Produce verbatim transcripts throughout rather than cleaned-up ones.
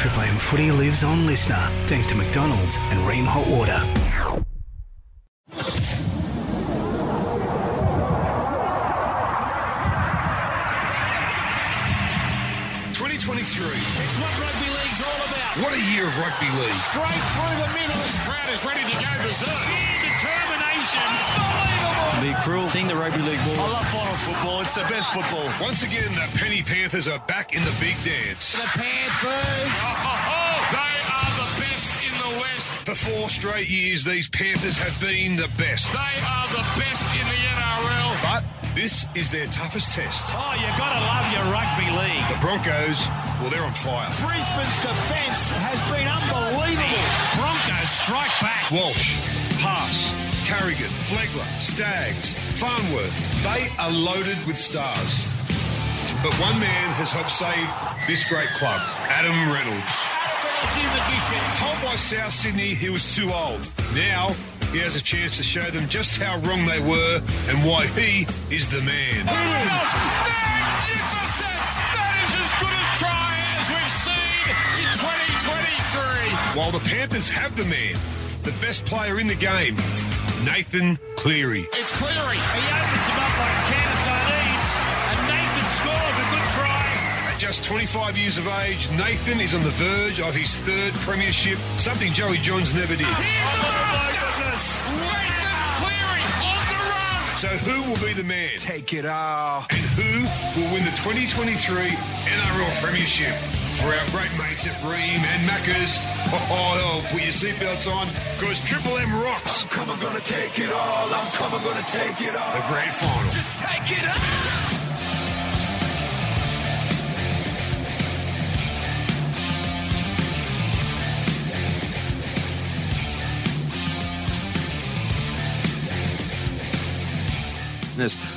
Triple M Footy lives on Listener, thanks to McDonald's and Ream Hot Water. twenty twenty-three. It's what rugby league's all about. What a year of rugby league. Straight through the middle. This crowd is ready to go berserk. Sheer determination. Unbelievable. The cruel thing, the rugby league ball. I love finals football. It's the best football. Once again, the Penny Panthers are back in the big dance. The Panthers. Oh, oh, oh. They are the best in the West. For four straight years, these Panthers have been the best. They are the best in the N R L. But this is their toughest test. Oh, you got to love your rugby league. The Broncos, well, they're on fire. Brisbane's defence has been unbelievable. Broncos strike back. Walsh, Haas, Carrigan, Flegler, Staggs, Farnworth. They are loaded with stars. But one man has helped save this great club, Adam Reynolds. Adam Reynolds, the magician. Told by South Sydney he was too old. Now he has a chance to show them just how wrong they were and why he is the man. Reynolds, magnificent! That is as good a try as we've seen in twenty twenty-three. While the Panthers have the man, the best player in the game, Nathan Cleary. It's Cleary. He opens them up like a can of sardines, and Nathan scores a good try. At just twenty-five years of age, Nathan is on the verge of his third premiership, something Joey Johns never did. Here's a master. Nathan Cleary on the run. So who will be the man? Take it all. And who will win the twenty twenty-three N R L Premiership? For our great mates at Ream and Macca's, oh, oh, put your seatbelts on, because Triple M rocks. I'm coming, gonna take it all. I'm coming, gonna take it all. The grand final. Just take it all.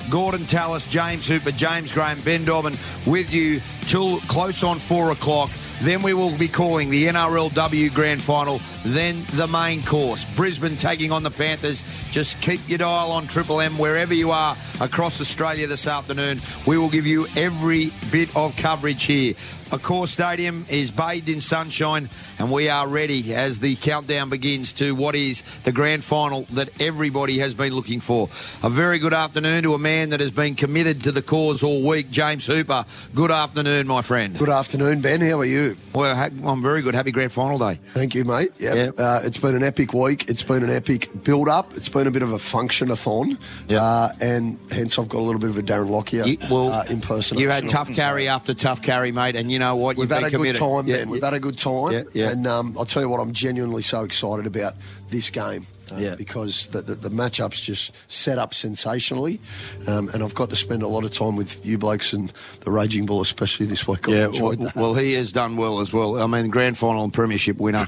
Gordon Tallis, James Hooper, James Graham, Ben Dobbin with you till close on four o'clock. Then we will be calling the N R L W Grand Final, then the main course. Brisbane taking on the Panthers. Just keep your dial on Triple M wherever you are across Australia this afternoon. We will give you every bit of coverage here. Accor Stadium is bathed in sunshine, and we are ready as the countdown begins to what is the grand final that everybody has been looking for. A very good afternoon to a man that has been committed to the cause all week, James Hooper. Good afternoon, my friend. Good afternoon, Ben. How are you? Well, I'm very good. Happy grand final day. Thank you, mate. Yep. Yep. Uh, it's been an epic week. It's been an epic build-up. It's been a bit of a function-a-thon, yep. uh, and hence I've got a little bit of a Darren Lockyer you, well, uh, impersonation. You had tough carry after tough carry, mate, and you know... Know what, we've had a committed. good time, yeah, man. We've yeah. had a good time, yeah, yeah. and um, I'll tell you what, I'm genuinely so excited about this game uh, yeah. because the, the, the matchups just set up sensationally, um, and I've got to spend a lot of time with you blokes and the Raging Bull, especially this week. Yeah, well, well, he has done well as well. I mean, grand final and premiership winner,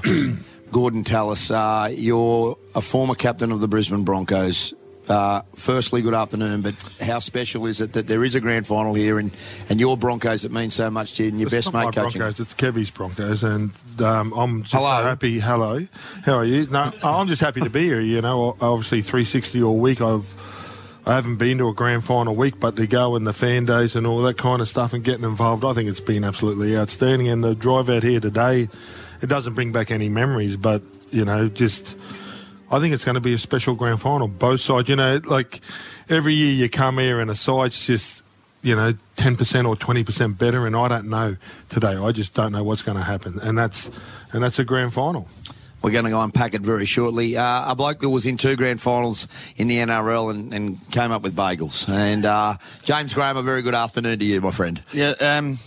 Gordon Tallis. Uh, you're a former captain of the Brisbane Broncos. Uh, firstly, good afternoon, but how special is it that there is a grand final here and, and your Broncos that mean so much to you and your it's best mate coaching? Broncos, it's Kevy's Broncos, and um, I'm just hello. so happy. Hello. How are you? No, I'm just happy to be here, you know. Obviously, three sixty all week. I've, I haven't been to a grand final week, but to go in the fan days and all that kind of stuff and getting involved, I think it's been absolutely outstanding. And the drive out here today, it doesn't bring back any memories, but, you know, just... I think it's going to be a special grand final, both sides. You know, like every year you come here and a side's just, you know, ten percent or twenty percent better, and I don't know today. I just don't know what's going to happen, and that's and that's a grand final. We're going to go unpack it very shortly. Uh, a bloke that was in two grand finals in the N R L and, and came up with bagels. And uh, James Graham, a very good afternoon to you, my friend. Yeah, um...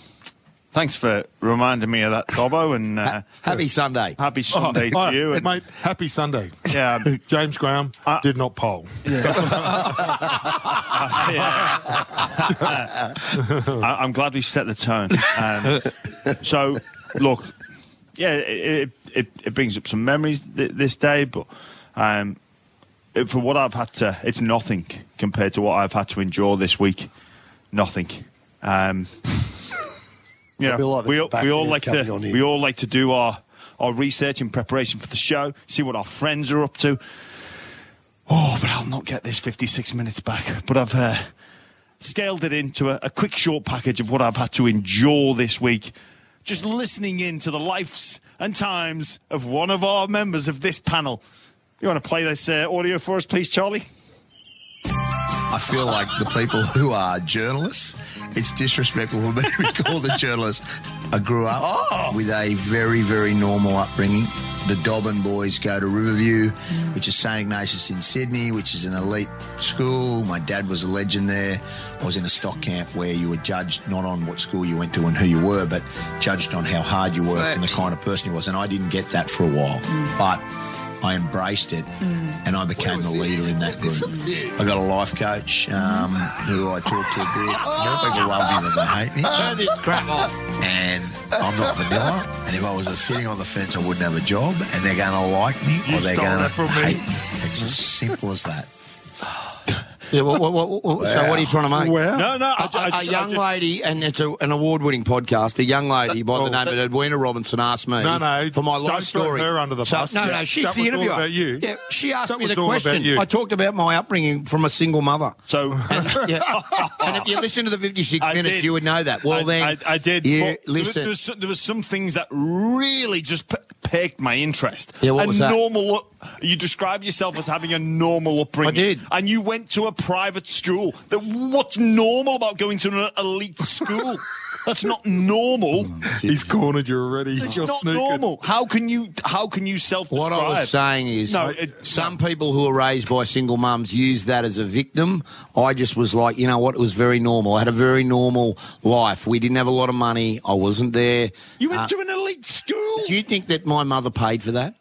thanks for reminding me of that, Dobbo. And uh, happy Sunday. Happy Sunday oh, to you. And mate, happy Sunday. Yeah, James Graham uh, did not poll. Yeah. uh, yeah. I, I'm glad we set the tone. Um, so, look, yeah, it, it, it brings up some memories th- this day, but um, it, for what I've had to, it's nothing compared to what I've had to endure this week. Nothing. Um Yeah, like we, all, we all like to we all like to do our, our research in preparation for the show, see what our friends are up to. Oh, but I'll not get this fifty-six minutes back. But I've uh, scaled it into a, a quick short package of what I've had to endure this week just listening in to the lives and times of one of our members of this panel. You want to play this uh, audio for us, please, Charlie? I feel like the people who are journalists, it's disrespectful for me to call the journalists. I grew up oh. with a very, very normal upbringing. The Dobbin boys go to Riverview, which is Saint Ignatius in Sydney, which is an elite school. My dad was a legend there. I was in a stock camp where you were judged not on what school you went to and who you were, but judged on how hard you worked right. and the kind of person you was. And I didn't get that for a while. Mm. But I embraced it mm. and I became the leader this? in that group. I got a life coach um, who I talked to a bit. More people love me than they hate me. Turn this crap off. And I'm not vanilla. And if I was uh, sitting on the fence, I wouldn't have a job. And they're going to like me you or they're going to hate me. me. It's as simple as that. Yeah, well, well, well, well, well, so what are you trying to make? Well, no, no. A, I, I, a young I just, lady, and it's a, an award-winning podcast, a young lady that, by the well, name that, of Edwina Robinson asked me no, no, for my life story. Don't throw her under the bus. So, no, yeah. no, she's that the interviewer. About you. Yeah, she asked that me the question. I talked about my upbringing from a single mother. So, and, yeah, and if you listen to the fifty-six I minutes, did. you would know that. Well, I, then. I, I did. Yeah, well, listen. There, there, was, there was some things that really just p- piqued my interest. Yeah, what a was that? Normal, you described yourself as having a normal upbringing. I did. And you went to a private school. What's normal about going to an elite school? That's not normal. He's cornered you already. It's You're not sneaking. normal. How can you how can you self-describe? What I was saying is no, it, some no. people who are raised by single mums use that as a victim. I just was like, you know what, it was very normal. I had a very normal life. We didn't have a lot of money. I wasn't there. You went uh, to an elite school? Do you think that my mother paid for that?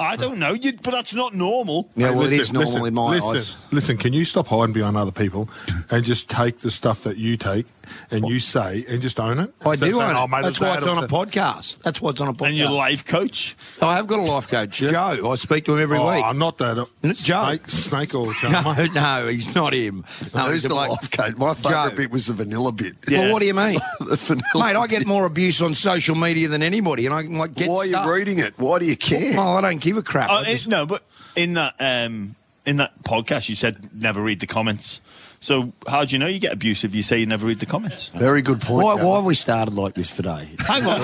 I don't know, You'd, but that's not normal. Yeah, hey, well, listen, it is normal listen, in my listen, eyes. Listen, can you stop hiding behind other people and just take the stuff that you take and you say and just own it? I so do own it. Oh, mate, that's why it's on a podcast. That's why it's on a podcast. And your life coach? I have got a life coach, yeah. Joe. I speak to him every oh, week. I'm not that. Joe. Snake, snake oil. No, no, he's not him. No, Who's the bloke. life coach? My favourite bit was the vanilla bit. Yeah. Well, what do you mean? the vanilla Mate, I get more abuse on social media than anybody. And I like, get Why stuff. are you reading it? Why do you care? Well, I don't give a crap. Uh, just... it, no, but in that, um, in that podcast you said never read the comments. So how do you know you get abusive? You say you never read the comments. Very good point. Why, why have we started like this today? Hang on,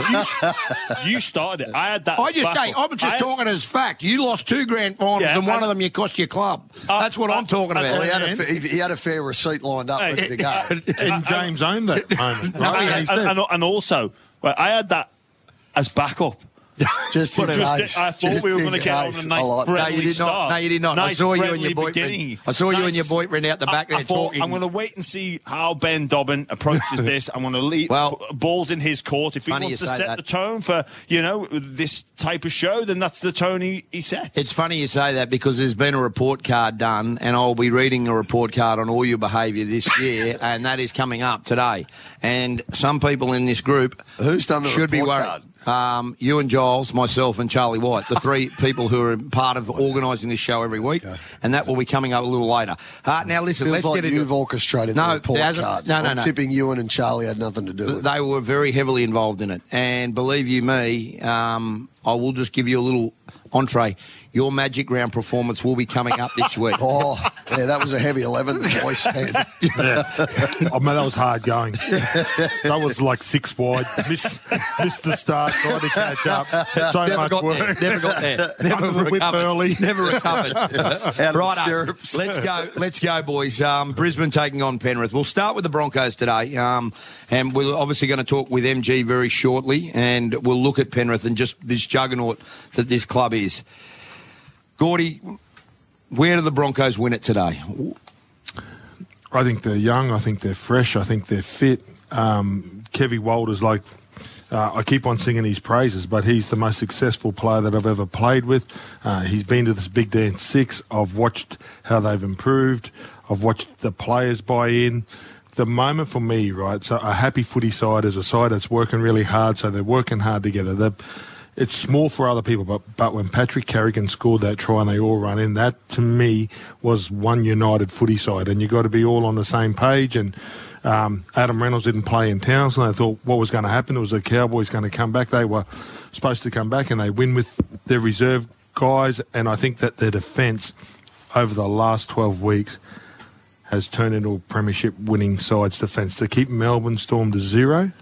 you, you started it. I had that. I just, hey, I'm just I talking had... as fact. You lost two grand finals, yeah, and one and of them you cost your club. Uh, That's what uh, I'm talking uh, about. Well, he, had a, he, he had a fair receipt lined up ready to go. And James owned that moment. Right? And, and, and also, well, I had that as backup. Just in just case. I thought just we were going to get on a nice like friendly no, you start. No, you did not. Nice I saw you and your boyfriend. Beginning. I saw nice. you and your boyfriend out the back I, there I thought, talking. I'm going to wait and see how Ben Dobbin approaches this. I'm going to leave well, balls in his court. If he wants to set that. the tone for, you know, this type of show, then that's the tone he, he sets. It's funny you say that because there's been a report card done and I'll be reading a report card on all your behaviour this year and that is coming up today. And some people in this group Who's done the should be worried. Card? Um, you and Giles, myself and Charlie White, the three people who are part of organising this show every week, okay. and that will be coming up a little later. Uh, now, listen, Feels let's like get into... you've orchestrated no, the report card. No, no, I'm no. tipping Ewan and Charlie had nothing to do with it. They were very heavily involved in it. And believe you me, um, I will just give you a little entree. Your magic round performance will be coming up this week. Oh, yeah, that was a heavy eleven voice hand. Yeah. Oh, man, that was hard going. That was like six wide. Missed, missed the start, tried to catch up. Had so never much got work. There. Never got there. Never recovered. Whip early. Never recovered. Out right of stirrups. Let's go, let's go, boys. Um, Brisbane taking on Penrith. We'll start with the Broncos today, um, and we're obviously going to talk with M G very shortly, and we'll look at Penrith and just this juggernaut that this club is. Gordy, where do the Broncos win it today? I think they're young. I think they're fresh. I think they're fit. Um, Kevin Walters, like, uh, I keep on singing his praises, but he's the most successful player that I've ever played with. Uh, he's been to this Big Dance Six. I've watched how they've improved. I've watched the players buy in. The moment for me, right, so a happy footy side is a side that's working really hard, so they're working hard together. They're... It's small for other people, but, but when Patrick Carrigan scored that try and they all run in, that, to me, was one united footy side. And you got to be all on the same page. And um, Adam Reynolds didn't play in town, so they thought what was going to happen. It was the Cowboys going to come back. They were supposed to come back, and they win with their reserve guys. And I think that their defence over the last twelve weeks has turned into a premiership winning side's defence. To keep Melbourne Storm to zero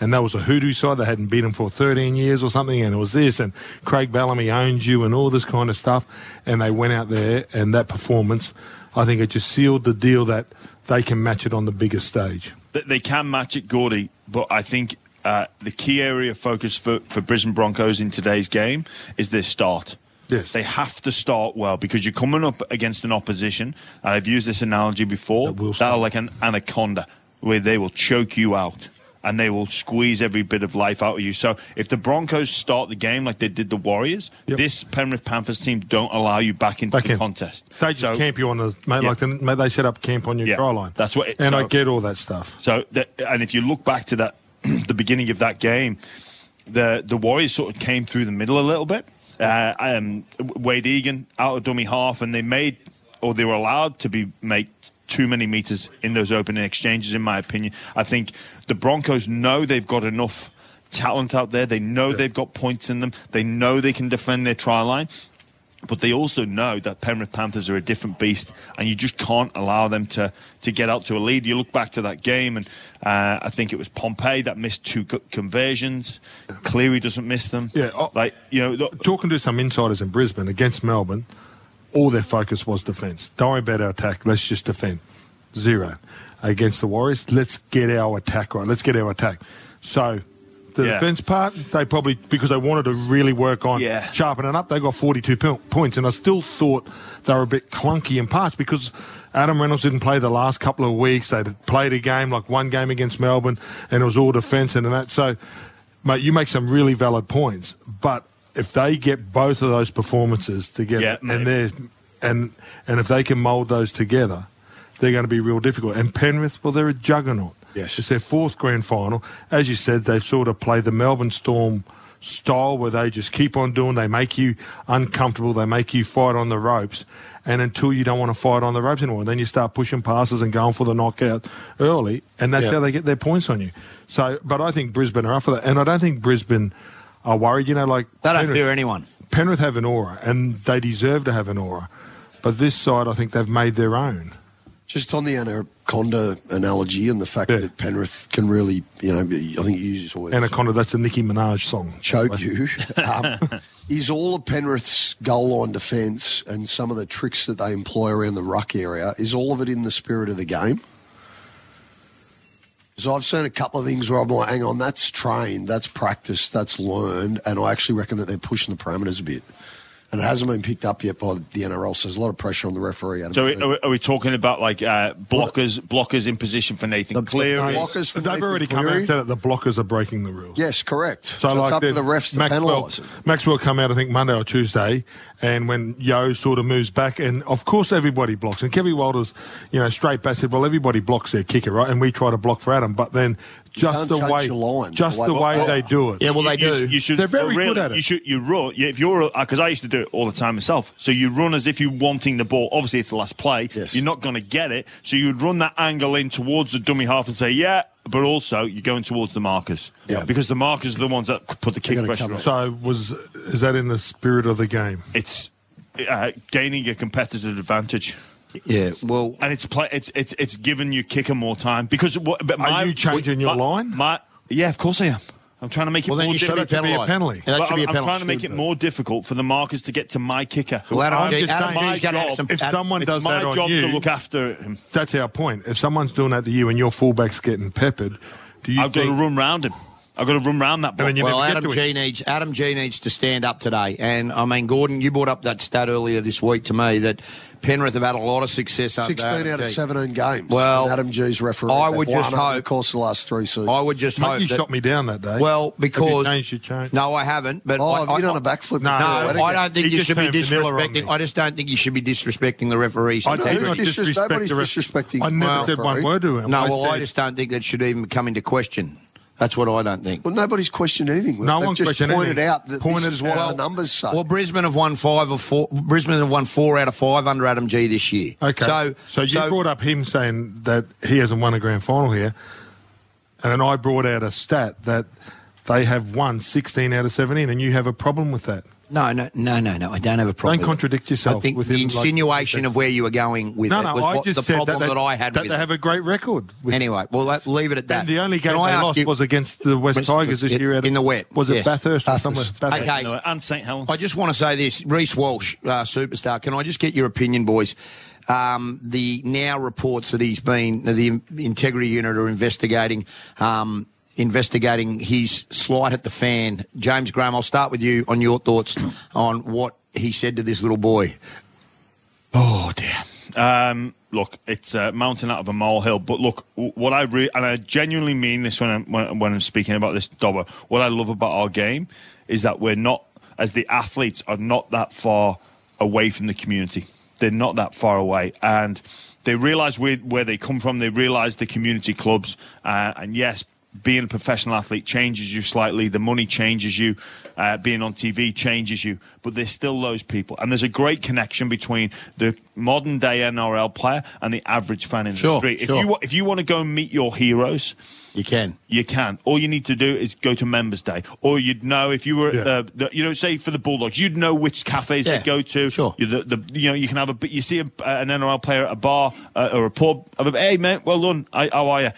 and that was a hoodoo side. They hadn't beaten for thirteen years or something, and it was this, and Craig Bellamy owns you and all this kind of stuff. And they went out there, and that performance, I think it just sealed the deal that they can match it on the bigger stage. They can match it, Gordy, but I think uh, the key area of focus for, for Brisbane Broncos in today's game is their start. Yes. They have to start well, because you're coming up against an opposition, and I've used this analogy before, that will that'll like an anaconda, where they will choke you out and they will squeeze every bit of life out of you. So if the Broncos start the game like they did the Warriors, yep. this Penrith Panthers team don't allow you back into back the in. contest. They just so, camp you on the mate, yeah. like the, they set up camp on your yeah. try line. That's what. It, and so, I get all that stuff. So that, and if you look back to that, the beginning of that game, the the Warriors sort of came through the middle a little bit. Uh, um, Wade Egan out of dummy half, and they made, or they were allowed to be make too many metres in those opening exchanges, in my opinion. I think the Broncos know they've got enough talent out there. They know yeah. they've got points in them. They know they can defend their try line. But they also know that Penrith Panthers are a different beast, and you just can't allow them to, to get out to a lead. You look back to that game, and uh, I think it was Pompey that missed two conversions. Cleary doesn't miss them. Yeah, I, like you know, look, talking to some insiders in Brisbane against Melbourne, all their focus was defence. Don't worry about our attack. Let's just defend. Zero. Against the Warriors, let's get our attack right. Let's get our attack. So... The yeah. defence part, they probably, because they wanted to really work on yeah. sharpening up, they got forty-two points. And I still thought they were a bit clunky in parts, because Adam Reynolds didn't play the last couple of weeks. They played a game, like one game against Melbourne, and it was all defence and that. So, mate, you make some really valid points. But if they get both of those performances together, yeah, and they're and and if they can mould those together, they're going to be real difficult. And Penrith, well, they're a juggernaut. Yes. It's their fourth grand final. As you said, they've sort of played the Melbourne Storm style, where they just keep on doing, they make you uncomfortable, they make you fight on the ropes, and until you don't want to fight on the ropes anymore, then you start pushing passes and going for the knockout early, and that's yeah. how they get their points on you. So, but I think Brisbane are up for that, and I don't think Brisbane are worried. You know, like they don't Penrith, fear anyone. Penrith have an aura, and they deserve to have an aura, but this side, I think they've made their own. Just on the anaconda analogy and the fact yeah. that Penrith can really, you know, I think you use this all. Anaconda, that's a Nicki Minaj song. Choke you. Um, is all of Penrith's goal line defence and some of the tricks that they employ around the ruck area, is all of it in the spirit of the game? Because I've seen a couple of things where I'm like, hang on, that's trained, that's practiced, that's learned, and I actually reckon that they're pushing the parameters a bit. And it hasn't been picked up yet by the N R L, so there's a lot of pressure on the referee. So are we, are we talking about, like, uh, blockers blockers in position for Nathan the, Cleary? The blockers for They've Nathan already Cleary. Come out and said that the blockers are breaking the rules. Yes, correct. So, so like it's up to the refs to penalise it. Maxwell come out, I think, Monday or Tuesday, and when Yo sort of moves back, and, of course, everybody blocks. And Kevin Walters, you know, straight back said, well, everybody blocks their kicker, right? And we try to block for Adam, but then... Just the, way, line, just the way, just the way well, they do it. Yeah, well, they you, do. You, you should, They're very really, good at it. You should, you run if you're because I used to do it all the time myself. So you run as if you're wanting the ball. Obviously, it's the last play. Yes. You're not going to get it. So you'd run that angle in towards the dummy half and say, yeah. But also, you're going towards the markers. Yeah. Because the markers are the ones that put the kick pressure on. So was is that in the spirit of the game? It's uh, gaining a competitive advantage. Yeah, well, and it's play, it's it's it's given you kicker more time because. What, but my, are you changing your my, line? My, yeah, of course I am. I'm trying to make it well, more difficult. Be a penalty. Yeah, that should be a penalty. I'm trying to make it more difficult for the markers to get to my kicker. Well, Adam G's going to have some. If someone does that on you, it's my job to look after him. That's our point. If someone's doing that to you and your fullback's getting peppered, do you? I've got to run round him. I've got to run round that ball. Well, Adam G needs Adam G needs to stand up today. And, I mean, Gordon, you brought up that stat earlier this week to me that Penrith have had a lot of success up there. sixteen out of seventeen games. Well, Adam G's referee. I would just hope. Of course, the last three seasons. I would just hope. You shot me down that day. Well, because. Have you changed your change? No, I haven't. But oh, I've been on a backflip. No, I don't think you should be disrespecting. I just don't think you should be disrespecting the referees. I don't disrespect. Nobody's disrespecting. I never said one word to him. No, well, I just don't think that should even come into question. That's what I don't think. Well, nobody's questioned anything. No They've one's just questioned pointed anything. Out that pointed this is what out. The numbers say. Well, Brisbane have won five or four. Brisbane have won four out of five under Adam G this year. Okay. So, so you so, brought up him saying that he hasn't won a grand final here, and I brought out a stat that they have won sixteen out of seventeen, and you have a problem with that. No, no, no, no, no. I don't have a problem. Don't contradict yourself. I think with the insinuation like, of where you were going with no, it was no, I what, just the said problem that, they, that I had that with they it. have a great record. With anyway, well, that, leave it at that. And the only game Can they lost you, was against the West Tigers this it, year. At in the wet. Was yes. it Bathurst? Bathurst. Bathurst. Okay. No, and Saint Helens. I just want to say this. Reece Walsh, uh, superstar. Can I just get your opinion, boys? Um, the now reports that he's been, the integrity unit are investigating um, investigating his slight at the fan. James Graham, I'll start with you on your thoughts on what he said to this little boy. Oh, dear. Um, look, it's a mountain out of a molehill. But look, what I re- and I genuinely mean this when I'm, when, when I'm speaking about this, Dobber, what I love about our game is that we're not, as the athletes, are not that far away from the community. They're not that far away. And they realise where, where they come from. They realise the community clubs. Uh, and, yes, being a professional athlete changes you slightly. The money changes you. Uh, being on T V changes you. But there's still those people. And there's a great connection between the modern-day N R L player and the average fan in sure, the street. Sure. If you, if you want to go and meet your heroes... You can. You can. All you need to do is go to Members Day. Or you'd know if you were at yeah. the, the, you know, say for the Bulldogs, you'd know which cafes yeah, they go to. Sure. You, the, the, you know, you can have a, you see a, an N R L player at a bar uh, or a pub. Hey, mate, well done. I, how are you?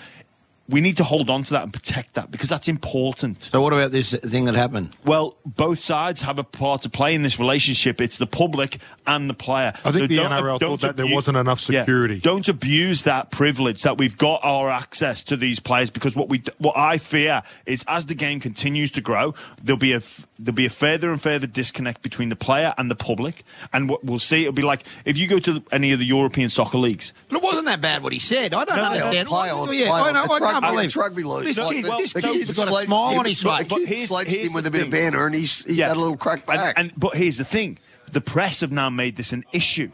We need to hold on to that and protect that because that's important. So what about this thing that happened? Well, both sides have a part to play in this relationship. It's the public and the player. I think so the N R L thought that abuse, there wasn't enough security. Yeah, don't abuse that privilege that we've got our access to these players because what we, what I fear is as the game continues to grow, there'll be a there'll be a further and further disconnect between the player and the public. And what we'll see, it'll be like if you go to any of the European soccer leagues. But it wasn't that bad what he said. I don't no, understand. Play on, play on. I know. I can't believe it's rugby league. This, like, kid, well, this kid's got a smile him, on his face. But he's slated him with a bit thing. of banter, and he's, he's yeah. had a little crack back. And, and, but here's the thing. The press have now made this an issue.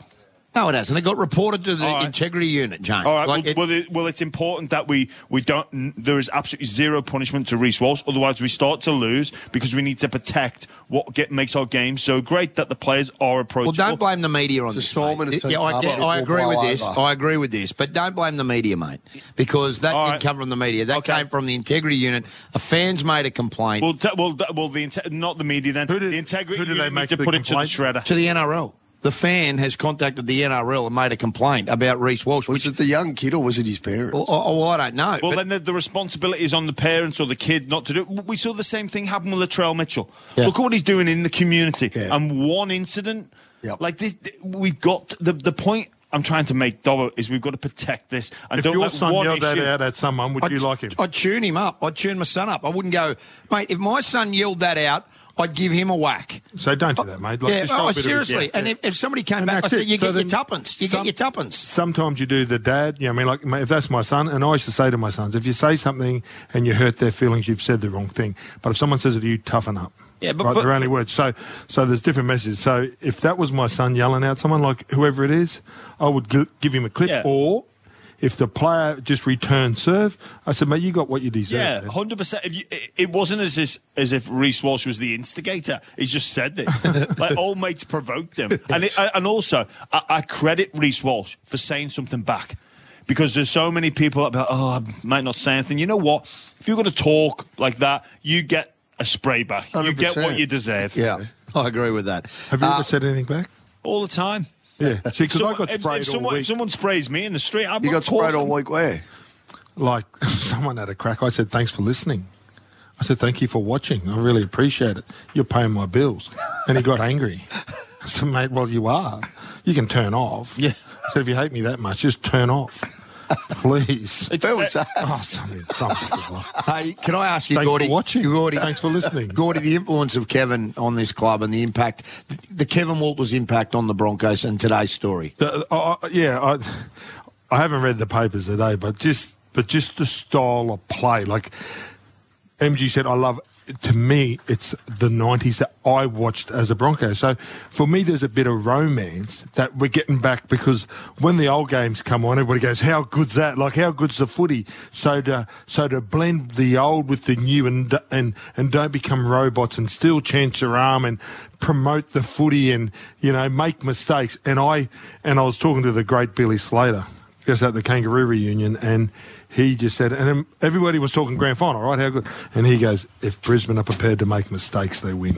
No, it hasn't. It got reported to the right. integrity unit, James. All right. Like well, it, well, it, well, it's important that we, we don't... There is absolutely zero punishment to Reece Walsh. Otherwise, we start to lose because we need to protect what get, makes our game so great that the players are approachable. Well, don't blame the media on it's this, a storm it, yeah, I, yeah, I agree with this. Over. I agree with this. But don't blame the media, mate, because that all didn't right. come from the media. That okay. came from the integrity unit. The fans made a complaint. Well, t- well, t- well the inte- not the media then. Who did, the integrity who did unit they make to the put complaint? It to the shredder. To the N R L. The fan has contacted the N R L and made a complaint about Reece Walsh. Was it the young kid or was it his parents? Oh, oh, oh I don't know. Well, then the, the responsibility is on the parents or the kid not to do it. We saw the same thing happen with Latrell Mitchell. Yeah. Look at what he's doing in the community. Yeah. And one incident, yep. like this, we've got the, the point I'm trying to make, Dobbo, is we've got to protect this. And if don't your son yelled that out at someone, would I'd, you like him? I'd tune him up. I'd tune my son up. I wouldn't go, mate, if my son yelled that out, I'd give him a whack. So don't do that, mate. Like, yeah, just oh, seriously. Of, yeah, and yeah. If, if somebody came and back, I said, you so get your tuppence. You some, get your tuppence. Sometimes you do the dad. You know, I mean, like, mate, if that's my son, and I used to say to my sons, if you say something and you hurt their feelings, you've said the wrong thing. But if someone says it to you, toughen up. Yeah, but, right, but, they're only words. So, so there's different messages. So if that was my son yelling out someone, like whoever it is, I would g- give him a clip yeah. or... If the player just returned serve, I said, mate, you got what you deserve. Yeah, one hundred percent. If you, it, it wasn't as if, as if Reece Walsh was the instigator. He just said this. Like, old mates provoked him. And it, and also, I, I credit Reece Walsh for saying something back because there's so many people that be like, oh, I might not say anything. You know what? If you're going to talk like that, you get a spray back. one hundred percent. You get what you deserve. Yeah, I agree with that. Have you uh, ever said anything back? All the time. Yeah, see, because so, I got sprayed if, if someone, all week. If someone sprays me in the street, I'm you got causing... sprayed all week where? Like, someone had a crack. I said, thanks for listening. I said, thank you for watching. I really appreciate it. You're paying my bills. And he got angry. I said, mate, well, you are. You can turn off. Yeah. I said, if you hate me that much, just turn off. Please. Where was that? Oh, something, something. Hey, can I ask you, Thanks Gordy? Thanks for watching. Gordy, thanks for listening. Gordy, the influence of Kevin on this club and the impact, the, the Kevin Walters impact on the Broncos and today's story. The, uh, yeah, I, I haven't read the papers today, but just but just the style of play. Like M G said, I love. To me, it's the nineties that I watched as a Bronco. So for me, there's a bit of romance that we're getting back because when the old games come on, everybody goes, how good's that? Like, how good's the footy? So to so to blend the old with the new and and and don't become robots and still chance your arm and promote the footy and, you know, make mistakes. And I and I was talking to the great Billy Slater just at the Kangaroo reunion and he just said, and everybody was talking grand final, right? How good? And he goes, if Brisbane are prepared to make mistakes, they win.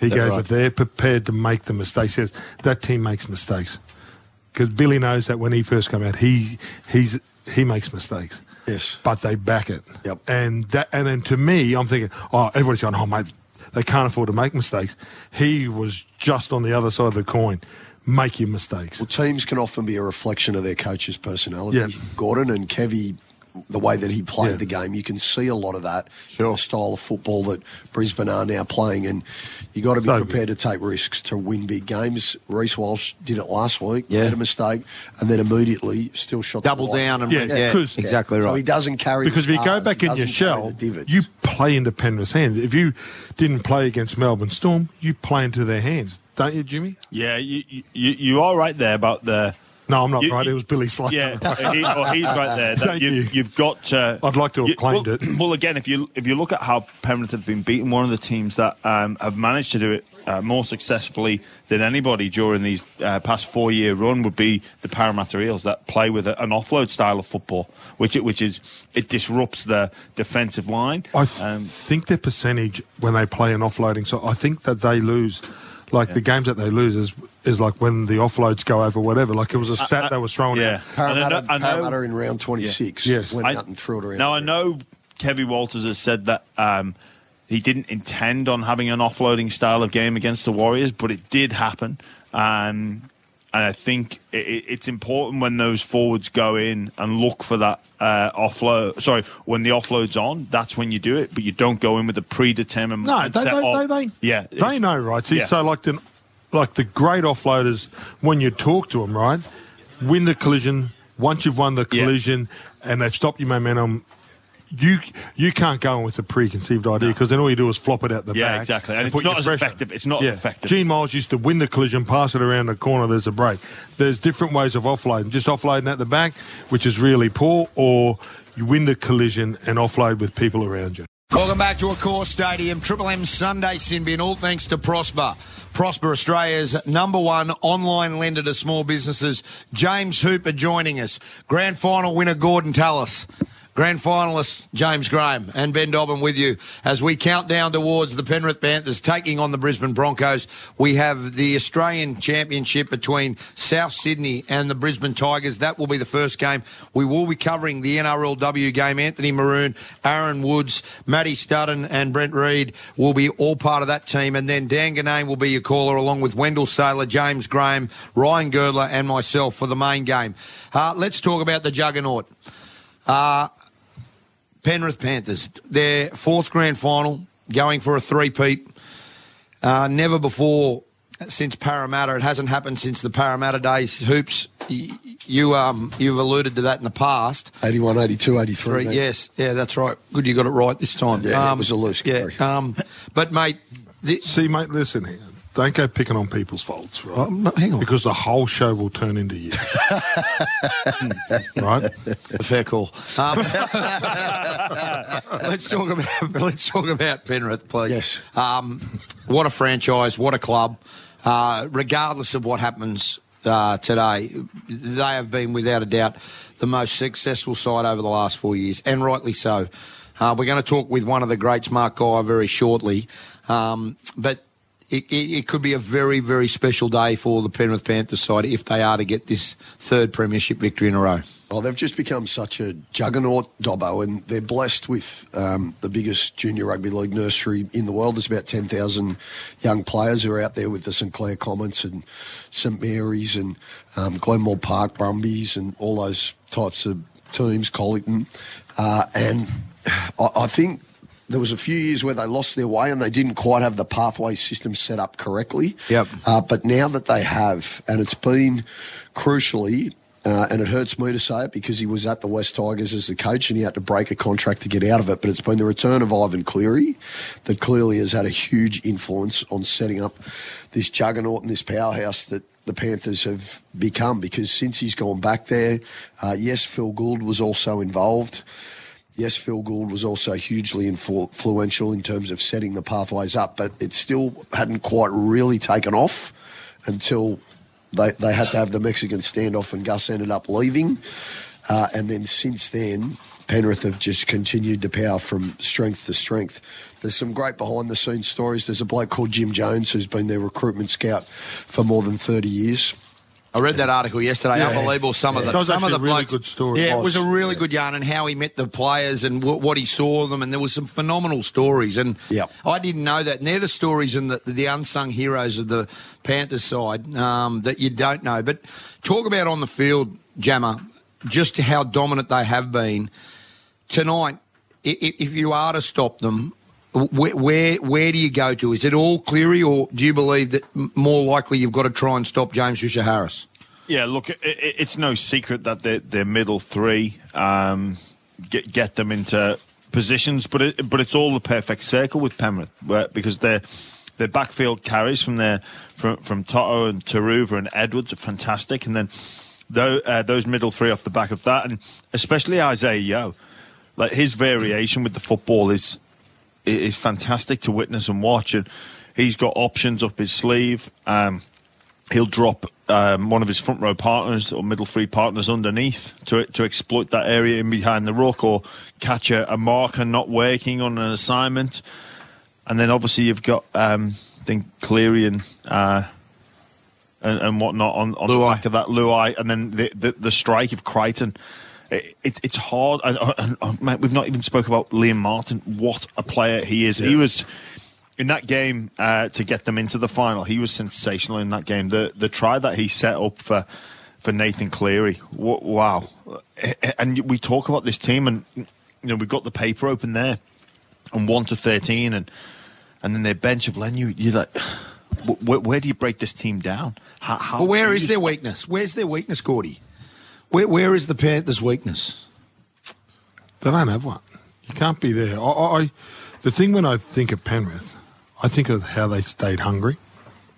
He goes, right? If they're prepared to make the mistakes, he says, that team makes mistakes. Because Billy knows that when he first came out, he he's he makes mistakes. Yes. But they back it. Yep. And that, and then to me, I'm thinking, oh, everybody's going, oh, mate, they can't afford to make mistakes. He was just on the other side of the coin. Make your mistakes. Well, teams can often be a reflection of their coach's personality. Yep. Gordon and Kevy, the way that he played yeah. the game, you can see a lot of that sure. in the style of football that Brisbane are now playing, and you got to be so prepared good. to take risks to win big games. Reece Walsh did it last week, yeah. made a mistake, and then immediately still shot Double the down. And yeah, yeah, yeah, exactly right. So he doesn't carry Because the stars, if you go back in your shell, you play into Penrith's hands. If you didn't play against Melbourne Storm, you play into their hands, don't you, Jimmy? Yeah, you, you, you are right there about the... No, I'm not you, right. You, it was Billy Slater. Yeah, he, well, he's right there. Thank you, you. You've got to... I'd like to have you, claimed well, it. Well, again, if you if you look at how Penrith have been beaten, one of the teams that um, have managed to do it uh, more successfully than anybody during these uh, past four-year run would be the Parramatta Eels, that play with a, an offload style of football, which it, which is it disrupts the defensive line. I th- um, think their percentage when they play an offloading, so I think that they lose... Like yeah. the games that they lose is is like when the offloads go over whatever. Like it was a stat I, I, that was thrown yeah. out. Parramatta, and I know, I know, Parramatta in round twenty-six yeah. yes. went I, out and threw it around. Now, I know Kevin Walters has said that um, he didn't intend on having an offloading style of game against the Warriors, but it did happen. Um, and I think it, it's important when those forwards go in and look for that uh, offload. Sorry, when the offload's on, that's when you do it. But you don't go in with a predetermined. No, they, they, they, they, yeah, they know, right? See, yeah. so like the like the great offloaders, when you talk to them, right, win the collision. Once you've won the collision yeah. and they've stopped your momentum, you you can't go in with a preconceived idea because no. then all you do is flop it out the yeah, back. Yeah, exactly. And, and it's not as pressure. effective. It's not yeah. effective. Gene Miles used to win the collision, pass it around the corner, there's a break. There's different ways of offloading. Just offloading at the back, which is really poor, or you win the collision and offload with people around you. Welcome back to Accor Stadium. Triple M Sunday Symbian, all thanks to Prosper. Prosper, Australia's number one online lender to small businesses. James Hooper joining us. Grand final winner Gordon Tallis. Grand finalists James Graham and Ben Dobbin with you as we count down towards the Penrith Panthers taking on the Brisbane Broncos. We have the Australian Championship between South Sydney and the Brisbane Tigers. That will be the first game. We will be covering the N R L W game. Anthony Maroon, Aaron Woods, Matty Studden and Brent Reid will be all part of that team. And then Dan Ganane will be your caller along with Wendell Saylor, James Graham, Ryan Girdler and myself for the main game. Uh, let's talk about the juggernaut. Uh, Penrith Panthers, their fourth grand final, going for a three-peat. Uh, never before since Parramatta. It hasn't happened since the Parramatta days. Hoops, you, you, um, you've alluded to that in the past. eighty-one, eighty-two, eighty-three. Mate. Yes, yeah, that's right. Good, you got it right this time. Yeah, um, it was a loose carry. Yeah, um, but, mate... The- See, mate, listen here. Don't go picking on people's faults, right? Um, hang on. Because the whole show will turn into you. Right? Fair call. Um, let's talk about let's talk about Penrith, please. Yes. Um, what a franchise, what a club. Uh, regardless of what happens uh, today, they have been, without a doubt, the most successful side over the last four years, and rightly so. Uh, we're going to talk with one of the greats, Mark Guy, very shortly. Um, but... It, it, it could be a very, very special day for the Penrith Panthers side if they are to get this third premiership victory in a row. Well, they've just become such a juggernaut, Dobbo, and they're blessed with um, the biggest junior rugby league nursery in the world. There's about ten thousand young players who are out there with the St Clair Comets and St Mary's and um, Glenmore Park, Brumbies and all those types of teams, Collington. Uh, and I, I think... There was a few years where they lost their way and they didn't quite have the pathway system set up correctly. Yep. Uh, but now that they have, and it's been crucially, uh, and it hurts me to say it because he was at the West Tigers as the coach and he had to break a contract to get out of it, but it's been the return of Ivan Cleary that clearly has had a huge influence on setting up this juggernaut and this powerhouse that the Panthers have become, because since he's gone back there, uh, yes, Phil Gould was also involved. Yes, Phil Gould was also hugely influential in terms of setting the pathways up, but it still hadn't quite really taken off until they they had to have the Mexican standoff and Gus ended up leaving. Uh, and then since then, Penrith have just continued to power from strength to strength. There's some great behind-the-scenes stories. There's a bloke called Jim Jones who's been their recruitment scout for more than thirty years. I read that article yesterday. Yeah. Unbelievable. Some yeah. of the, that was some of the really blokes, good story. Yeah, it was a really yeah. good yarn, and how he met the players and w- what he saw them, and there was some phenomenal stories. And yep. I didn't know that. And they're the stories and the, the unsung heroes of the Panthers side um, that you don't know. But talk about on the field, Jammer, just how dominant they have been tonight. If you are to stop them, Where, where where do you go to? Is it all Cleary, or do you believe that more likely you've got to try and stop James Fisher-Harris? Yeah, look, it, it's no secret that their their middle three um, get get them into positions, but it, but it's all the perfect circle with Penrith, because their their backfield carries from their from from Toto and Taruva and Edwards are fantastic, and then those uh, those middle three off the back of that, and especially Isaiah Yeo, like his variation with the football is. It's fantastic to witness and watch, and he's got options up his sleeve. Um, he'll drop um, one of his front row partners or middle three partners underneath to to exploit that area in behind the ruck, or catch a, a marker not working on an assignment. And then obviously you've got um, I think Cleary and, uh, and and whatnot on, on the back of that Luai, and then the the, the strike of Crichton. It, it, it's hard, and, and, and mate, we've not even spoke about Liam Martin. What a player he is! Yeah. He was in that game uh, to get them into the final. He was sensational in that game. The the try that he set up for for Nathan Cleary, wow! And we talk about this team, and you know we've got the paper open there, and one to thirteen, and and then their bench of Lenu. You're like, where, where do you break this team down? How, how well, where is their weakness? Where's their weakness, Gordy? Where, where is the Panthers' weakness? They don't have one. You can't be there. I, I, the thing when I think of Penrith, I think of how they stayed hungry.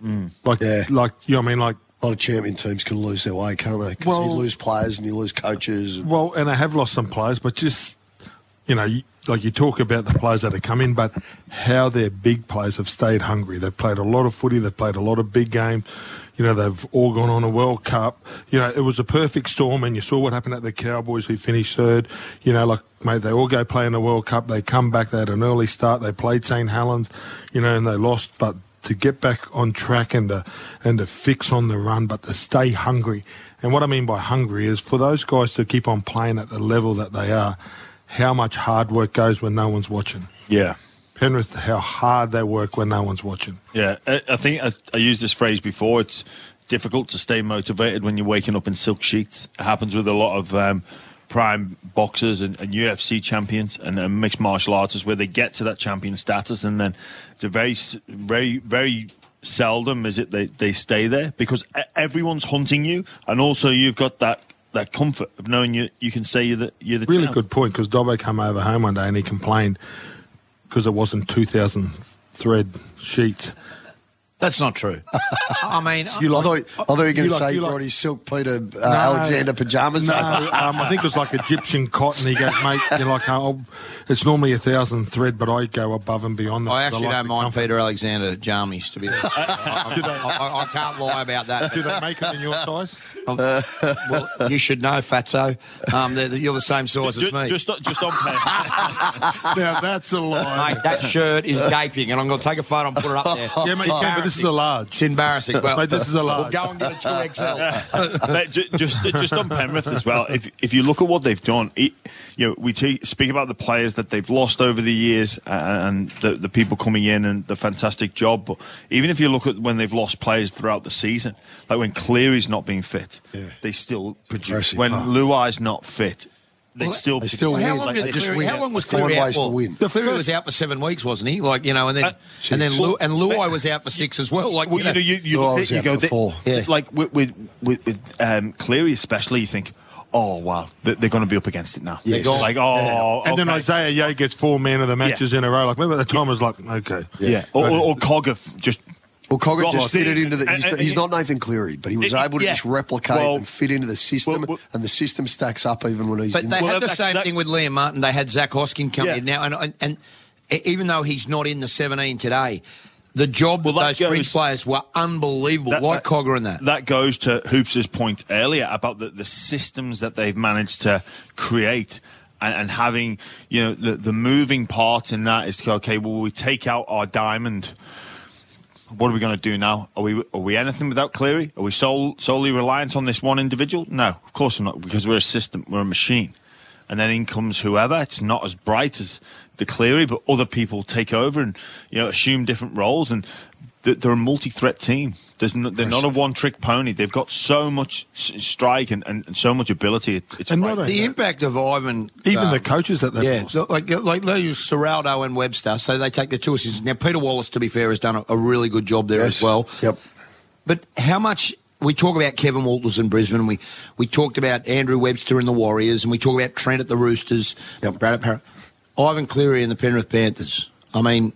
Mm. Like, yeah. like you know what I mean? Like, a lot of champion teams can lose their way, can't they? Because well, you lose players and you lose coaches. And, well, and they have lost some players, but just, you know, you, like you talk about the players that have come in, but how their big players have stayed hungry. They've played a lot of footy. They've played a lot of big games. You know, they've all gone on a World Cup. You know, it was a perfect storm, and you saw what happened at the Cowboys, who finished third. You know, like, mate, they all go play in the World Cup. They come back. They had an early start. They played Saint Helens, you know, and they lost. But to get back on track and to, and to fix on the run, but to stay hungry. And what I mean by hungry is for those guys to keep on playing at the level that they are, how much hard work goes when no one's watching. Yeah. Penrith, how hard they work when no one's watching. Yeah, I, I think I, I used this phrase before. It's difficult to stay motivated when you're waking up in silk sheets. It happens with a lot of um, prime boxers and, and U F C champions and uh, mixed martial artists, where they get to that champion status, and then they're very, very, very seldom is it they, they stay there, because everyone's hunting you, and also you've got that that comfort of knowing you you can say you're the, you're the really champ. Good point, because Dobbo came over home one day and he complained because it wasn't two thousand thread sheets. That's not true. I mean, you like, I thought, I thought you were going to say you brought like, his silk Peter uh, no, Alexander pajamas. No, um, I think it was like Egyptian cotton. He goes, mate, you're like, oh, it's normally a thousand thread, but I go above and beyond that. I actually I like don't mind comfort. Peter Alexander jammies, to be honest. I, I, I, I can't lie about that. Do they make them in your size? Uh, well, you should know, Fatso. Um, they're, they're, you're the same size just, as me. Just, just on paper. Now, that's a lie. Mate, that shirt is gaping, and I'm going to take a photo and put it up there. Yeah, mate, you this is a large. It's embarrassing. Well, mate, this is a large. We'll go and get a two X L. Mate, just, just on Penrith as well, if if you look at what they've done, it, you know, we t- speak about the players that they've lost over the years and the, the people coming in and the fantastic job. But even if you look at when they've lost players throughout the season, like when Cleary's not being fit, yeah. they still produce. When huh? Luai's not fit, They well, still, they still win. How long, like, they just Cleary, win. How long was Cleary out for? Cleary was out for seven weeks, wasn't he? Like, you know, and then uh, and then well, Lu- and Luai was out for six as well. Like, well, you know, you, you, you, you go the, four. Yeah. Like with with, with um, Cleary especially, you think, oh wow, they're going to be up against it now. Yes. Like, oh, yeah. And okay. Then Isaiah Yeo gets four man of the matches yeah. in a row. Like, remember the time yeah. was like, okay, yeah, yeah. Or, or, or Cogger just. Well, Cogger God, just fit it into the... He's, and, and, he's not Nathan Cleary, but he was it, able to yeah. just replicate well, and fit into the system, well, well, and the system stacks up even when he's... But in they the, had well, the that, same that, thing with Liam Martin. They had Zach Hosking come yeah. in now, and, and and even though he's not in the seventeen today, the job well, of those fringe players were unbelievable, that, like that, Cogger and that. That goes to Hoops' point earlier about the, the systems that they've managed to create and, and having, you know, the, the moving part in that is to go, okay, well, we take out our diamond. What are we going to do now? Are we are we anything without Cleary? Are we sole, solely reliant on this one individual? No, of course we're not, because we're a system, we're a machine. And then in comes whoever. It's not as bright as the Cleary, but other people take over and, you know, assume different roles. And th- they're a multi-threat team. There's no, they're not a one-trick pony. They've got so much strike and, and, and so much ability. It's, it's and right. not the that. impact of Ivan, even um, the coaches that they've yeah, lost. like like they use Serraldo and Webster. So they take the two assists. Now Peter Wallace, to be fair, has done a, a really good job there yes. as well. Yep. But how much? We talk about Kevin Walters in Brisbane, and we, we talked about Andrew Webster and the Warriors, and we talk about Trent at the Roosters, yep. Brad at Parramatta, Ivan Cleary and the Penrith Panthers. I mean,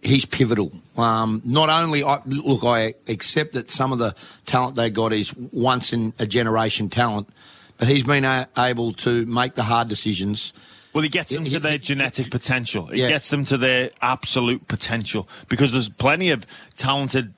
he's pivotal. Um, not only, I, look, I accept that some of the talent they got is once-in-a-generation talent, but he's been a- able to make the hard decisions. Well, he gets them to their genetic potential. He yeah. gets them to their absolute potential, because there's plenty of talented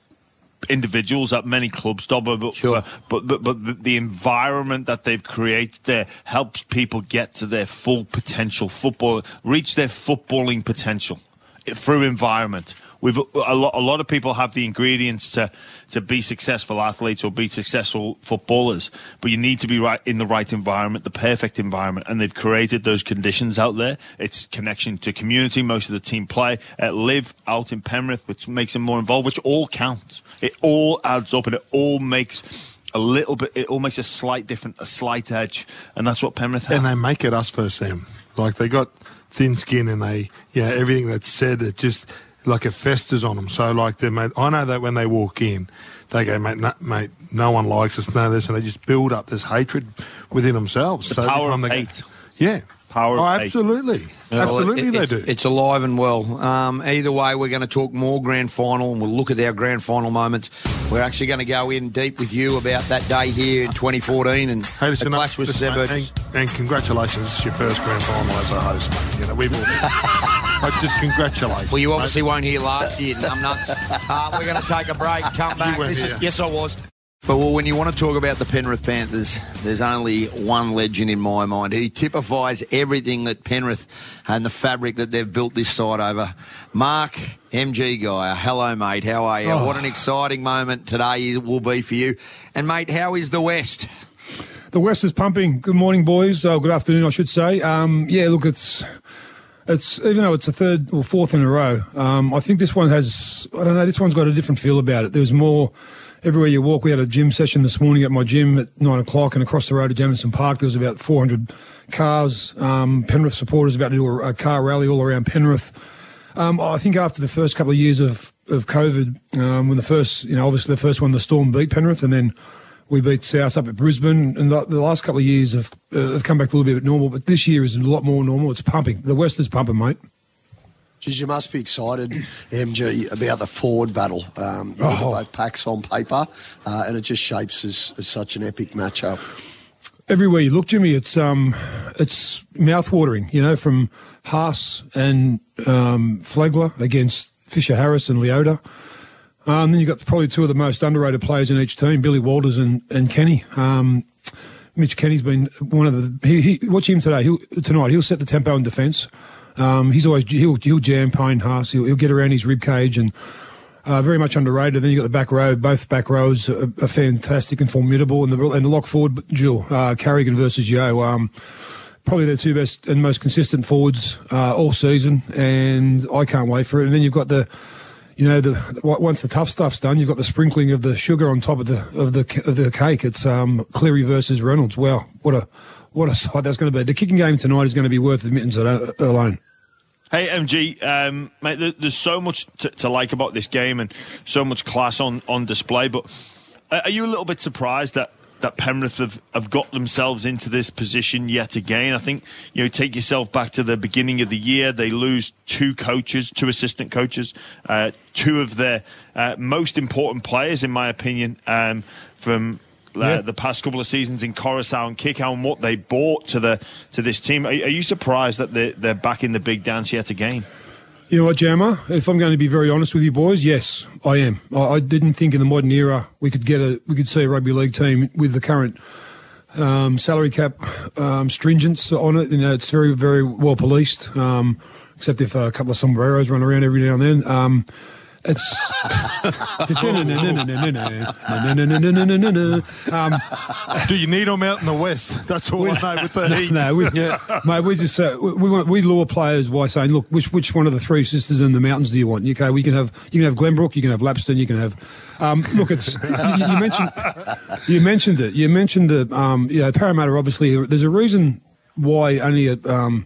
individuals at many clubs, Dobber, but, sure. but, but but the environment that they've created there helps people get to their full potential, football, reach their footballing potential through environment. We've a lot a lot of people have the ingredients to to be successful athletes or be successful footballers, but you need to be right in the right environment, the perfect environment, and they've created those conditions out there. It's connection to community. Most of the team play at live out in Penrith, which makes them more involved, which all counts. It all adds up, and it all makes a little bit. It all makes a slight different, a slight edge, and that's what Penrith have. And they make it us first, Sam. Like they got thin skin, and they yeah everything that's said it just. Like it festers on them. So, like, they mate, I know that when they walk in, they go, mate, no, mate, no one likes us, no this, and they just build up this hatred within themselves. The so power of hate. Yeah. Power oh, of absolutely. Hate. Yeah, absolutely, well, it, they do. It's alive and well. Um, either way, we're going to talk more grand final, and we'll look at our grand final moments. We're actually going to go in deep with you about that day here in twenty fourteen and hey, listen, the clash with Seabirds. And, and congratulations, it's your first grand final as a host, mate. You know, we've all... I just congratulate. Well, you obviously mate. won't hear last year, numbnuts. Uh, we're going to take a break, come back. This is, yes, I was. But, well, when you want to talk about the Penrith Panthers, there's only one legend in my mind. He typifies everything that Penrith and the fabric that they've built this side over. Mark M G Guy, hello, mate. How are you? Oh. What an exciting moment today will be for you. And, mate, how is the West? The West is pumping. Good morning, boys. Oh, good afternoon, I should say. Um, yeah, look, it's... It's even though it's a third or fourth in a row, um, I think this one has, I don't know, this one's got a different feel about it. There's more, everywhere you walk. We had a gym session this morning at my gym at nine o'clock, and across the road to Jamison Park there was about four hundred cars. Um, Penrith supporters about to do a, a car rally all around Penrith. Um, I think after the first couple of years of, of COVID, um, when the first, you know, obviously the first one, the Storm beat Penrith, and then we beat South up at Brisbane, and the, the last couple of years have, uh, have come back a little bit normal, but this year is a lot more normal. It's pumping. The West is pumping, mate. Geez, you must be excited, M G, about the forward battle. Um, you oh. Both packs on paper, uh, and it just shapes as, as such an epic matchup. Everywhere you look, Jimmy, it's um, it's mouth-watering, you know, from Haas and um, Flegler against Fisher-Harris and Leota. Um, then you've got probably two of the most underrated players in each team, Billy Walters and, and Kenny. Um, Mitch Kenny's been one of the he, – he, watch him today. He'll, tonight, he'll set the tempo in defence. Um, he's always – he'll he'll jam Payne Haas. He'll, he'll get around his ribcage, and uh, very much underrated. Then you've got the back row. Both back rows are, are fantastic and formidable. And the and the lock forward duel, uh, Carrigan versus Yeo, um, probably their two best and most consistent forwards uh, all season, and I can't wait for it. And then you've got the – You know, the, once the tough stuff's done, you've got the sprinkling of the sugar on top of the of the of the cake. It's um, Cleary versus Reynolds. Wow, what a what a side that's going to be. The kicking game tonight is going to be worth admittance alone. Hey, M G, um, mate, there, there's so much to, to like about this game and so much class on, on display. But are you a little bit surprised that, that Penrith have, have got themselves into this position yet again? I think, you know, take yourself back to the beginning of the year. They lose two coaches, two assistant coaches, uh, two of their uh, most important players, in my opinion, um, from uh, yeah. the past couple of seasons in Coruscant and Kickout, and what they brought to the to this team. Are, are you surprised that they're, they're back in the big dance yet again? You know what, Jammer? If I'm going to be very honest with you boys, yes, I am. I, I didn't think in the modern era we could get a we could see a rugby league team with the current um, salary cap um, stringence on it. You know, it's very, very well policed, um, except if a couple of sombreros run around every now and then. Um, It's um, do you need them out in the West? That's all we, I know with the no, heat. No, we, yeah, mate, we just uh, we we, want, we lure players by saying, look, which which one of the three sisters in the mountains do you want? Okay, we can have you can have Glenbrook, you can have Lapston, you can have. Um, look, it's you, you mentioned you mentioned it, you mentioned the um, you know, Parramatta. Obviously, there's a reason why only a, um,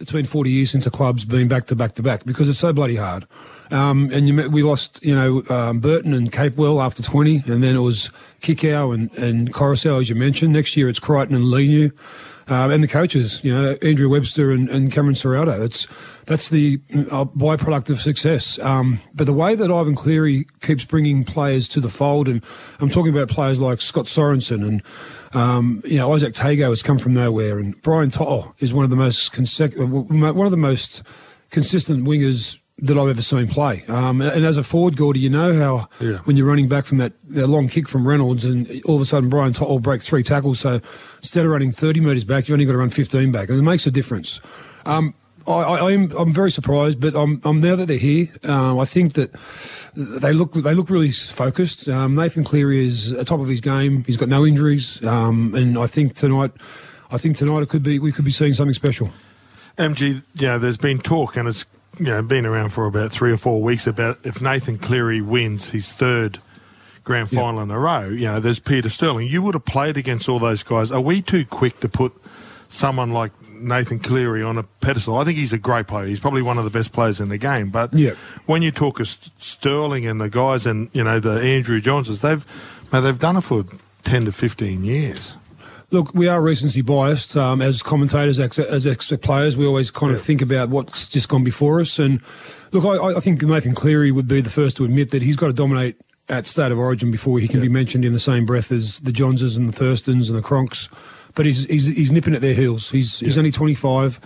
it's been forty years since a club's been back to back to back because it's so bloody hard. Um, and you, we lost, you know, um, Burton and Capewell after twenty, and then it was Kikau and, and Coruscant, as you mentioned. Next year it's Crichton and Leniu, um, and the coaches, you know, Andrew Webster and, and Cameron Serrato. It's, that's the uh, byproduct of success. Um, but the way that Ivan Cleary keeps bringing players to the fold, and I'm talking about players like Scott Sorensen and, um, you know, Isaac Tago has come from nowhere, and Brian To'o is one of the most consecutive, one of the most consistent wingers that I've ever seen play. Um, and as a forward, Gordy, you know how yeah. when you're running back from that, that long kick from Reynolds, and all of a sudden Brian To'o will break three tackles, so instead of running thirty metres back, you've only got to run fifteen back, and it makes a difference. Um, I, I, I'm, I'm very surprised, but I'm, I'm now that they're here, uh, I think that they look they look really focused. Um, Nathan Cleary is at the top of his game. He's got no injuries, um, and I think tonight, I think tonight it could be we could be seeing something special. M G, yeah, there's been talk, and it's you know, been around for about three or four weeks about if Nathan Cleary wins his third grand final yep. in a row, you know, there's Peter Sterling. You would have played against all those guys. Are we too quick to put someone like Nathan Cleary on a pedestal? I think he's a great player. He's probably one of the best players in the game. But yep. when you talk of Sterling and the guys and, you know, the Andrew Johnsons, they've, man, they've done it for ten to fifteen years. Look, we are recency biased um, as commentators, as, as expert players. We always kind of yeah. think about what's just gone before us. And look, I, I think Nathan Cleary would be the first to admit that he's got to dominate at State of Origin before he can yeah. be mentioned in the same breath as the Johnses and the Thurstons and the Cronks. But he's he's, he's nipping at their heels. He's yeah. he's only twenty-five.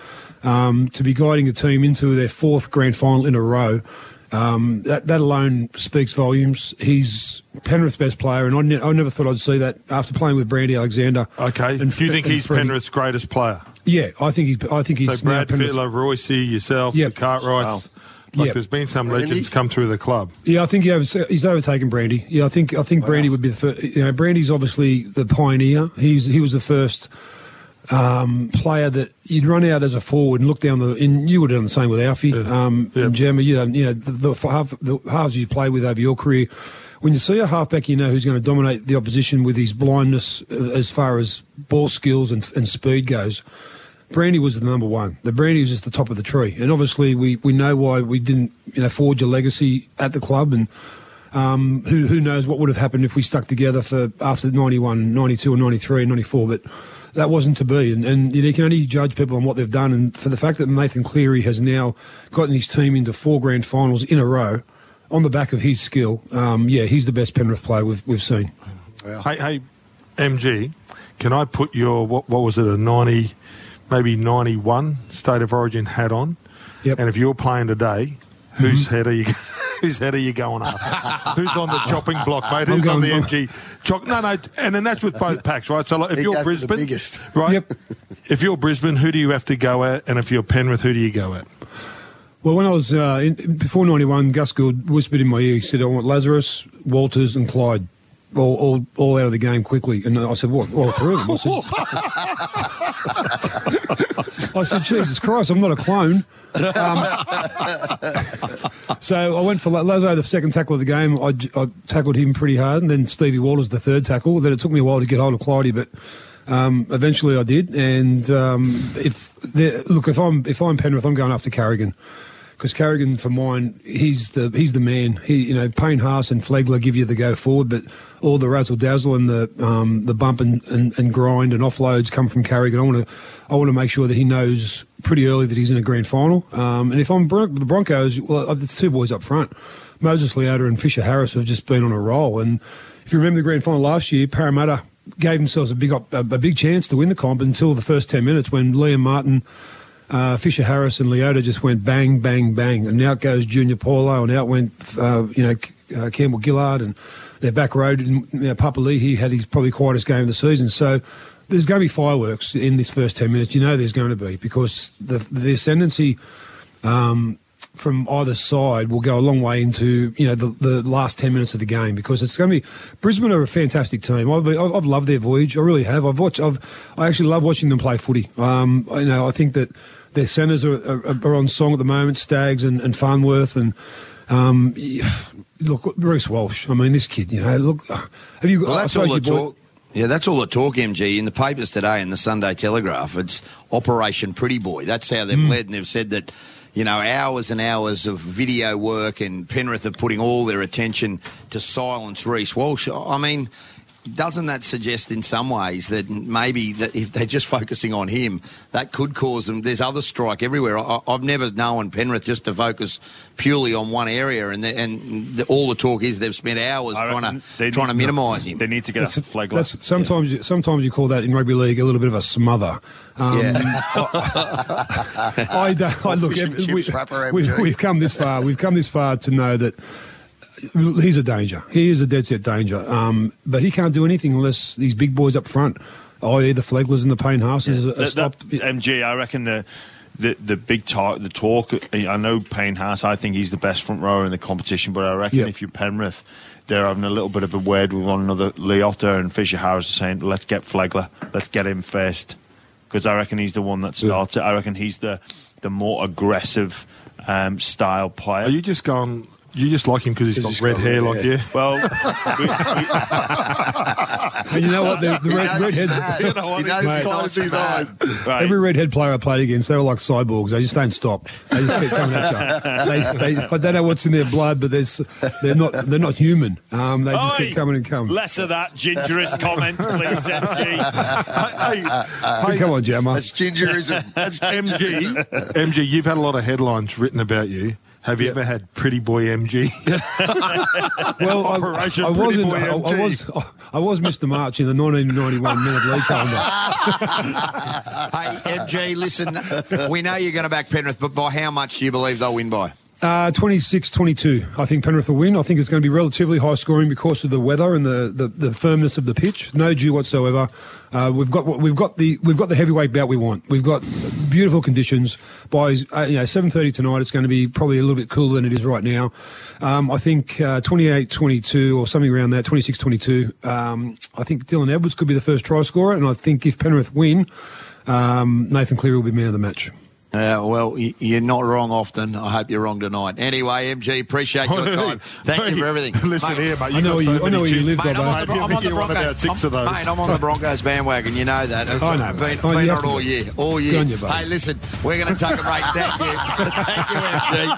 Um, to be guiding a team into their fourth grand final in a row, um, that that alone speaks volumes. He's Penrith's best player, and I, ne- I never thought I'd see that after playing with Brandy Alexander. Okay, and do you think he's Freddie. Penrith's greatest player? Yeah, I think he's. I think he's. So Brad Fittler, Royce, yourself, yep. the Cartwrights. Oh. Like yep. there's been some Brandy? legends come through the club. Yeah, I think he over- he's overtaken Brandy. Yeah, I think I think wow. Brandy would be the first. You know, Brandy's obviously the pioneer. He's he was the first. Um, player that you'd run out as a forward and look down the. And you would have done the same with Alfie um, yeah. and Jammer. You know, you know the, the, half, the halves you play with over your career. When you see a halfback, you know who's going to dominate the opposition with his blindness as far as ball skills and, and speed goes. Brandy was the number one. The Brandy was just the top of the tree, and obviously we, we know why we didn't you know forge a legacy at the club and. Um, who who knows what would have happened if we stuck together for after ninety-one, ninety-two, or ninety-three, and ninety-four, but that wasn't to be. And, and you know, you can only judge people on what they've done. And for the fact that Nathan Cleary has now gotten his team into four grand finals in a row on the back of his skill, um, yeah, he's the best Penrith player we've we've seen. Wow. Hey, hey, M G, can I put your what, what was it a ninety, maybe ninety-one State of Origin hat on? Yep. And if you're playing today, mm-hmm. whose head are you? Whose head are you going after? Who's on the chopping block, mate? Who's on the M G? Chock- no, no, and then that's with both packs, right? So like, if they you're Brisbane, the biggest. Right? Yep. If you're Brisbane, who do you have to go at? And if you're Penrith, who do you go at? Well, when I was uh, in, before ninety-one, Gus Gould whispered in my ear. He said, "I want Lazarus, Walters, and Clyde, all all, all out of the game quickly." And I said, "What? All three of them?" I said, I said "Jesus Christ, I'm not a clone." Um, so I went for Lazo, the second tackle of the game. I, I tackled him pretty hard, and then Stevie Walters, the third tackle. Then it took me a while to get hold of Clyde, but um, eventually I did. And um, if look, if I'm if I'm Penrith, I'm going after Carrigan, because Carrigan, for mine, he's the he's the man. He you know Payne Haas and Flegler give you the go forward, but all the razzle dazzle and the um, the bump and, and, and grind and offloads come from Carrigan. I want to I want to make sure that he knows pretty early that he's in a grand final. Um, and if I'm Bron- the Broncos, well, the two boys up front, Moses Leota and Fisher-Harris, have just been on a roll. And if you remember the grand final last year, Parramatta gave themselves a big op- a big chance to win the comp until the first ten minutes when Liam Martin, uh, Fisher-Harris, and Leota just went bang, bang, bang, and out goes Junior Paulo, and out went uh, you know uh, Campbell Gillard, and their back row, you know, Papali'i, he had his probably quietest game of the season. So there's going to be fireworks in this first ten minutes. You know there's going to be, because the, the ascendancy um, from either side will go a long way into, you know, the, the last ten minutes of the game, because it's going to be – Brisbane are a fantastic team. I've, I've loved their voyage. I really have. I've watched. I've I actually love watching them play footy. Um, you know, I think that their centres are, are, are on song at the moment, Staggs and, and Farnworth and – Um, look, Reece Walsh. I mean, this kid. You know, look. Have you got? Well, that's all the talk. Yeah, that's all the talk. M G in the papers today in the Sunday Telegraph. It's Operation Pretty Boy. That's how they've mm. led, and they've said that, you know, hours and hours of video work, and Penrith are putting all their attention to silence Reece Walsh. I mean, doesn't that suggest in some ways that maybe that if they're just focusing on him, that could cause them... There's other strike everywhere. I, I've never known Penrith just to focus purely on one area, and the, and the, all the talk is they've spent hours trying to trying to minimise him. They need to get that's, a Flegler. That's, sometimes, yeah. sometimes you call that in rugby league a little bit of a smother. Um, yeah. I, I, don't, I look. Every, we, wrapper, we, we've come this far. We've come this far to know that he's a danger. He is a dead set danger. Um, but he can't do anything unless these big boys up front, that is the Fleglers and the Payne Haas, yeah. are, are that, stopped. That, M G, I reckon the the, the big talk, the talk. I know Payne Haas. I think he's the best front rower in the competition. But I reckon yep. if you're Penrith, they're having a little bit of a word with one another. Leota and Fisher-Harris are saying, "Let's get Flegler. Let's get him first," because I reckon he's the one that starts yeah. it. I reckon he's the the more aggressive um, style player. Are you just going? You just like him because he's, he's got red hair, hair like you. Well, we, we, and you know what? The, the red, redhead, you know what? He knows close his eyes. Right. Every redhead player I played against, they were like cyborgs. They just don't stop. They just keep coming at you. They just, they, I don't know what's in their blood, but they're not they're not human. Um, they just Oi, keep coming and coming. Less of that gingerous comment, please, M G. Hey, hey, come on, Jammer. That's gingerism. That's M G. M G, you've had a lot of headlines written about you. Have you yep. ever had Pretty Boy M G? Well, Operation I, I Pretty Boy I, M G. I was, I, I was Mister March in the nineteen ninety-one minute league calendar. Hey, M G, listen, we know you're going to back Penrith, but by how much do you believe they'll win by? Uh, twenty-six twenty-two. I think Penrith will win. I think it's going to be relatively high scoring because of the weather and the, the, the firmness of the pitch. No dew whatsoever. Uh, we've got we've got the we've got the heavyweight bout we want. We've got beautiful conditions. By uh, you know seven thirty tonight, it's going to be probably a little bit cooler than it is right now. Um, I think uh, twenty-eight twenty-two or something around that. twenty-six twenty-two. Um, I think Dylan Edwards could be the first try scorer, and I think if Penrith win, um, Nathan Cleary will be man of the match. Uh, well, you're not wrong often. I hope you're wrong tonight. Anyway, M G, appreciate your time. Thank mate, you for everything. Listen mate, here, mate. I know where so you, know you live, mate. I'm, mate. I'm, I'm on the Broncos. Six I'm, of those. Mate, I'm on the Broncos bandwagon. You know that. It's I know. Been, been, oh, been on all year, all year. You, hey, listen, we're going to take a break. Thank you, thank you, M G.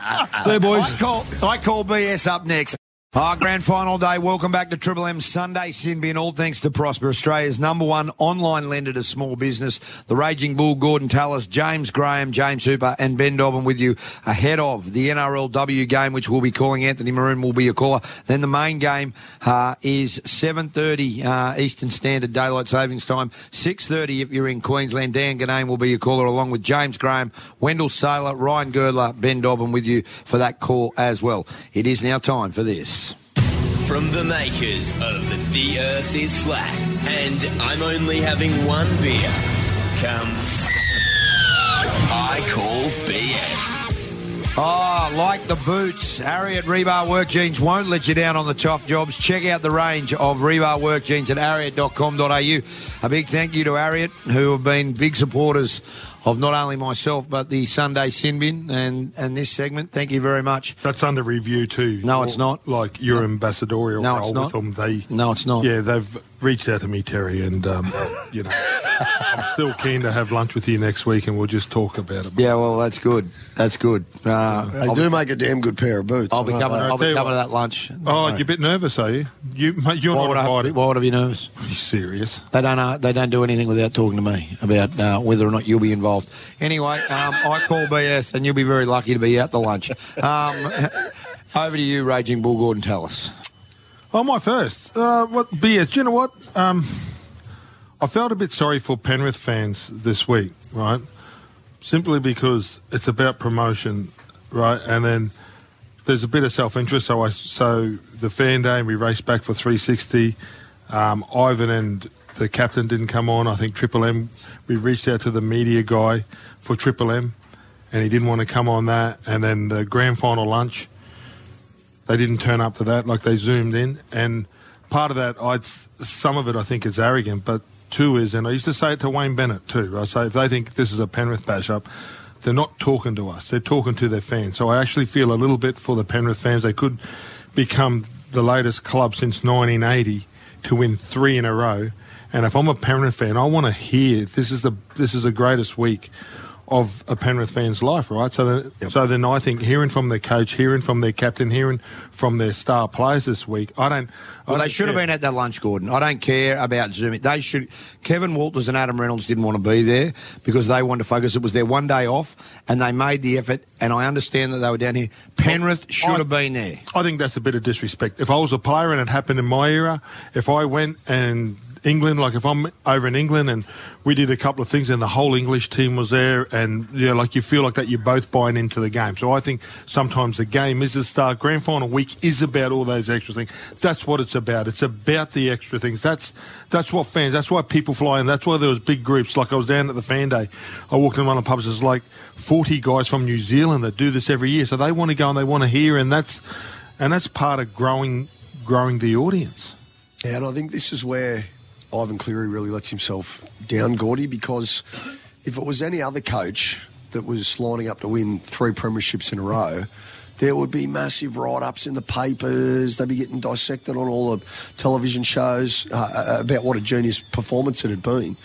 See you, boys. I call, I call B S up next. Our grand final day. Welcome back to Triple M Sunday Sin Bin. All thanks to Prosper, Australia's number one online lender to small business. The Raging Bull, Gordon Tallis, James Graham, James Hooper and Ben Dobbin with you ahead of the N R L W game, which we'll be calling. Anthony Maroon will be your caller. Then the main game uh, is seven thirty uh, Eastern Standard Daylight Savings Time, six thirty if you're in Queensland. Dan Ganane will be your caller along with James Graham, Wendell Saylor, Ryan Girdler, Ben Dobbin with you for that call as well. It is now time for this. From the makers of The Earth is Flat and I'm Only Having One Beer comes I Call B S. Oh, like the boots, Ariat Rebar Work Jeans won't let you down on the tough jobs. Check out the range of Rebar Work Jeans at ariat dot com dot a u. A big thank you to Ariat, who have been big supporters of not only myself but the Sunday Sin Bin and, and this segment. Thank you very much. That's under review too. No, or, it's not. Like your no. ambassadorial no, role with them. They, no, it's not. Yeah, they've reached out to me, Terry, and, um, you know, I'm still keen to have lunch with you next week and we'll just talk about it. Yeah, well, that's good. That's good. Um, Uh, they I'll do be, make a damn good pair of boots. I'll be coming, I'll be coming to that lunch. Oh, no. You're a bit nervous, are you? You you're why not invited. Why would I be nervous? Are you serious? They don't. Uh, they don't do anything without talking to me about uh, whether or not you'll be involved. Anyway, um, I call B S, and you'll be very lucky to be out the lunch. Um, over to you, Raging Bull Gordon Tallis. Oh, my first. Uh, what B S? Do you know what? Um, I felt a bit sorry for Penrith fans this week, right? Simply because it's about promotion. Right, and then there's a bit of self-interest. So I, so the fan day, we raced back for three sixty. Um, Ivan and the captain didn't come on. I think Triple M, we reached out to the media guy for Triple M and he didn't want to come on that. And then the grand final lunch, they didn't turn up to that, like they zoomed in. And part of that, I'd, some of it I think is arrogant, but two is, and I used to say it to Wayne Bennett too, I say if they think this is a Penrith bash-up, they're not talking to us, they're talking to their fans. So I actually feel a little bit for the Penrith fans. They could become the latest club since nineteen eighty to win three in a row. And if I'm a Penrith fan, I want to hear this is the this is the greatest week of a Penrith fan's life, right? So then, yep. so then I think hearing from their coach, hearing from their captain, hearing from their star players this week, I don't. I well, don't they should care. have been at that lunch, Gordon. I don't care about Zoom. They should. Kevin Walters and Adam Reynolds didn't want to be there because they wanted to focus. It was their one day off, and they made the effort. And I understand that they were down here. Penrith should I, have been there. I think that's a bit of disrespect. If I was a player and it happened in my era, if I went and. England, like if I'm over in England and we did a couple of things and the whole English team was there and, you know, like you feel like that, you're both buying into the game. So I think sometimes the game is the start. Grand final week is about all those extra things. That's what it's about. It's about the extra things. That's that's what fans, that's why people fly in. That's why there was big groups. Like I was down at the fan day. I walked in one of the pubs, there's like forty guys from New Zealand that do this every year. So they want to go and they want to hear, and that's and that's part of growing growing the audience. Yeah, and I think this is where Ivan Cleary really lets himself down, Gordy, because if it was any other coach that was lining up to win three premierships in a row, there would be massive write-ups in the papers. They'd be getting dissected on all the television shows uh, about what a genius performance it had been.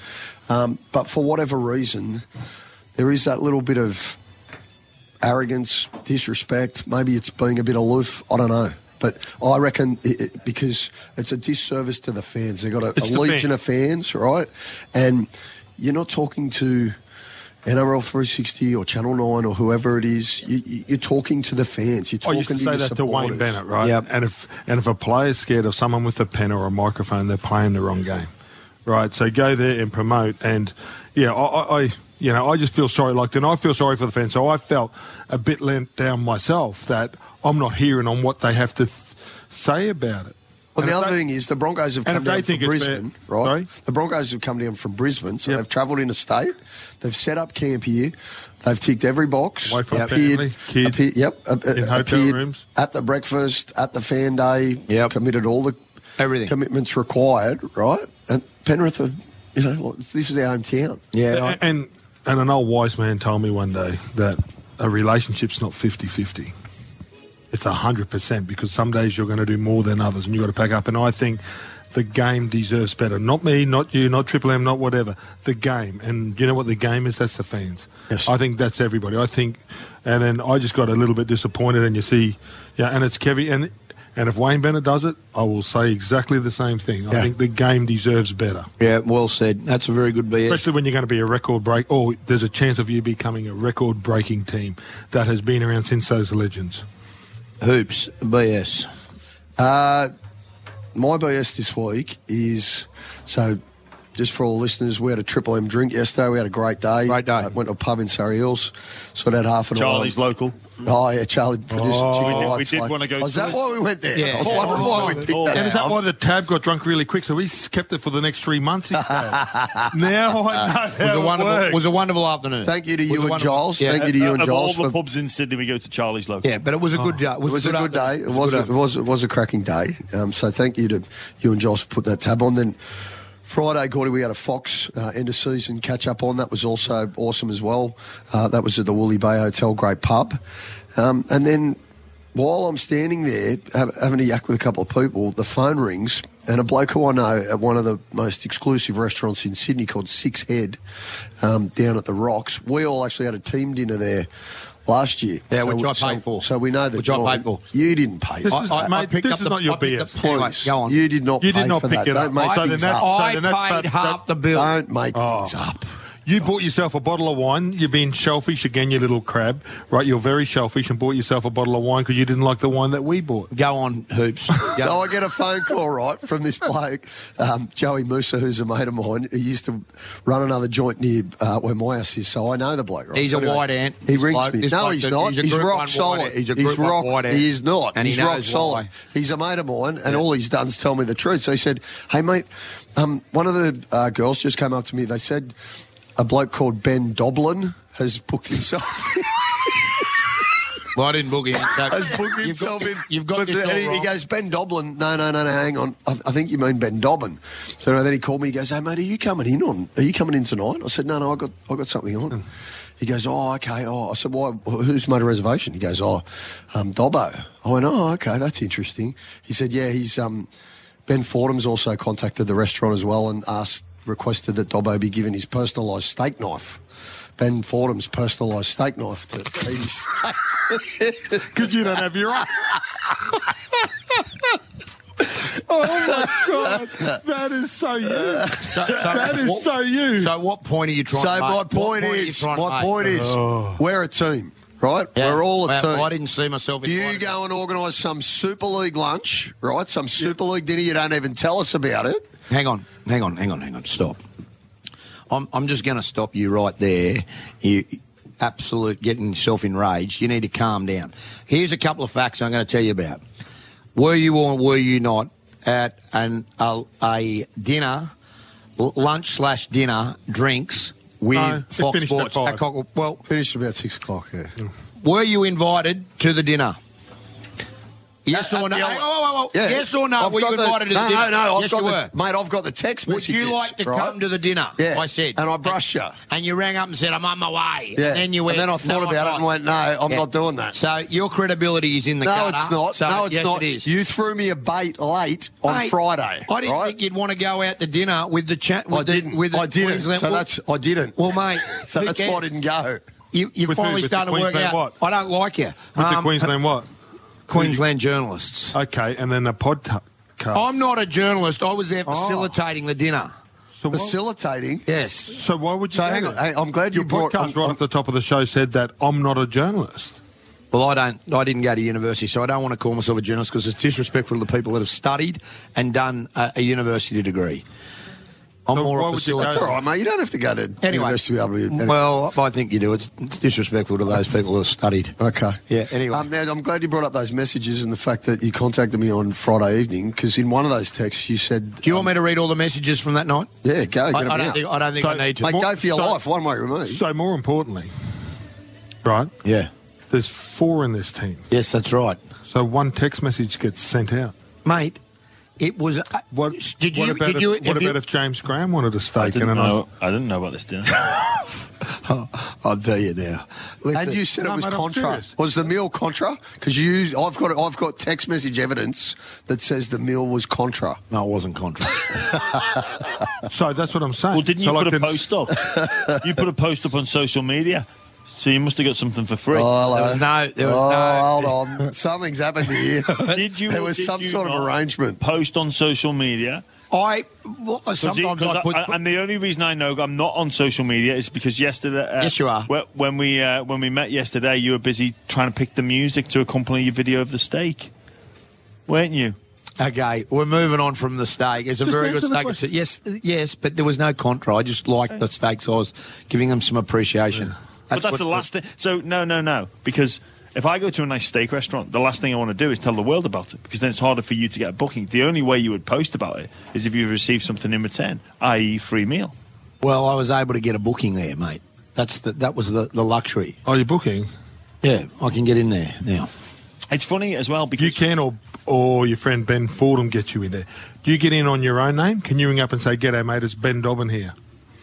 Um, but for whatever reason, there is that little bit of arrogance, disrespect. Maybe it's being a bit aloof. I don't know. But I reckon it, because it's a disservice to the fans. They've got a, a legion fan. of fans, right? And you're not talking to N R L three sixty or Channel nine or whoever it is. You, you're talking to the fans. You're talking I used to, to say your that supporters. to Wayne Bennett, right? Yep. And if and if a player's scared of someone with a pen or a microphone, they're playing the wrong game, right? So go there and promote. And yeah, I, I you know I just feel sorry. Like then I feel sorry for the fans. So I felt a bit let down myself that I'm not hearing on what they have to th- say about it. Well, and the other they, thing is the Broncos have come down from Brisbane, right? Sorry? The Broncos have come down from Brisbane, so yep. they've travelled in a state. They've set up camp here. They've ticked every box. Away from yep. family, appeared, appeared, yep, uh, in uh, hotel rooms. At the breakfast, at the fan day, yep. committed all the Everything. commitments required, right? And Penrith, are, you know, like, this is our hometown. Yeah, and, and, and an old wise man told me one day that a relationship's not fifty-fifty. It's one hundred percent because some days you're going to do more than others and you've got to pack up. And I think the game deserves better. Not me, not you, not Triple M, not whatever. The game. And you know what the game is? That's the fans. Yes. I think that's everybody. I think – and then I just got a little bit disappointed and you see – yeah, and it's Kevy. And, and if Wayne Bennett does it, I will say exactly the same thing. Yeah. I think the game deserves better. Yeah, well said. That's a very good B S. Especially when you're going to be a record break – or there's a chance of you becoming a record-breaking team that has been around since those legends. Hoops, B S. Uh, my B S this week is, so just for all listeners, we had a Triple M drink yesterday. We had a great day. Great day. Uh, went to a pub in Surrey Hills, sort of had half an hour. Charlie's local. Oh, yeah, Charlie produced oh, chicken We, we did like, want to go Was that it? why we went there? Yeah. I was yeah. wondering oh, why we picked oh, that And out. Is that why the tab got drunk really quick? So we kept it for the next three months. Now I know was how a wonderful, it was a wonderful afternoon. Thank you to you and Giles. Yeah. Thank you to you uh, and Giles. Of all the pubs in Sydney, we go to Charlie's local. Yeah, but it was a good day. It was a good day. It was a cracking day. Um, so thank you to you and Giles for putting that tab on. Then Friday, Gordy, we had a Fox uh, end-of-season catch-up on. That was also awesome as well. Uh, that was at the Woolley Bay Hotel, great pub. Um, and then while I'm standing there have, having a yak with a couple of people, the phone rings, and a bloke who I know at one of the most exclusive restaurants in Sydney called Six Head um, down at the Rocks. We all actually had a team dinner there last year. Yeah, so which I so, paid for. So we know that which I paid for. You didn't pay for that. I, mate, I picked this up is the, not your B S. Please, go on. You did not you pay did not for pick that. It up. Don't make I things up. I so paid half that, the bill. Don't make oh. things up. You bought yourself a bottle of wine. You've been shellfish again, you little crab. Right, you're very shellfish and bought yourself a bottle of wine because you didn't like the wine that we bought. Go on, Hoops. Go. So I get a phone call, right, from this bloke, um, Joey Musa, who's a mate of mine, who used to run another joint near uh, where my house is, so I know the bloke. Right? He's so a anyway, white ant. He this rings bloke, me. No, he's not. He's, he's rock solid. He's a group he's rock, white ant. He is not. And he's he rock solid. Why. He's a mate of mine, and yeah. all he's done is tell me the truth. So he said, hey, mate, um, one of the uh, girls just came up to me. They said a bloke called Ben Doblin has booked himself. Well, I didn't book him. So has booked himself in. You've got, you've got this the, all he, wrong. He goes, Ben Doblin. No, no, no, no. Hang on. I, I think you mean Ben Dobbin. So anyway, then he called me. He goes, hey mate, are you coming in on? Are you coming in tonight? I said, no, no. I got, I got something on. He goes, oh, okay. Oh, I said, why? Who's made a reservation? He goes, oh, um, Dobbo. I went, oh, okay. That's interesting. He said, yeah, he's um, Ben Fordham's also contacted the restaurant as well and asked, requested that Dobbo be given his personalised steak knife. Ben Fordham's personalised steak knife to eat his steak. Because you don't have your own. Oh, my God. That is so you. So, so that is what, so you. So what point are you trying so to make? So my point is, my make? point is, oh. we're a team, right? Yeah. We're all a well, team. I didn't see myself in You go and organise some Super League lunch, right, some Super yeah. League dinner. You don't even tell us about it. Hang on, hang on, hang on, hang on. Stop. I'm I'm just going to stop you right there. You absolute getting yourself enraged. You need to calm down. Here's a couple of facts I'm going to tell you about. Were you or were you not at an a, a dinner, lunch slash dinner, drinks with no, Fox Sports? At Cockle, well, finished about six o'clock. Yeah. Were you invited to the dinner? Yes or no? Hey, oh, oh, oh. Yeah. Yes or no? I've were you invited the, to the no, dinner? No, no, I've yes, got you were. The, mate, I've got the text messages. Would you like to right? come to the dinner? Yeah. I said. And I brushed and, you. And you rang up and said, I'm on my way. Yeah. And then you went. And then I thought no, about I'm it and went, no, I'm yeah. not doing that. So your credibility is in the no, gutter. No, it's not. So no, it's yes, not. It is. You threw me a bait late on Mate, Friday. I didn't right? think you'd want to go out to dinner with the chat. I didn't. With the I didn't. So that's, I didn't. Well, mate. So that's why I didn't go. You're finally starting to work out. I don't like you. With the Queensland what? Queensland journalists. Okay, and then a podcast. I'm not a journalist. I was there facilitating oh. the dinner. So facilitating? Yes. So why would you So hang on. Hey, I'm glad Your you brought... Your podcast right I'm, at the top of the show said that I'm not a journalist. Well, I don't. I didn't go to university, so I don't want to call myself a journalist because it's disrespectful to the people that have studied and done a, a university degree. I'm so more of a facilitator. That's all right, mate. You don't have to go to anyway, university to be able to... Anyway. Well, I think you do. It's, it's disrespectful to those people who have studied. Okay. Yeah, anyway. Um, now, I'm glad you brought up those messages and the fact that you contacted me on Friday evening because in one of those texts you said... Do you um, want me to read all the messages from that night? Yeah, go. Get I, them I, don't think, I don't think so, I need to. Mate, more, go for your so, life. One way removed. So, more importantly, right? Yeah. There's four in this team. Yes, that's right. So, one text message gets sent out. Mate... It was. Uh, what did you? What about, did you, if, what you, about if James Graham wanted a steak? I didn't, and know, I didn't know about this dinner. oh, I'll tell you now. Listen, and you said no, it was mate, contra. Was the meal contra? Because you, I've got, I've got text message evidence that says the meal was contra. No, it wasn't contra. So that's what I'm saying. Well, didn't you so put like a post up? You put a post up on social media. So you must have got something for free. Oh, there was no, there was oh no. Hold on. Something's happened here. Did you? There was some sort of arrangement. Post on social media. I well, sometimes it, I put, I, put, and the only reason I know I'm not on social media is because yesterday. Uh, yes, you are. When we uh, when we met yesterday, you were busy trying to pick the music to accompany your video of the steak, weren't you? Okay, we're moving on from the steak. It's a just very good steak. Yes, yes, but there was no contra. I just liked okay. the steaks. I was giving them some appreciation. Yeah. That's but that's the last thing. So, no, no, no. Because if I go to a nice steak restaurant, the last thing I want to do is tell the world about it because then it's harder for you to get a booking. The only way you would post about it is if you receive something in return, that is free meal. Well, I was able to get a booking there, mate. That's the, That was the, the luxury. Oh, you're booking? Yeah, I can get in there now. It's funny as well because... You can or or your friend Ben Fordham gets you in there. Do you get in on your own name? Can you ring up and say, g'day, mate, it's Ben Dobbin here?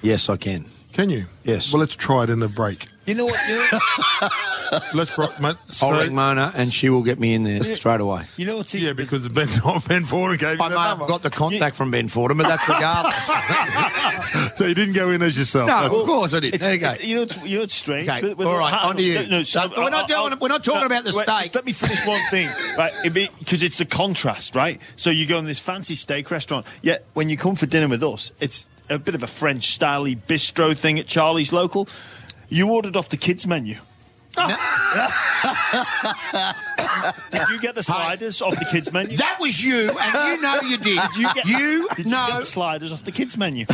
Yes, I can. Can you? Yes. Well, let's try it in the break. You know what? You know, let's rock, mate. So, I'll ring Mona, and she will get me in there yeah. straight away. You know what's yeah, because Ben, oh, Ben Fordham gave you I may have got the contact yeah. from Ben Fordham, but that's regardless. So you didn't go in as yourself? No, that's of course I did. There you go. It, you know, it's, you know it's strange. Okay. With, with all right, hat, on to you. No, no, so, no, we're not going. We're not talking no, about the wait, steak. Let me finish one thing, right? Because it's the contrast, right? So you go in this fancy steak restaurant, yet when you come for dinner with us, it's a bit of a French-styley bistro thing at Charlie's Local. You ordered off the kids' menu. No. Did you get the sliders Hi. off the kids' menu? That was you, and you know you did. Did you get, you did you know. get the sliders off the kids' menu?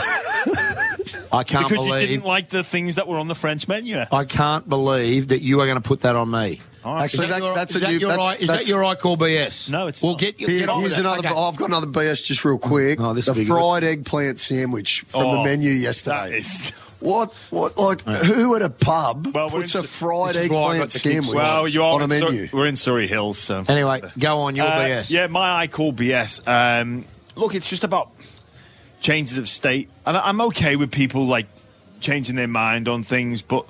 I can't because believe... Because you didn't like the things that were on the French menu. I can't believe that you are going to put that on me. Right. Actually, that, your, that's a that new... That's, I, is that's, that your I call B S? No, it's well, not. Well, get, Here, get on here's with another. Okay. I've got another B S just real quick. Oh, this the fried good. eggplant sandwich from oh, the menu yesterday. That is... What? What? Like, right. who at a pub well, puts in, a fried eggplant sandwich well, you are on a menu? Sur- we're in Surrey Hills, so... Anyway, go on, your uh, B S. Yeah, my I call B S. Um, look, it's just about changes of state. And I'm okay with people, like, changing their mind on things, but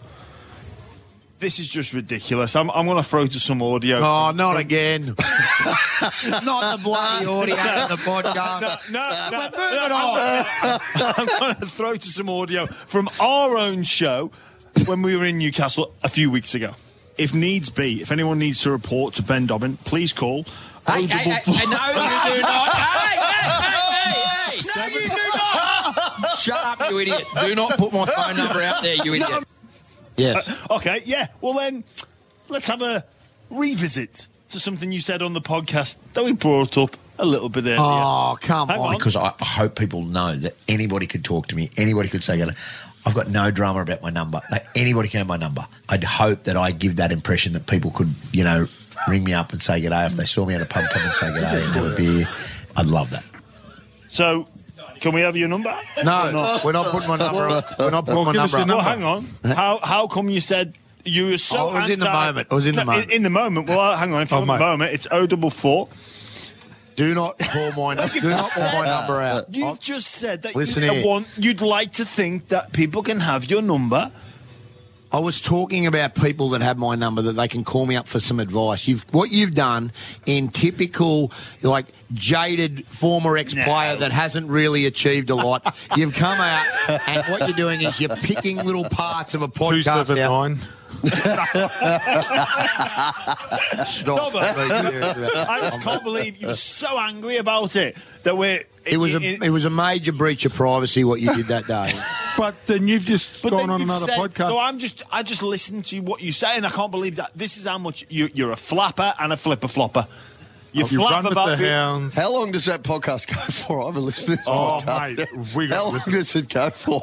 this is just ridiculous. I'm, I'm going to throw to some audio. Oh, not from, again. Not the bloody audio in the podcast. No, no, no. We're moving no, on. I'm, I'm going to throw to some audio from our own show when we were in Newcastle a few weeks ago. If needs be, if anyone needs to report to Ben Dobbin, please call. Hey, hey, hey, hey, no, you do not. Hey, hey, hey. No, you do not! Shut up, you idiot. Do not put my phone number out there, you idiot. No. Yes. Uh, okay, yeah. Well, then, let's have a revisit to something you said on the podcast that we brought up a little bit earlier. Oh, come Hang on. Because I hope people know that anybody could talk to me, anybody could say, I've got no drama about my number. Like, anybody can have my number. I'd hope that I give that impression that people could, you know, ring me up and say g'day. If they saw me at a pub, come and say g'day and have a beer. I'd love that. So, can we have your number? No, not? we're not putting my number up. We're not putting well, my number up. Well, hang on. How how come you said you were so oh, I was anti- in the moment. I was in no, the moment. In the moment. Well, hang on. If I'm in the moment, it's oh four four. Do not call my, do not call my number out. You've I've, just said that you want, you'd like to think that people can have your number. I was talking about people that have my number, that they can call me up for some advice. You've What you've done in typical, like, jaded former ex-player no. that hasn't really achieved a lot, you've come out and what you're doing is you're picking little parts of a podcast two seven nine. Stop. I just can't believe you were so angry about it that we're... It, it was a it, it was a major breach of privacy what you did that day. But then you've just but gone on another said, podcast. So I'm just I just listened to what you say and I can't believe that this is how much you, you're a flapper and a flipper flopper. You, you run with the hounds. How long does that podcast go for? I haven't listened to this oh, podcast. Mate, we how long listen. does it go for?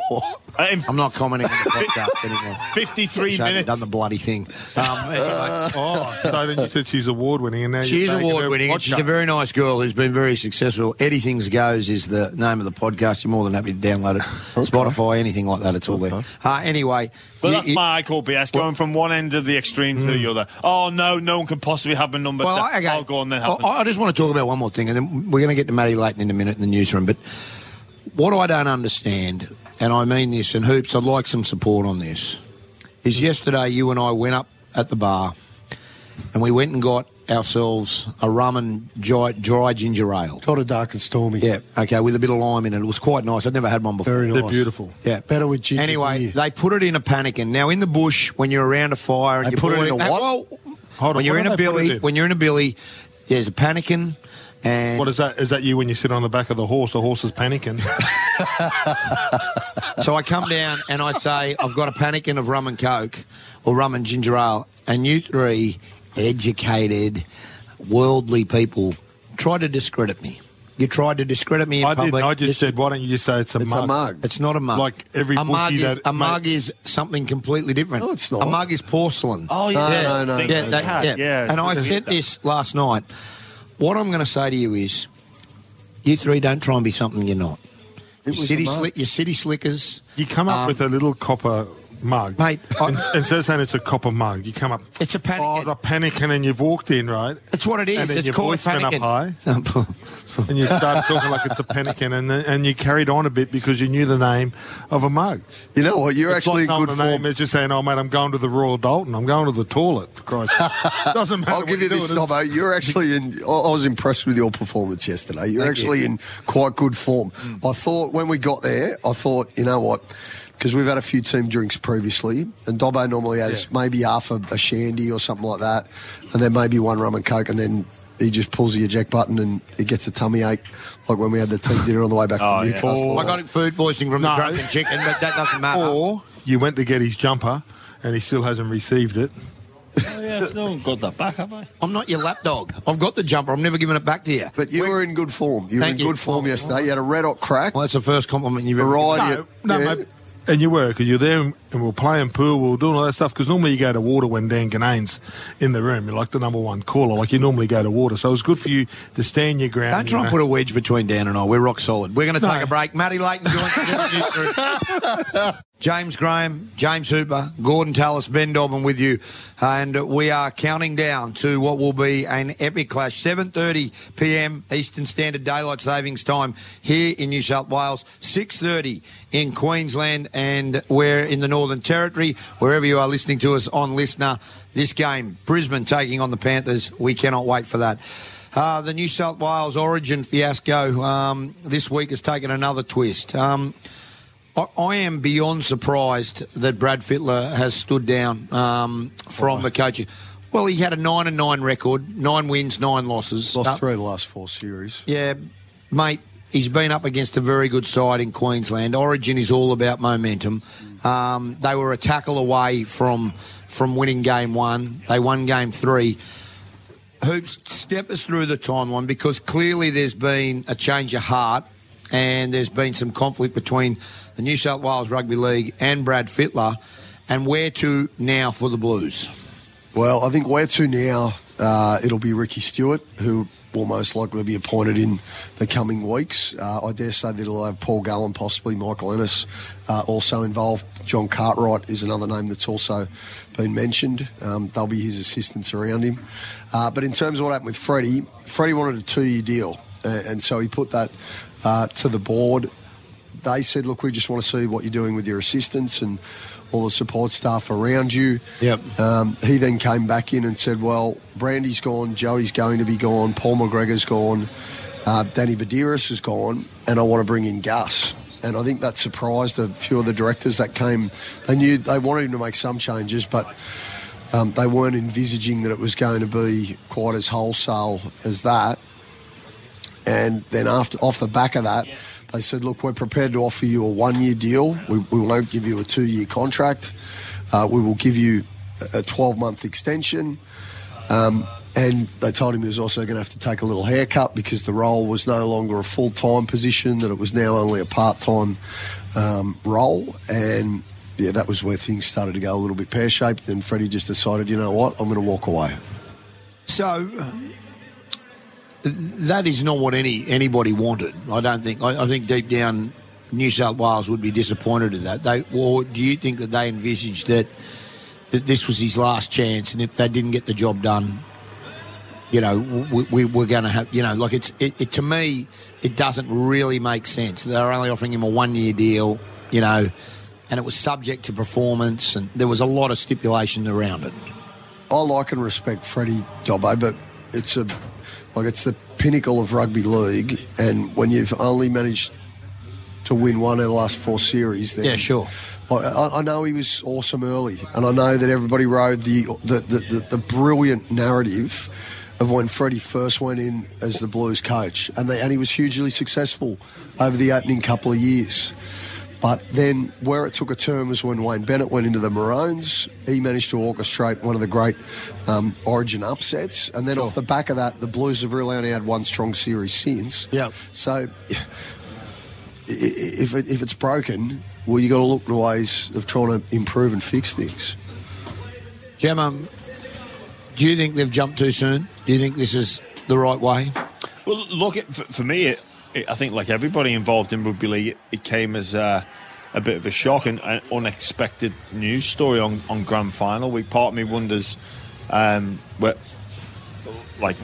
I'm not commenting on the podcast anymore. fifty-three Shame minutes. Done the bloody thing. Um, anyway. Oh, so then you said she's award-winning. and now She is award-winning. And she's a very nice girl who's been very successful. Eddie Things Goes is the name of the podcast. You're more than happy to download it. Okay. Spotify, anything like that. It's all okay. there. Uh, anyway. Well, you, that's you, my I call B S, well, going from one end of the extreme mm. to the other. Oh, no, no one can possibly have a number. Well, okay. I'll go on then. Happen. I just want to talk about one more thing, and then we're going to get to Matty Layton in a minute in the newsroom. But what I don't understand, and I mean this, and Hoops, I'd like some support on this, is yesterday you and I went up at the bar and we went and got ourselves a rum and dry, dry ginger ale. Got a dark and stormy. Yeah, okay, with a bit of lime in it. It was quite nice. I'd never had one before. Very nice. They're beautiful. Yeah. Better with ginger. Anyway, beer. They put it in a pannikin. Now, in the bush, when you're around a fire and they you put, put it in a what? Well, Hold on. When you're in a billy, in? when you're in a billy, there's a pannikin. And what is that? Is that you when you sit on the back of the horse? The horse is panicking. So I come down and I say, I've got a pannikin of rum and coke or rum and ginger ale. And you three educated, worldly people try to discredit me. You tried to discredit me in I public. I did. I just this, said, why don't you just say it's a it's mug? It's a mug. It's not a mug. Like every a mug is, that, A mate. mug is something completely different. No, it's not. A mug is porcelain. Oh, yeah. No, no, no. no, yeah, no, that, yeah. yeah and I said this last night. What I'm going to say to you is, you three don't try and be something you're not. Your city, slick, your city slickers. You come up um, with a little copper mug. Mate. I, and, instead of saying it's a copper mug, you come up. It's a pannikin. Oh, the pannikin, and you've walked in, right? That's what it is. And then it's your voice went up high. And you started talking like it's a pannikin, and and you carried on a bit because you knew the name of a mug. You know what? You're it's actually in good form. It's just saying, oh, mate, I'm going to the Royal Dalton. I'm going to the toilet, for Christ's sake. Doesn't matter. I'll give you this, Nobbo. You're actually in. I was impressed with your performance yesterday. You're Thank actually you. in quite good form. Mm. I thought when we got there, I thought, you know what? Because we've had a few team drinks previously, and Dobbo normally has yeah. maybe half a, a shandy or something like that, and then maybe one rum and coke, and then he just pulls the eject button and it gets a tummy ache, like when we had the team dinner on the way back oh, from Newcastle. Yeah. I got food poisoning from no. the drunken chicken, but that doesn't matter. Or you went to get his jumper and he still hasn't received it. Oh, yeah, I've still got that back, have I? I'm not your lapdog. I've got the jumper. I'm never giving it back to you. But you We're, were in good form. You were in you. good form oh, yesterday. Oh, you had a red-hot crack. Well, that's the first compliment you've ever given. No, no, yeah. mate. And you were, because you're there and we'll play in pool, we'll do all that stuff, because normally you go to water when Dan Ganane's in the room. You're like the number one caller, like you normally go to water. So it was good for you to stand your ground. Don't try and put a wedge between Dan and I. We're rock solid. We're going to no. take a break. Matty Leighton joins James Graham, James Hooper, Gordon Tallis, Ben Dobbin with you. And we are counting down to what will be an epic clash. seven thirty p m Eastern Standard Daylight Savings Time here in New South Wales. six thirty in Queensland, and we're in the Northern Territory. Wherever you are listening to us on Listener, this game, Brisbane taking on the Panthers. We cannot wait for that. Uh, the New South Wales Origin fiasco um, this week has taken another twist. Um, I, I am beyond surprised that Brad Fittler has stood down um, from oh. the coaching. Well, he had a nine and nine record, nine wins, nine losses. Lost uh, three of the last four series. Yeah, mate. He's been up against a very good side in Queensland. Origin is all about momentum. Um, they were a tackle away from from winning game one. They won game three. Hoops, step us through the timeline, because clearly there's been a change of heart and there's been some conflict between the New South Wales Rugby League and Brad Fittler. And where to now for the Blues? Well, I think where to now, uh, it'll be Ricky Stewart, who will most likely be appointed in the coming weeks. Uh, I dare say that it'll have Paul Gallen, possibly Michael Ennis, uh, also involved. John Cartwright is another name that's also been mentioned. Um, they'll be his assistants around him. Uh, but in terms of what happened with Freddie, Freddie wanted a two-year deal, uh, and so he put that uh, to the board. They said, look, we just want to see what you're doing with your assistants and all the support staff around you. Yep. Um, he then came back in and said, well, Brandy's gone, Joey's going to be gone, Paul McGregor's gone, uh, Danny Badiris is gone, and I want to bring in Gus. And I think that surprised a few of the directors that came. They knew they wanted him to make some changes, but um, they weren't envisaging that it was going to be quite as wholesale as that. And then after, off the back of that, yeah. They said, look, we're prepared to offer you a one-year deal. We, we won't give you a two-year contract. Uh, we will give you a twelve-month extension. Um, and they told him he was also going to have to take a little haircut because the role was no longer a full-time position, that it was now only a part-time um, role. And, yeah, that was where things started to go a little bit pear-shaped. And Freddie just decided, you know what, I'm going to walk away. So... Um That is not what any anybody wanted. I don't think. I, I think deep down, New South Wales would be disappointed in that. They, or do you think that they envisaged that that this was his last chance, and if they didn't get the job done, you know, we, we were going to have, you know, like it's it, it to me, it doesn't really make sense. They're only offering him a one-year deal, you know, and it was subject to performance, and there was a lot of stipulation around it. I like and respect Freddie Dobbo, but it's a. Like, it's the pinnacle of rugby league, and when you've only managed to win one of the last four series, then... Yeah, sure. I, I know he was awesome early, and I know that everybody rode the the, the, the the brilliant narrative of when Freddie first went in as the Blues coach, and, they, and he was hugely successful over the opening couple of years. But then where it took a turn was when Wayne Bennett went into the Maroons. He managed to orchestrate one of the great um, Origin upsets. And then sure. off the back of that, the Blues have really only had one strong series since. Yeah. So if it, if it's broken, well, you got to look to ways of trying to improve and fix things. Gemma, do you think they've jumped too soon? Do you think this is the right way? Well, look, it, for, for me... It, I think, like everybody involved in rugby league, it came as a, a bit of a shock and an unexpected news story on, on grand final week. Part of me wonders, um, what, like,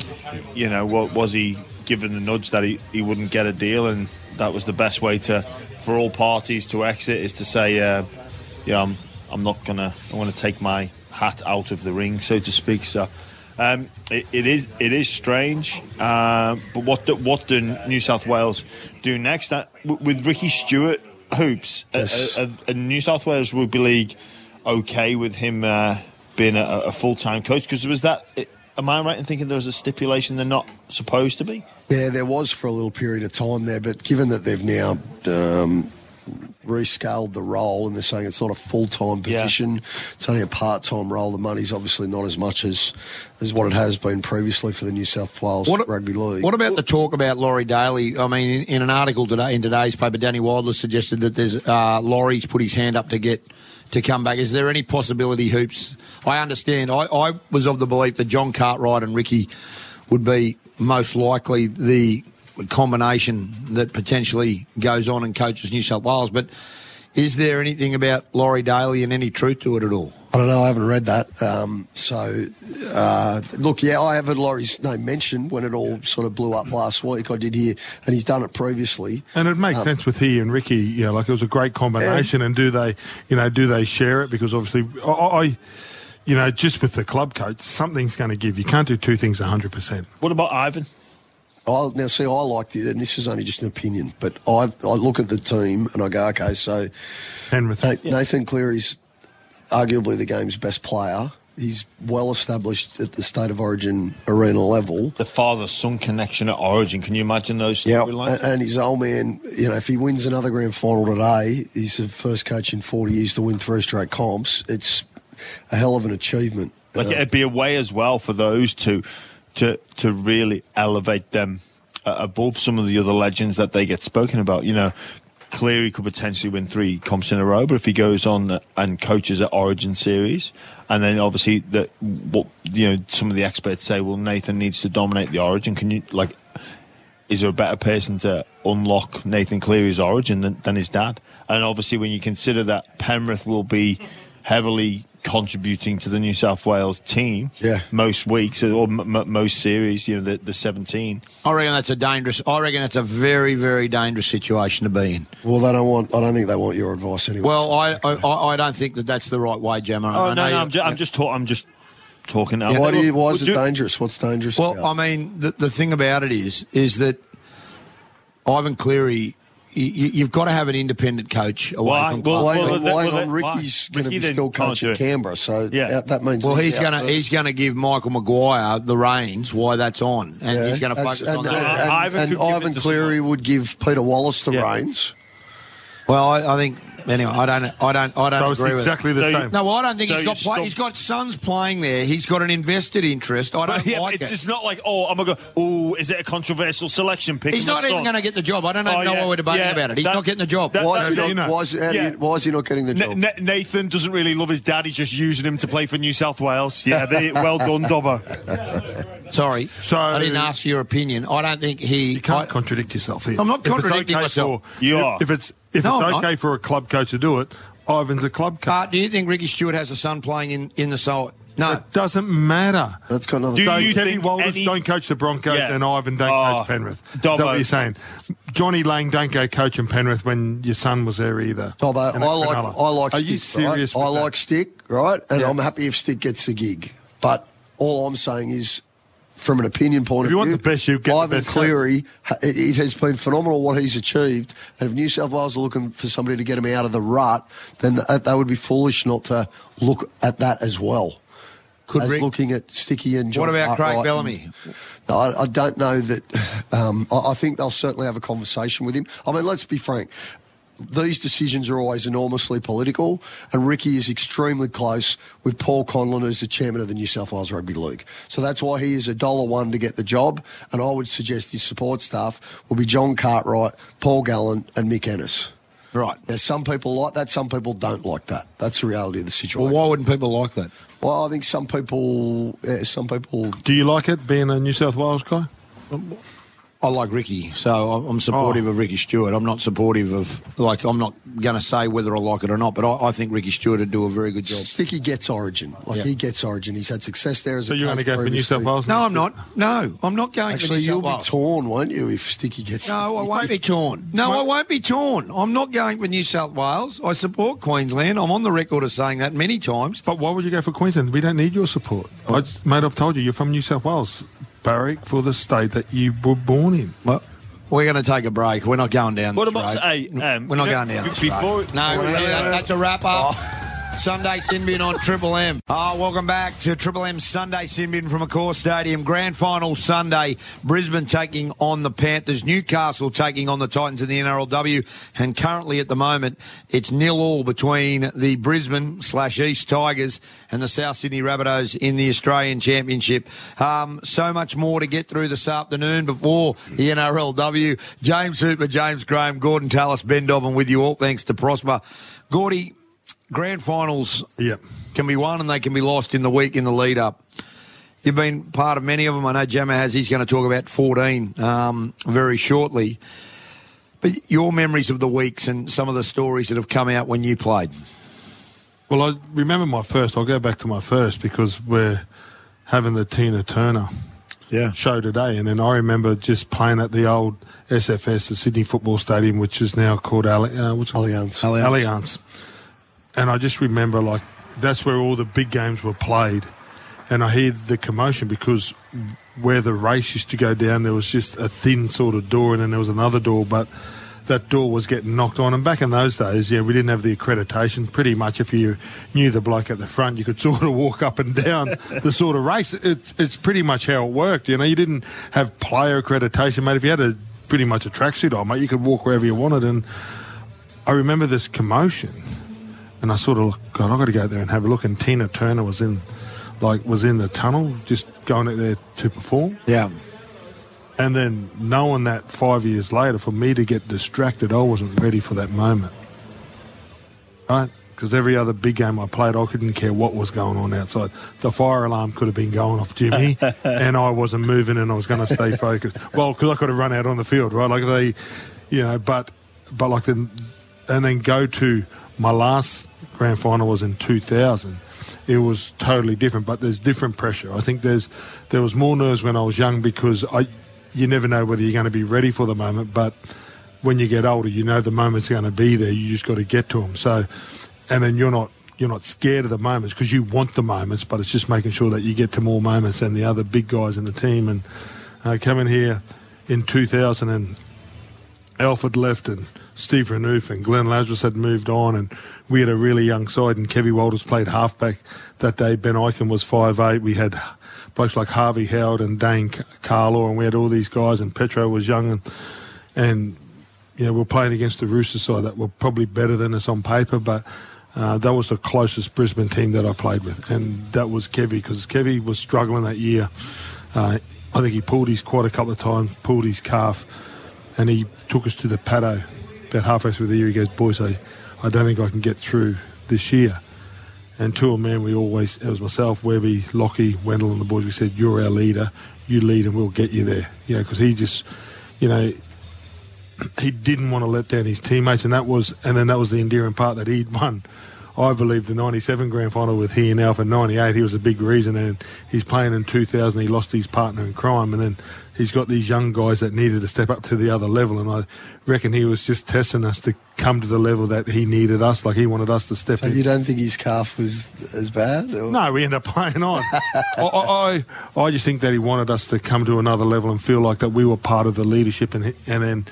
you know, what was he given the nudge that he, he wouldn't get a deal, and that was the best way to for all parties to exit is to say, uh, yeah, I'm I'm not gonna, I want to take my hat out of the ring, so to speak. So. Um, it, it is it is strange, uh, but what do, what do New South Wales do next? That, with Ricky Stewart, Hoops, yes. a, a, a New South Wales Rugby League okay with him uh, being a, a full-time coach? Because there was that am I right in thinking there was a stipulation they're not supposed to be? Yeah, there was for a little period of time there, but given that they've now um, rescaled the role and they're saying it's not a full-time position, yeah. it's only a part-time role, the money's obviously not as much as, as what it has been previously for the New South Wales what, Rugby League. What about the talk about Laurie Daly? I mean, in, in an article today in today's paper, Danny Wildler suggested that there's uh, Laurie's put his hand up to get... to come back. Is there any possibility, Hoops? I understand. I, I was of the belief that John Cartwright and Ricky would be most likely the combination that potentially goes on and coaches New South Wales. But is there anything about Laurie Daly and any truth to it at all? I don't know. I haven't read that. Um, so, uh, look, yeah, I have heard Laurie's name mentioned when it all sort of blew up last week. I did hear, and he's done it previously. And it makes um, sense with he and Ricky. You know, like it was a great combination. Yeah. And do they, you know, do they share it? Because obviously, I, I you know, just with the club coach, something's going to give. You can't do two things one hundred percent. What about Ivan? I, now, see, I like the, and this is only just an opinion, but I, I look at the team and I go, okay, so Penrith, Nathan, yeah. Nathan Cleary's arguably the game's best player. He's well established at the State of Origin arena level. The father-son connection at Origin, can you imagine those yeah, storylines? And, and his old man, you know, if he wins another grand final today, he's the first coach in forty years to win three straight comps. It's a hell of an achievement. Like uh, it'd be a way as well for those two to to really elevate them uh, above some of the other legends that they get spoken about. You know, Cleary could potentially win three comps in a row, but if he goes on and coaches at Origin Series, and then obviously that what you know some of the experts say, well, Nathan needs to dominate the Origin. Can you like, is there a better person to unlock Nathan Cleary's Origin than, than his dad? And obviously, when you consider that Penrith will be heavily contributing to the New South Wales team yeah. most weeks or m- m- most series, you know, the, the seventeen. I reckon that's a dangerous, I reckon that's a very, very dangerous situation to be in. Well, they don't want, I don't think they want your advice anyway. Well, I I, I don't think that that's the right way, Gemma. Oh, I no, know no, I'm, ju- yeah. I'm just talking, I'm just talking. Yeah. Why do you, why is it dangerous? What's dangerous Well, about? I mean, the, the thing about it is, is that Ivan Cleary, you've got to have an independent coach away well, from well, well, well, well, well, Ricky's well, going Ricky to be still coach at Canberra, so yeah. that means... Well, he's going to he's going to give Michael Maguire the reins while that's on, and yeah. he's going to focus and, on and, that. And, and, and, and Ivan Cleary would give Peter Wallace the yeah. reins. Well, I, I think... Anyway, I don't, I don't, I don't that was agree exactly with it. The same. No, I don't think so he's got. Play, he's got sons playing there. He's got an invested interest. I don't but, yeah, like it's it. It's not like oh, I'm gonna go. Oh, is it a controversial selection pick? He's not even going to get the job. I don't know oh, yeah, why we're debating yeah, about it. He's that, not getting the job. That, why, is not, you know. why, is, yeah. you, why is he not getting the job? Na- Na- Nathan doesn't really love his dad. He's just using him to play for New South Wales. Yeah, they, well done, Dobbo. Sorry, so, I didn't ask for your opinion. I don't think he. You can't I, contradict yourself here. I'm not contradicting myself. You are. If it's. If no, it's I'm okay not. for a club coach to do it, Ivan's a club coach. Uh, do you think Ricky Stewart has a son playing in, in the Salt? No. It doesn't matter. That's got another do thing. You Kevin Walters any... don't coach the Broncos yeah. and Ivan don't oh, coach Penrith. Dobbo. That's what you're saying. Johnny Lang don't go coaching Penrith when your son was there either. Dobbo, I like, I like Are Stick. Are you serious right? I that? like Stick, right? And yeah. I'm happy if Stick gets the gig. But all I'm saying is, from an opinion point if you of view, want the best, you get Ivan the best Cleary, it has been phenomenal what he's achieved. And if New South Wales are looking for somebody to get him out of the rut, then they would be foolish not to look at that as well. Could as Rick, looking at Sticky and John. What about Craig Wright Bellamy? And, no, I, I don't know that. Um, I, I think they'll certainly have a conversation with him. I mean, let's be frank. These decisions are always enormously political, and Ricky is extremely close with Paul Conlon, who's the chairman of the New South Wales Rugby League. So that's why he is a dollar one to get the job, and I would suggest his support staff will be John Cartwright, Paul Gallen and Mick Ennis. Right. Now, some people like that, some people don't like that. That's the reality of the situation. Well, why wouldn't people like that? Well, I think some people... Yeah, some people. Do you like it, being a New South Wales guy? Um, I like Ricky, so I'm supportive oh. of Ricky Stewart. I'm not supportive of, like, I'm not going to say whether I like it or not, but I, I think Ricky Stewart would do a very good job. Sticky gets Origin. Like, yeah. he gets Origin. He's had success there as so a coach. So you're going to go previously. for New South Wales? No, I'm not. No, I'm not going Actually, for New South Wales. Actually, you'll be torn, won't you, if Sticky gets... No, I won't be torn. No, I won't be torn. I'm not going for New South Wales. I support Queensland. I'm on the record of saying that many times. But why would you go for Queensland? We don't need your support. I, mate, I've told you, you're from New South Wales. Barrack for the state that you were born in. Well, we're going to take a break. We're not going down. What about? Hey, um, we're not know, going down. Before, no, no, no, no, that's a wrap up. Oh. Sunday Sin Bin on Triple M. Oh, welcome back to Triple M Sunday Sin Bin from Accor Stadium. Grand final Sunday. Brisbane taking on the Panthers. Newcastle taking on the Titans in the N R L W. And currently at the moment, it's nil all between the Brisbane slash East Tigers and the South Sydney Rabbitohs in the Australian Championship. Um, so much more to get through this afternoon before the N R L W. James Hooper, James Graham, Gordon Tallis, Ben Dobbin with you all. Thanks to Prosper. Gordy, grand finals yep. can be won and they can be lost in the week in the lead-up. You've been part of many of them. I know Jammer has. He's going to talk about fourteen um, very shortly. But your memories of the weeks and some of the stories that have come out when you played. Well, I remember my first. I'll go back to my first because we're having the Tina Turner yeah. show today. And then I remember just playing at the old S F S, the Sydney Football Stadium, which is now called Ali- uh, what's Allianz. Allianz. Allianz. And I just remember, like, that's where all the big games were played. And I heard the commotion because where the race used to go down, there was just a thin sort of door and then there was another door. But that door was getting knocked on. And back in those days, yeah, we didn't have the accreditation. Pretty much if you knew the bloke at the front, you could sort of walk up and down the sort of race. It's, it's pretty much how it worked, you know. You didn't have player accreditation, mate. If you had a pretty much a tracksuit on, mate, you could walk wherever you wanted. And I remember this commotion. And I sort of, God, I've got to go out there and have a look. And Tina Turner was in, like, was in the tunnel, just going out there to perform. Yeah. And then knowing that five years later, for me to get distracted, I wasn't ready for that moment. Right? Because every other big game I played, I couldn't care what was going on outside. The fire alarm could have been going off, Jimmy, and I wasn't moving and I was going to stay focused. Well, because I could have run out on the field, right? Like they, you know, but, but like the, and then go to, my last grand final was in two thousand. It was totally different, but there's different pressure. I think there's there was more nerves when I was young because I, you never know whether you're going to be ready for the moment, but when you get older, you know the moment's going to be there. You just got to get to them. So, and then you're not you're not scared of the moments because you want the moments, but it's just making sure that you get to more moments than the other big guys in the team. And uh, coming here in two thousand and Alfred left and Steve Renouf and Glenn Lazarus had moved on, and we had a really young side, and Kevin Walters played halfback that day. Ben Eichen was five eight. We had blokes like Harvey Howard and Dane Carlaw, and we had all these guys, and Petro was young, and, and you know, we were playing against the Roosters side that were probably better than us on paper, but uh, that was the closest Brisbane team that I played with, and that was Kevy, because Kevy was struggling that year. Uh, I think he pulled his quad a couple of times, pulled his calf, and he took us to the paddo. About halfway through the year, he goes, boys, I, I don't think I can get through this year. And to a man, we always, it was myself, Webby, Lockie, Wendell and the boys, we said, you're our leader, you lead and we'll get you there. You know, because he just, you know, he didn't want to let down his teammates, and that was, and then that was the endearing part that he'd won. I believe the ninety-seven grand final with he and Alf in ninety-eight, he was a big reason, and he's playing in two thousand, he lost his partner in crime, and then he's got these young guys that needed to step up to the other level, and I reckon he was just testing us to come to the level that he needed us, like he wanted us to step so in. So you don't think his calf was as bad? Or? No, we ended up playing on. I, I I just think that he wanted us to come to another level and feel like that we were part of the leadership, and and then,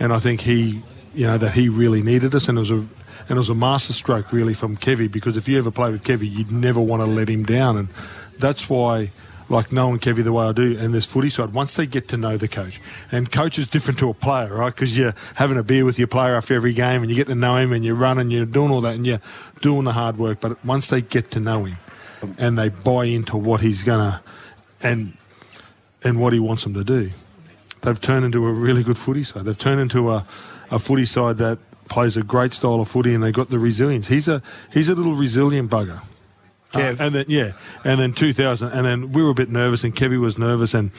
and I think he, you know, that he really needed us, and it was a And it was a masterstroke, really, from Kevy, because if you ever play with Kevy, you'd never want to let him down. And that's why, like, knowing Kevy the way I do and this footy side, once they get to know the coach, and coach is different to a player, right, because you're having a beer with your player after every game and you get to know him and you run and you're doing all that and you're doing the hard work. But once they get to know him and they buy into what he's going to and and what he wants them to do, they've turned into a really good footy side. They've turned into a, a footy side that plays a great style of footy, and they got the resilience. He's a he's a little resilient bugger. Kev. Uh, and then yeah, and then two thousand, and then we were a bit nervous, and Kevy was nervous, and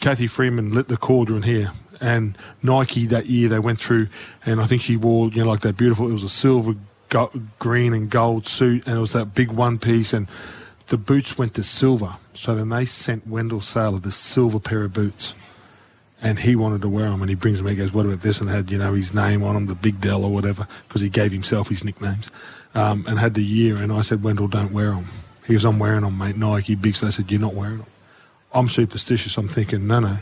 Kathy Freeman lit the cauldron here. And Nike that year they went through, and I think she wore, you know, like that beautiful. It was a silver, go- green, and gold suit, and it was that big one piece, and the boots went to silver. So then they sent Wendell Saylor the silver pair of boots. And he wanted to wear them, and he brings them and he goes, what about this? And had, you know, his name on them, the Big Dell or whatever, because he gave himself his nicknames, um, and had the year. And I said, Wendell, don't wear them. He goes, I'm wearing them, mate. Nike, Bigs. So I said, you're not wearing them. I'm superstitious. I'm thinking, no, no.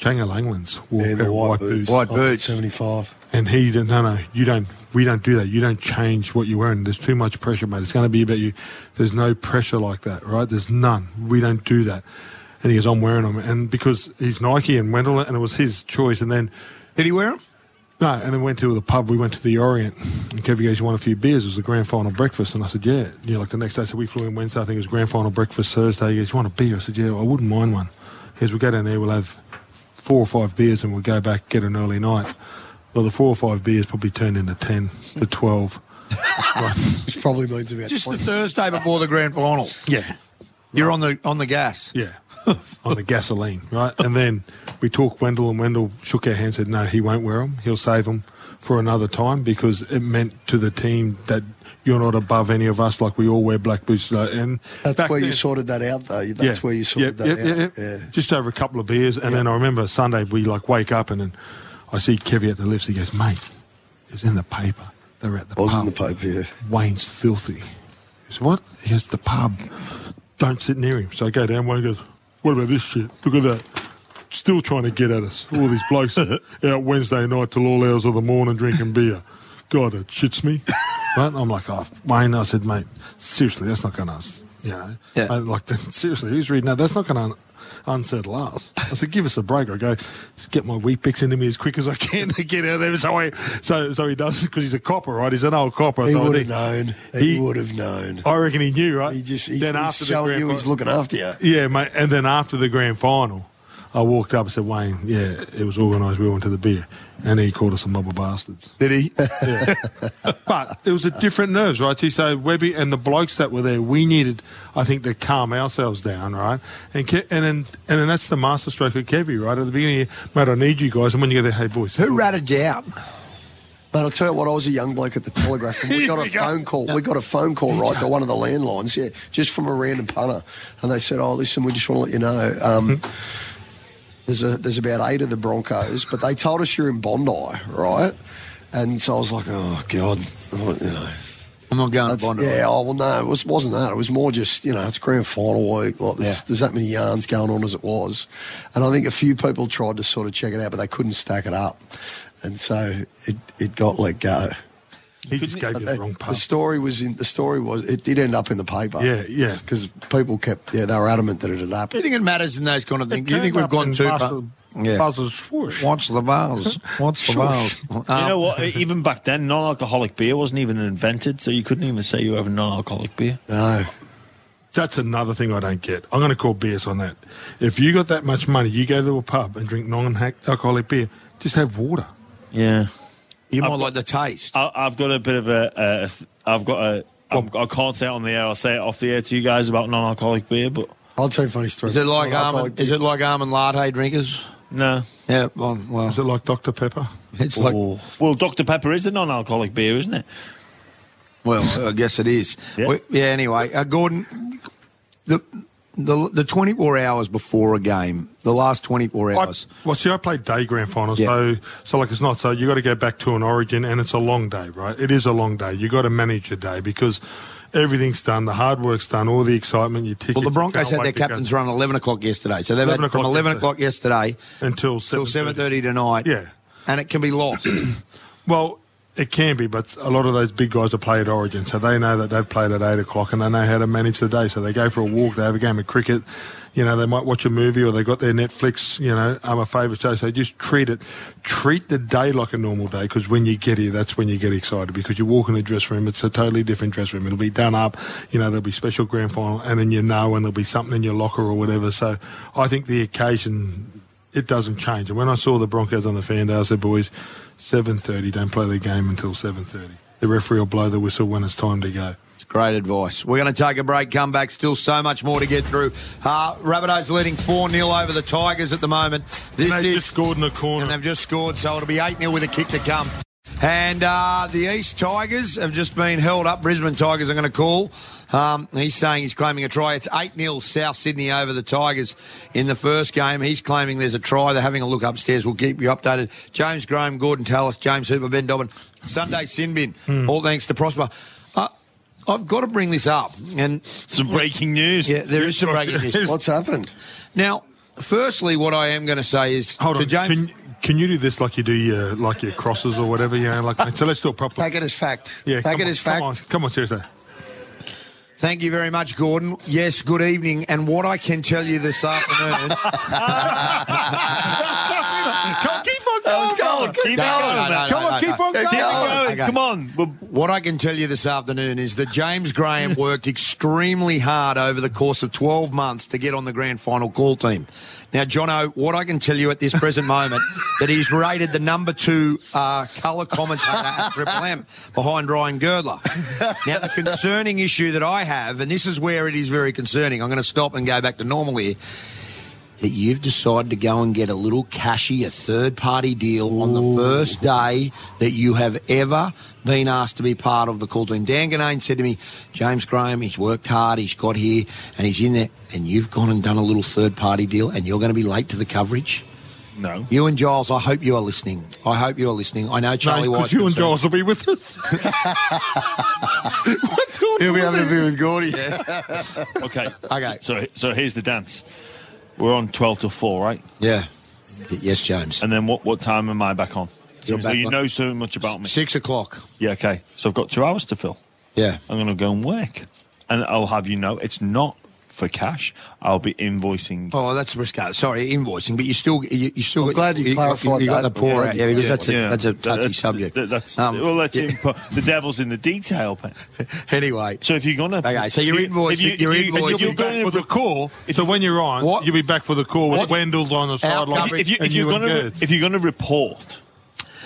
Chango Langlands wore yeah, the white, white boots. White boots. seventy-five. And he didn't, no, no, you don't, we don't do that. You don't change what you're wearing. There's too much pressure, mate. It's going to be about you. There's no pressure like that, right? There's none. We don't do that. And he goes, I'm wearing them. And because he's Nike and Wendell, and it was his choice. And then. Did he wear them? No, and then went to the pub. We went to the Orient. And Kevy goes, you want a few beers? It was the grand final breakfast. And I said, yeah. You know, like the next day, so we flew in Wednesday. I think it was grand final breakfast Thursday. He goes, you want a beer? I said, yeah, I wouldn't mind one. He goes, we'll go down there, we'll have four or five beers and we'll go back, get an early night. Well, the four or five beers probably turned into ten to twelve. Right. Which probably means about just twenty. The Thursday before the grand final. Yeah. You're right. on the on the gas. Yeah. On the gasoline, right? And then we talked Wendell, and Wendell shook our hand and said, no, he won't wear them. He'll save them for another time because it meant to the team that you're not above any of us, like we all wear black boots. And that's where then, you sorted that out, though. That's yeah, where you sorted yep, that yep, out. Yep, yep. Yeah. Just over a couple of beers. And yep. then I remember Sunday we, like, wake up and then I see Kevy at the lifts. He goes, mate, it was in the paper. They were at the pub. It was pub. In the paper, yeah. Wayne's filthy. He said, what? He goes, the pub. Don't sit near him. So I go down, Wayne goes, what about this shit? Look at that. Still trying to get at us. All these blokes out Wednesday night till all hours of the morning drinking beer. God, it shits me. Right? I'm like, oh, Wayne, I said, mate, seriously, that's not going to, you know. Yeah. Mate, like, seriously, who's reading that? That's not going to un- unsettle us. I said, give us a break. I go, just get my wheat picks into me as quick as I can to get out of there. So, I, so, so he does because he's a copper, right? He's an old copper. He so would have known. He, he would have known. I reckon he knew, right? He just, he, then he's after showing the grand, you he's looking after you. Yeah, mate. And then after the grand final, I walked up and said, Wayne, yeah, it was organised. We went to the beer. And he called us a mob of bastards. Did he? Yeah. But it was a different nerves, right? So Webby and the blokes that were there, we needed, I think, to calm ourselves down, right? And Ke- and then and then that's the masterstroke of Kevy, right? At the beginning, you, mate, I need you guys. And when you go there, hey, boys. Who ratted you out? Mate, I'll tell you what, I was a young bloke at the Telegraph and we got a phone call. We got a phone call, right, to one of the landlines, yeah, just from a random punter. And they said, oh, listen, we just want to let you know, um... There's a, there's about eight of the Broncos, but they told us you're in Bondi, right? And so I was like, oh, God, you know. I'm not going to Bondi. Yeah, oh, well, no, it was, wasn't that. It was more just, you know, it's grand final week. Like there's, yeah. there's that many yarns going on as it was. And I think a few people tried to sort of check it out, but they couldn't stack it up. And so it, it got let go. He just gave you the wrong pub. The story was in. The story was it did end up in the paper. Yeah, yeah. Because people kept. Yeah, they were adamant that it had happened. Do you think it matters in those kind of things? Do you think we've gone too far? Yeah. Buzzers, watch the bars. Watch the bars. Um, you know what? Even back then, non-alcoholic beer wasn't even invented, so you couldn't even say you have a non-alcoholic beer. No. That's another thing I don't get. I'm going to call B S on that. If you got that much money, you go to a pub and drink non-alcoholic beer. Just have water. Yeah. You might like the taste. I, I've got a bit of a. Uh, I've got a. I'm, I can't say it on the air. I'll say it off the air to you guys about non-alcoholic beer, but I'll tell you a funny story. Is it like almond? Is it like almond latte drinkers? No. Yeah. Well, well. Is it like Doctor Pepper? It's like. Well, Doctor Pepper is a non-alcoholic beer, isn't it? Well, I guess it is. Yeah. We, yeah anyway, uh, Gordon, the. The the twenty-four hours before a game, the last twenty-four hours. I, well, see, I played day grand finals, yeah. so so like it's not. So you got to go back to an origin, and it's a long day, right? It is a long day. You got to manage your day because everything's done, the hard work's done, all the excitement, your tickets. Well, the Broncos had their captain's run eleven o'clock yesterday, so they've had from eleven o'clock yesterday until seven thirty tonight. Yeah, and it can be lost. Well. It can be, but a lot of those big guys have played Origin, so they know that they've played at eight o'clock and they know how to manage the day. So they go for a walk, they have a game of cricket, you know, they might watch a movie or they got their Netflix, you know, I'm a favourite show. So just treat it, treat the day like a normal day because when you get here, that's when you get excited because you walk in the dress room, it's a totally different dress room. It'll be done up, you know, there'll be special grand final and then you know and there'll be something in your locker or whatever. So I think the occasion... It doesn't change. And when I saw the Broncos on the fan day, I said, boys, seven thirty, don't play the game until seven thirty. The referee will blow the whistle when it's time to go. It's great advice. We're going to take a break, come back. Still so much more to get through. Uh, Rabbitohs leading four nil over the Tigers at the moment. This and they've is, just scored in the corner. And they've just scored, so it'll be eight nil with a kick to come. And uh, the East Tigers have just been held up. Brisbane Tigers, I'm going to call. Um, he's saying he's claiming a try. It's eight nil South Sydney over the Tigers in the first game. He's claiming there's a try. They're having a look upstairs. We'll keep you updated. James Graham, Gordon Tallis, James Hooper, Ben Dobbin, Sunday Sinbin. Hmm. All thanks to Prosper. Uh, I've got to bring this up. And some breaking news. Yeah, there yes, is some breaking news. What's happened? Now, firstly, what I am going to say is hold to on, James. Can, can you do this like you do your like your crosses or whatever? You know, like so. Let's do it properly. Take it as fact. Yeah, take it on, as fact. Come on, come on, seriously. Thank you very much, Gordon. Yes, good evening. And what I can tell you this afternoon. Keep on going. Gold. Keep on going. Come on, keep on going. Come on. What I can tell you this afternoon is that James Graham worked extremely hard over the course of twelve months to get on the grand final call team. Now, Jono, what I can tell you at this present moment that he's rated the number two uh, colour commentator at Triple M behind Ryan Girdler. Now, the concerning issue that I have, and this is where it is very concerning, I'm going to stop and go back to normal here, that you've decided to go and get a little cashy, a third-party deal Ooh. on the first day that you have ever been asked to be part of the call team. Dan Ganane said to me, James Graham, he's worked hard, he's got here, and he's in there, and you've gone and done a little third-party deal, and you're going to be late to the coverage? No. You and Giles, I hope you are listening. I hope you are listening. I know Charlie no, White. Because you and Giles will be with us. What He'll be having a beer with Gordy. Yeah. okay. Okay. So, so here's the dance. We're on twelve to four, right? Yeah. Yes, James. And then what, what time am I back on? You're so back you on. know so much about me. Six o'clock. Yeah, okay. So I've got two hours to fill. Yeah. I'm going to go and work. And I'll have you know it's not for cash. I'll be invoicing. Oh, that's risky. Sorry, invoicing. But you still you, you still. I'm glad you, you clarified you got that. The poor yeah, out. Yeah, because yeah, that's, yeah. A, yeah. that's a touchy that's, subject. That, that's, um, well, that's yeah. impo- the devil's in the detail. Anyway. So if you're going to... Okay, so you're invoicing. You, you, you, you'll be back for the call. So when you're on, what? you'll be back for the call with Wendell on the sideline. If, you, if, you, if you're going to report...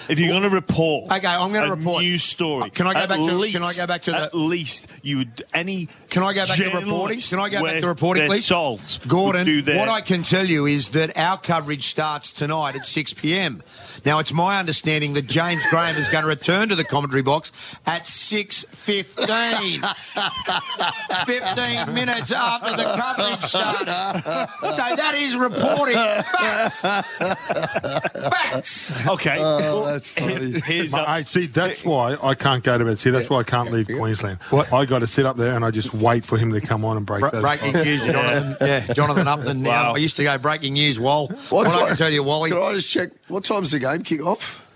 If you're going to report, okay, I'm going to report a news story. Can I go back to? Least, can I go back to the, at least you would any? Can I go back to reporting? Can I go back to reporting, please? Salt, Gordon. What I can tell you is that our coverage starts tonight at six p.m. Now it's my understanding that James Graham is going to return to the commentary box at six fifteen, fifteen minutes after the coverage started. So that is reporting facts. Facts. Okay. Uh, well, That's funny. Here's My, I, see, that's why I can't go to bed. See, that's why I can't yeah, leave yeah. Queensland. What? I got to sit up there and I just wait for him to come on and break Bre- those. Breaking news, Jonathan. Yeah, Jonathan Upton. Wow. Now I used to go breaking news. Wall. What, what I can tell you, Wally. Can I just check what time's the game kick off?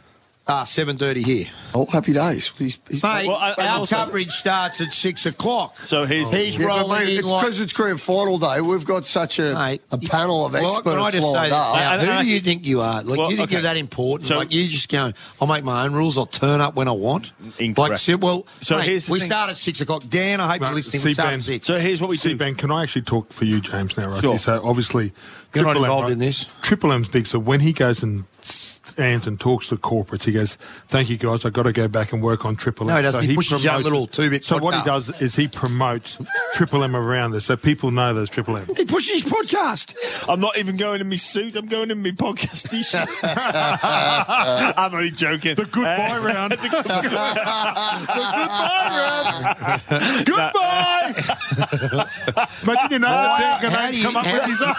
Ah, uh, seven thirty here. Oh, happy days! He's, he's mate, well, I, our also, coverage starts at six o'clock. So he's oh, he's yeah, rolling mate, in it's like because it's grand final day. We've got such a, mate, a panel of experts well, lined up. Now, who I, I, do you think you are? Like well, you think okay. you're that important? So, like you just going? I'll make my own rules. I'll turn up when I want. Incorrect. Like, well, so mate, here's the we thing. start at six o'clock. Dan, I hope mate, you're listening. We start at six. So here's what we do. See, Ben, can I actually talk for you, James? Now, right? Sure. So obviously, you're not involved in this. Triple M's big. So when he goes and stands and talks to corporates, he goes, thank you guys, I've got to go back and work on Triple M. No, he doesn't. So he, he pushes out little two-bit So podcast. What he does is he promotes Triple M around there so people know there's Triple M. He pushes his podcast. I'm not even going in my suit. I'm going in my podcast suit. I'm only joking. The goodbye round. The goodbye round. Goodbye. Imagine you know that Ben Ganane's come up with his own.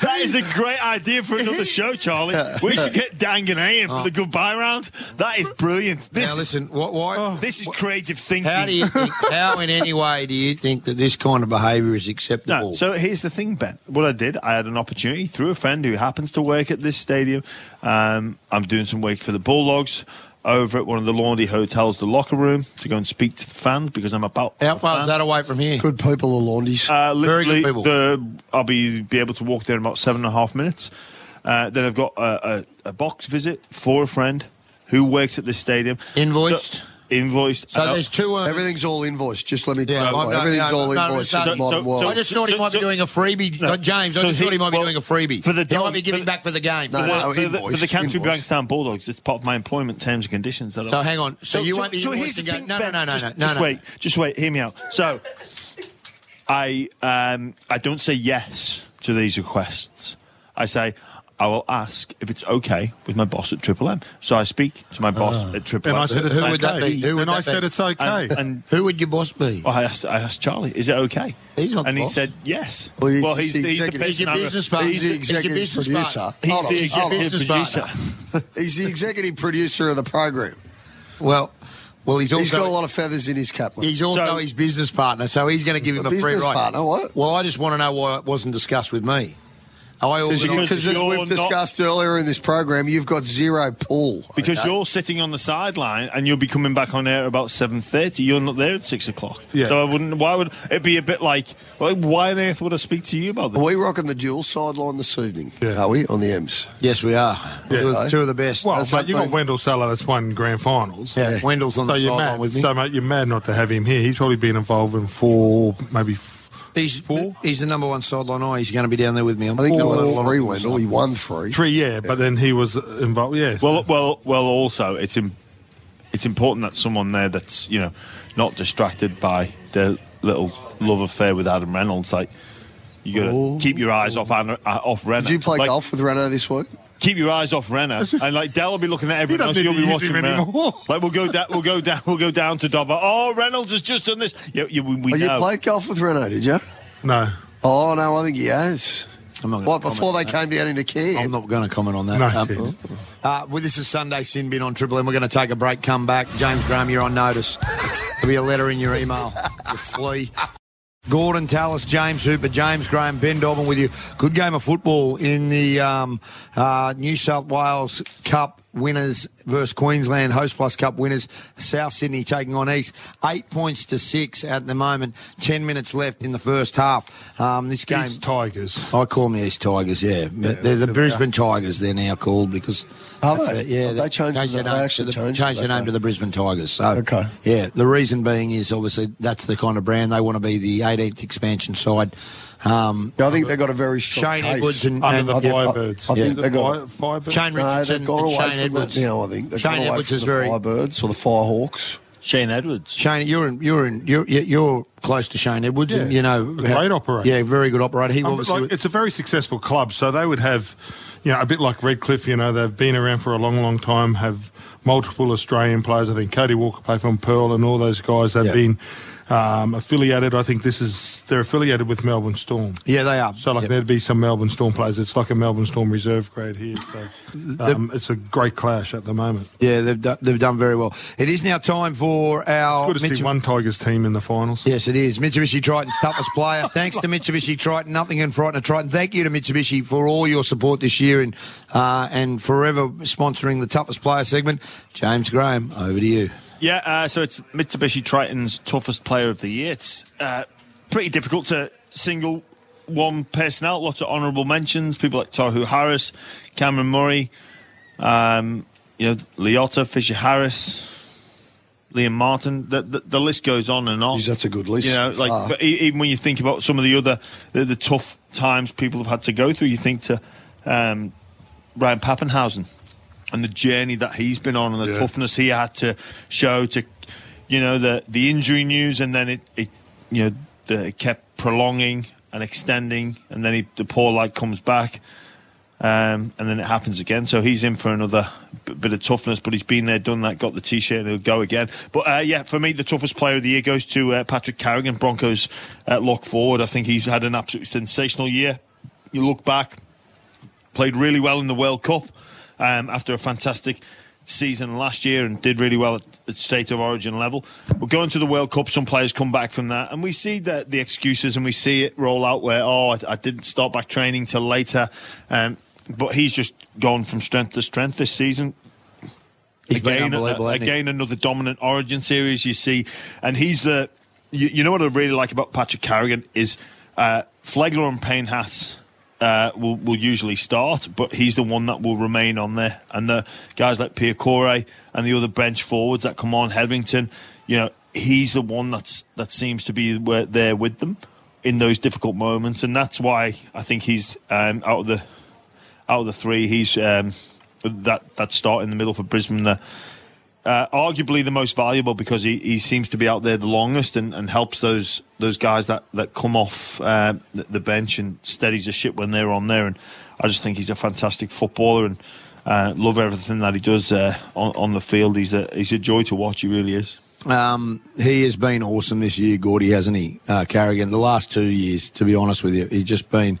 That is a great idea for another show, Charlie. We should get Dan Ganane in for oh. the goodbye round. That is brilliant. This now, listen, what, why? Oh, this is what, creative thinking. How do you think, how in any way do you think that this kind of behaviour is acceptable? No, so here's the thing, Ben. What I did, I had an opportunity through a friend who happens to work at this stadium. Um, I'm doing some work for the Bulldogs over at one of the Laundry Hotels, the locker room, to go and speak to the fans because I'm about... How far is that away from here? Good people, the Laundries. Uh, Very good people. The, I'll be, be able to walk there in about seven and a half minutes. Uh, then I've got a, a, a box visit for a friend who works at this stadium. Invoiced? So, invoiced. So there's two... Um, everything's all invoiced. Just let me... Yeah, no, everything's no, all no, invoiced no, no, in the modern so, world. So, I just thought so, he might so, be doing a freebie. No, James, so I just he, thought he might well, be doing a freebie. For the he might be giving for, back for the game. No, for no, the, no, the, for the Canterbury-Bankstown Bulldogs, it's part of my employment terms and conditions. That so I'm, hang on. So, so you so, won't be... So here's the thing, No, no, no, no, no. Just wait. Just wait. Hear me out. So I I don't say yes to these requests. I say... I will ask if it's okay with my boss at Triple M. So I speak to my boss oh. at Triple M. And I said, it's who okay. would that be? Who and I said, be? it's okay. And, and who would your boss be? Well, I asked, I asked Charlie, is it okay? He's not and the boss. He said, yes. Well, he's, well, he's, he's, the, he's the business partner. He's, he's, he's the executive producer. He's the executive producer. He's the executive producer of the program. Well... Well, he's, he's got a lot of feathers in his cap. Like. He's also so, his business partner, so he's going to give him a, a free ride. Business partner, what? Well, I just want to know why it wasn't discussed with me. Because, because as we've discussed not, earlier in this program, you've got zero pull. Because okay? You're sitting on the sideline and you'll be coming back on air about seven thirty. You're not there at six o'clock. Yeah. So I wouldn't, why would it be a bit like, like, why on earth would I speak to you about this? Are we rocking the dual sideline this evening? Yeah. Are we? On the M's? Yes, we are. Yeah. Two, of, two of the best. Well, that's mate, you've got Wendell Saylor that's won grand finals. Yeah, yeah. Wendell's on so the sideline with me. So, mate, you're mad not to have him here. He's probably been involved in four, maybe four. He's, Four? He's the number one sideline eye. He's going to be down there with me. I'm I think four, he won three, Wendell. He won three. Three, yeah, yeah, but then he was involved, yeah. Well, well, well. also, it's in, it's important that someone there that's, you know, not distracted by their little love affair with Adam Reynolds. Like, you got to oh. keep your eyes off, uh, off Reynolds. Did you play like, golf with Reynolds this week? Keep your eyes off Renner, and like Dell will be looking at everyone else. You'll be watching him anymore. Like we'll go down, we'll go down, we'll go down to Dobber. Oh, Reynolds has just done this. Yeah, you, we oh, know. You played golf with Renner, did you? No. Oh no, I think he has. I'm not. What before they came down into camp? I'm not going to comment on that. No, um, uh, well, this is Sunday Sin Bin on Triple M. We're going to take a break. Come back, James Graham. You're on notice. There'll be a letter in your email. You flea. Gordon Tallis, James Hooper, James Graham, Ben Dobbin with you. Good game of football in the um, uh, New South Wales Cup winners versus Queensland, Host Plus Cup winners, South Sydney taking on East. Eight points to six at the moment. Ten minutes left in the first half. Um, this game, East Tigers. I call them East Tigers, yeah. yeah they're the Brisbane Tigers they're now called because... Are they? Yeah, well, they changed, changed their name, actually to, changed changed their name to the Brisbane Tigers. So, okay. Yeah, the reason being is obviously that's the kind of brand they want to be, the eighteenth expansion side. Um, I think they've got a very strong Shane case. Edwards and... Under and, the Firebirds. I, I think yeah. they've the got... Firebirds? Shane Richardson no, and Shane Edwards. Now, I think. They've Shane Edwards is very... Firebirds or the Firehawks. Shane Edwards. Shane, you're in, you're in, you're you're close to Shane Edwards, yeah. and you know, a great operator. Yeah, very good operator. He um, obviously like, it's a very successful club, so they would have, you know, a bit like Redcliffe. You know, they've been around for a long, long time. Have multiple Australian players. I think Cody Walker played from Pearl, and all those guys have yeah. been um, affiliated. I think this is they're affiliated with Melbourne Storm. Yeah, they are. So like yep. there'd be some Melbourne Storm players. It's like a Melbourne Storm reserve grade here. So. Um, it's a great clash at the moment. Yeah, they've done, they've done very well. It is now time for our... It's good to Mitsubishi- see one Tigers team in the finals. Yes, it is. Mitsubishi Triton's toughest player. Thanks to Mitsubishi Triton. Nothing can frighten a Triton. Thank you to Mitsubishi for all your support this year and, uh, and forever sponsoring the toughest player segment. James Graham, over to you. Yeah, uh, so it's Mitsubishi Triton's toughest player of the year. It's uh, pretty difficult to single... One person out, lots of honourable mentions, people like Tohu Harris, Cameron Murray, um, you know, Leota, Fisher-Harris, Liam Martin. The, the, the list goes on and on. That's a good list. You know, like ah. but even when you think about some of the other the, the tough times people have had to go through, you think to um, Ryan Pappenhausen and the journey that he's been on and the yeah. toughness he had to show to, you know, the the injury news, and then it, it you know the, it kept prolonging. And extending, and then he, the poor lad comes back, um, and then it happens again. So he's in for another b- bit of toughness, but he's been there, done that, got the T-shirt, and he'll go again. But, uh, yeah, for me, the toughest player of the year goes to uh, Patrick Carrigan, Broncos uh, lock forward. I think he's had an absolutely sensational year. You look back, played really well in the World Cup um, after a fantastic season last year and did really well at, at state of origin level. But going to the World Cup, some players come back from that, and we see the, the excuses, and we see it roll out where, oh, I, I didn't start back training till later. Um, but he's just gone from strength to strength this season. He's again, been unbelievable, hasn't he? Again, another dominant Origin series you see, and he's the. You, you know what I really like about Patrick Carrigan is uh, Flegler and Payne Haas. Uh, will will usually start, but he's the one that will remain on there. And the guys like Pierre Corey and the other bench forwards that come on, Hetherington, you know, he's the one that's that seems to be there with them in those difficult moments. And that's why I think he's um, out of the out of the three, he's um, that that start in the middle for Brisbane, the, uh, arguably the most valuable because he, he seems to be out there the longest and, and helps those. Those guys that, that come off uh, the bench and steadies the ship when they're on there. And I just think he's a fantastic footballer and uh, love everything that he does uh, on, on the field. He's a, he's a joy to watch. He really is. Um, he has been awesome this year, Gordy, hasn't he, uh, Carrigan? The last two years, to be honest with you, he's just been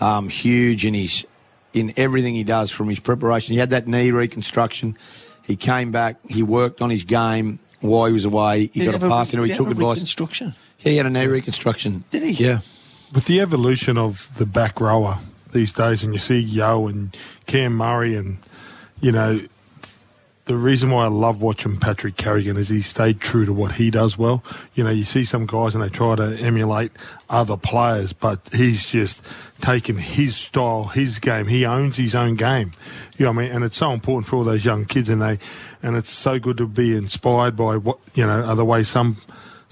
um, huge in, his, in everything he does from his preparation. He had that knee reconstruction. He came back. He worked on his game. why he was away. He did got a pass and he took advice. Reconstruction. Yeah, he had an knee reconstruction. Did he? Yeah. With the evolution of the back rower these days, and you see Yo and Cam Murray, and, you know, the reason why I love watching Patrick Carrigan is he stayed true to what he does well. You know, you see some guys and they try to emulate other players, but he's just taken his style, his game. He owns his own game. You know what I mean? And it's so important for all those young kids, and they, and it's so good to be inspired by what, you know, other ways some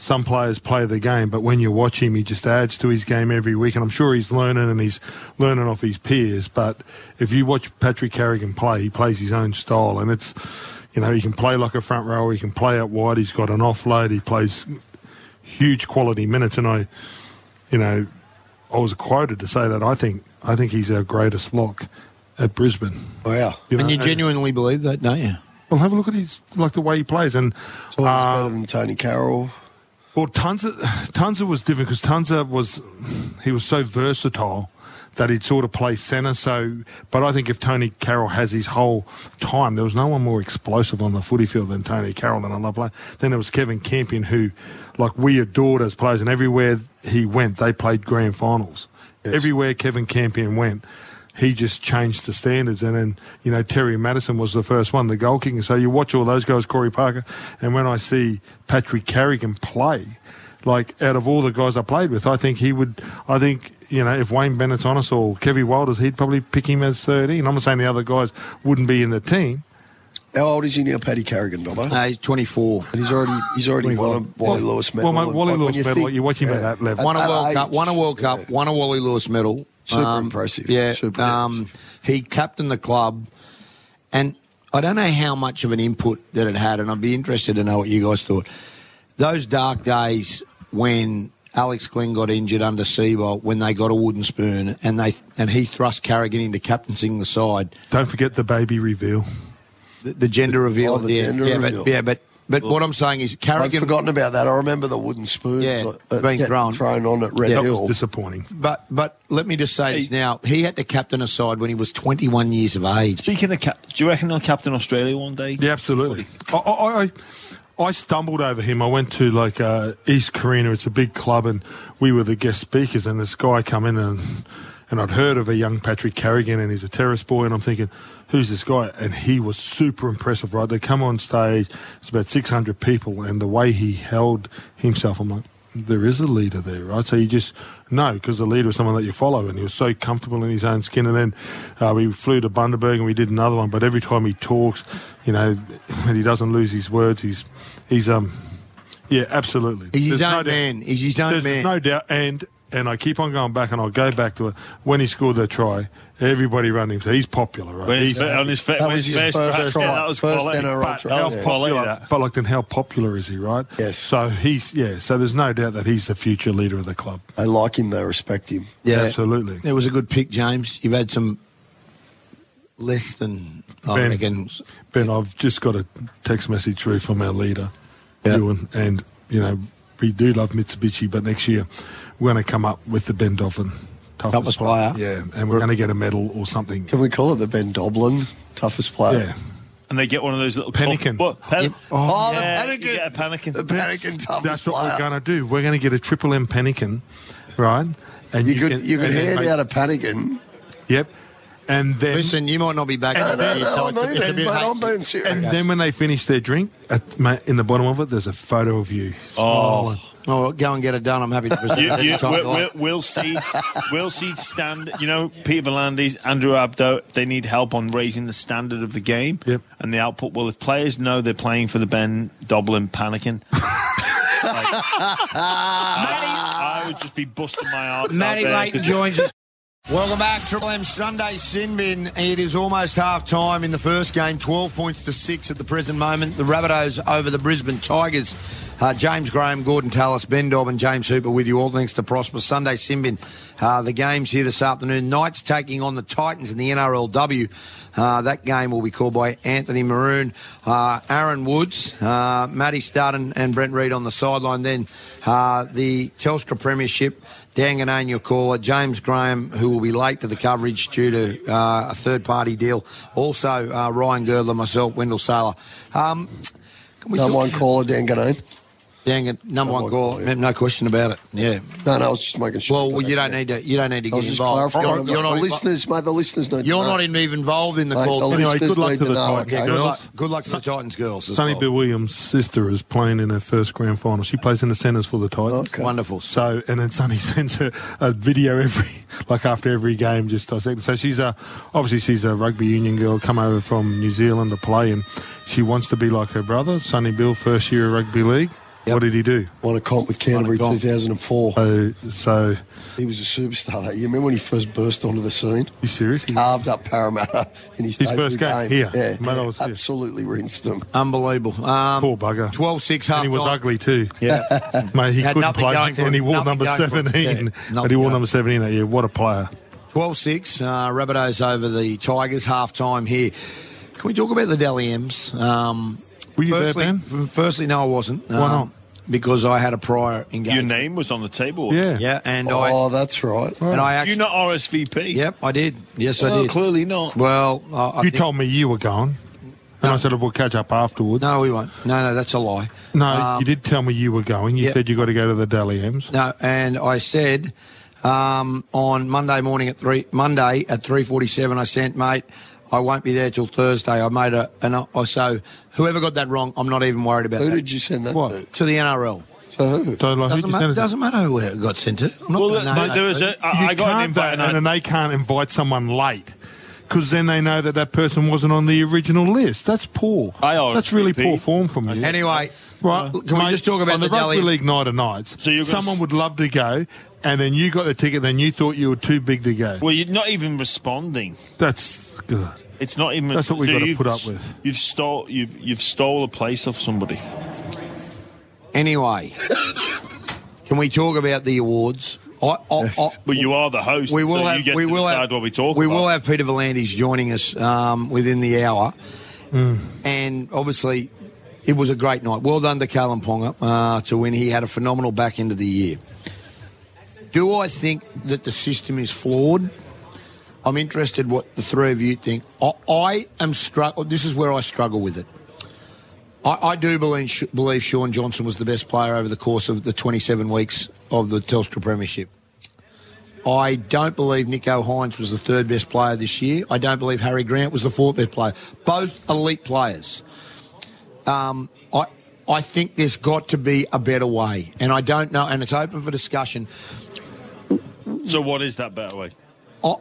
Some players play the game, but when you watch him, he just adds to his game every week. And I'm sure he's learning, and he's learning off his peers. But if you watch Patrick Carrigan play, he plays his own style. And it's, you know, he can play like a front rower. He can play out wide. He's got an offload. He plays huge quality minutes. And I, you know, I was quoted to say that I think I think he's our greatest lock at Brisbane. Wow. You know? And you genuinely and, believe that, don't you? Well, have a look at his, like, the way he plays. And it's always uh, better than Tony Carroll. Well, Tunza, Tunza was different because Tunza was, he was so versatile that he'd sort of play centre. So, but I think if Tony Carroll has his whole time, there was no one more explosive on the footy field than Tony Carroll, and I love playing. Then there was Kevin Campion, who, like, we adored as players, and everywhere he went, they played grand finals. Yes. Everywhere Kevin Campion went, he just changed the standards. And then, you know, Terry Madison was the first one, the goal kicker. So you watch all those guys, Corey Parker, and when I see Patrick Carrigan play, like, out of all the guys I played with, I think he would, I think, you know, if Wayne Bennett's on us or Kevin Walters, he'd probably pick him as thirteen. I'm not saying the other guys wouldn't be in the team. How old is he now, Paddy Carrigan, Dobbo? Uh, he's twenty-four. And he's already he's already won a Wally Lewis medal. Well, mate, Wally Lewis medal, think, you watch him uh, at that level. Won a World Cup, won a World Cup, yeah. won a Wally Lewis medal. Super um, impressive. Yeah. Super um, impressive. He captained the club, and I don't know how much of an input that it had, and I'd be interested to know what you guys thought. Those dark days when Alex Glenn got injured under Seabolt, when they got a wooden spoon, and they and he thrust Carrigan into captaining the side. Don't forget the baby reveal. The, the gender reveal. Oh, the yeah, gender yeah, reveal. But, yeah, but, but well, what I'm saying is Carrigan... I've forgotten about that. I remember the wooden spoon yeah, uh, being thrown. thrown on at Red yeah, Hill. That was disappointing. But but let me just say he, this now. He had to captain a side when he was twenty-one years of age. Speaking of... Cap- do you reckon he'll captain Australia one day? Yeah, absolutely. I, I, I, I stumbled over him. I went to, like, uh, East Carina. It's a big club, and we were the guest speakers, and this guy come in and... And I'd heard of a young Patrick Carrigan, and he's a terrace boy, and I'm thinking, who's this guy? And he was super impressive, right? They come on stage, it's about six hundred people, and the way he held himself, I'm like, there is a leader there, right? So you just know, because the leader is someone that you follow, and he was so comfortable in his own skin. And then uh, we flew to Bundaberg and we did another one, but every time he talks, you know, when he doesn't lose his words, he's, he's um, yeah, absolutely. He's his own man. He's his own man. There's no doubt, and... And I keep on going back, and I'll go back to it. When he scored that try, everybody ran him. So he's popular, right? When he's, on his, that when was his first, first try. Yeah, that was first quality. But, try. How yeah. popular, yeah. but like, then how popular is he, right? Yes. So he's yeah. So there's no doubt that he's the future leader of the club. They like him. They respect him. Yeah, absolutely. It was a good pick, James. You've had some less than oh, Ben. Again, Ben, I've just got a text message through from our leader, yeah. Ewan, and you know. We do love Mitsubishi, but next year we're going to come up with the Ben Dobbin toughest player. Yeah, and we're going to get a medal or something. Can we call it the Ben Doblin toughest player? Yeah. And they get one of those little... Panikin. Pop, what, pan- yep. Oh, oh yeah, the Panikin. You get a Panikin. The Panikin toughest That's what player. We're going to do. We're going to get a Triple M Panikin, right? And You, you could, can, you could hand out a Panikin. Yep. And then, listen, you might not be back. No, no, no, so no, I'm being, I'm being serious. And then when they finish their drink, at, mate, in the bottom of it, there's a photo of you. Oh, oh go and get it done. I'm happy to present you, you, we'll, we'll, we'll see. We'll see. Stand. You know, Peter Volandis, Andrew Abdo. They need help on raising the standard of the game yep. and the output. Well, if players know they're playing for the Ben Doblin Panikin. like, I, I would just be busting my arse. Matty Leighton joins us. Welcome back, Triple M Sunday Sin Bin. It is almost half-time in the first game, twelve points to six at the present moment. The Rabbitohs over the Brisbane Tigers. Uh, James Graham, Gordon Tallis, Ben Dobbin, James Hooper with you all. Thanks to Prosper. Sunday Sin Bin. Uh, the game's here this afternoon. Knights taking on the Titans in the N R L W. Uh, that game will be called by Anthony Maroon, uh, Aaron Woods, uh, Matty Starden and Brent Reid on the sideline. Then uh, the Telstra Premiership. Dan Ganane, your caller. James Graham, who will be late to the coverage due to uh, a third-party deal. Also, uh, Ryan Girdler, myself, Wendell Saylor. Um, Can we number still... one caller, Dan Ganane. Dan, number, number one, one caller, yeah. No question about it. Yeah. No, no, I was just making sure. Well, well you don't need to. You don't need to I was get just involved. Clarifying. You're, you're not the listeners, mate. The listeners don't. You're know. Not even involved in the mate, call. The anyway, good luck to the Titans yeah, girls. Good luck, good luck to the Titans girls. Sonny well. Bill Williams' sister is playing in her first grand final. She plays in the centres for the Titans. Okay. Wonderful. So, and then Sonny sends her a video every, like after every game, just dissecting. So she's a, obviously she's a rugby union girl, come over from New Zealand to play, and she wants to be like her brother, Sonny Bill, first year of rugby league. Yep. What did he do? Won a comp with Canterbury two thousand four. So, so he was a superstar that year. Remember when he first burst onto the scene? You serious? Carved up Parramatta in his, his first game. game. Here. Yeah, mate, I was absolutely here. Rinsed him. Unbelievable. Um, Poor bugger. twelve six half time. And he was ugly too. Yeah. Mate, he, he couldn't play. And he wore number seventeen. Yeah, and he wore number seventeen that year. What a player. twelve six. Uh, Rabbitohs over the Tigers. Half time here. Can we talk about the Dally M's? Um, Were you firstly, there, Ben? Firstly, no, I wasn't. Why not? Because I had a prior engagement. Your name was on the table. Yeah. Yeah, and oh, I... Oh, that's right. And right. I actually... You're not R S V P. Yep, I did. Yes, well, I did. clearly not. Well, I, I You think... told me you were going. And no. I said, we'll catch up afterwards. No, we won't. No, no, that's a lie. No, um, you did tell me you were going. You yep. said you got to go to the Dally M's. No, and I said um, on Monday morning at three... Monday at three forty-seven, I sent, mate... I won't be there till Thursday. I made a an or so. Whoever got that wrong, I'm not even worried about. Who that. Who did you send that what? to? To the N R L. To who? To like, doesn't, who ma- doesn't matter who it got sent to. I'm not well, no, no, there is a, I, I got an invite, and, and then they can't invite someone late because then they know that that person wasn't on the original list. That's poor. That's really poor form from you. Anyway, right? Can, can we just talk about on the, the rugby league night of nights? So someone s- would love to go. And then you got the ticket, then you thought you were too big to go. Well, you're not even responding. That's good. It's not even... That's what we've so got to put up with. You've stole, you've, you've stole a place off somebody. Anyway, can we talk about the awards? I, I, yes. I, well, you are the host, we will so have, you get we to will decide have, what we talk we about. We will have Peter Volandis joining us um, within the hour. Mm. And obviously, it was a great night. Well done to Kalen Ponga uh, to win. He had a phenomenal back end of the year. Do I think that the system is flawed? I'm interested what the three of you think. I, I am struggle. This is where I struggle with it. I, I do believe, believe Sean Johnson was the best player over the course of the twenty-seven weeks of the Telstra Premiership. I don't believe Nicho Hynes was the third best player this year. I don't believe Harry Grant was the fourth best player. Both elite players. Um, I I think there's got to be a better way, and I don't know, and it's open for discussion. So what is that better way? I,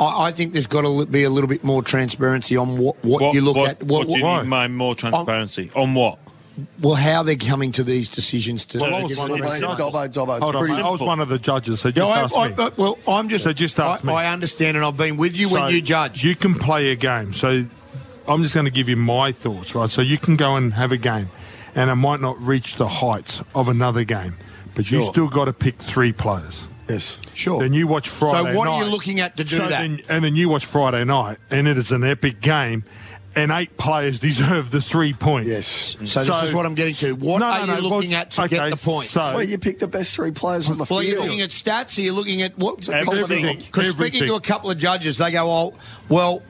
I think there's got to be a little bit more transparency on what, what, what you look what, at. What, what do you what, mean by more transparency? On, on what? Well, how they're coming to these decisions. To well, I was one of the judges, so just yeah, ask I, I, me. I, well, I'm just, so just ask I, me. I understand, and I've been with you so when you judge. You can play a game, so I'm just going to give you my thoughts, right? So you can go and have a game, and it might not reach the heights of another game, but sure. You've still got to pick three players. Yes, sure. Then you watch Friday night. So what night. are you looking at to do so that? Then, and then you watch Friday night, and it is an epic game, and eight players deserve the three points. Yes. So, so this is what I'm getting to. What no, are no, you no, looking well, at to okay, get the points? So, well, you pick the best three players on the well, field. Well, are you looking at stats? Are you looking at what? Everything. Because speaking to a couple of judges, they go, oh, well,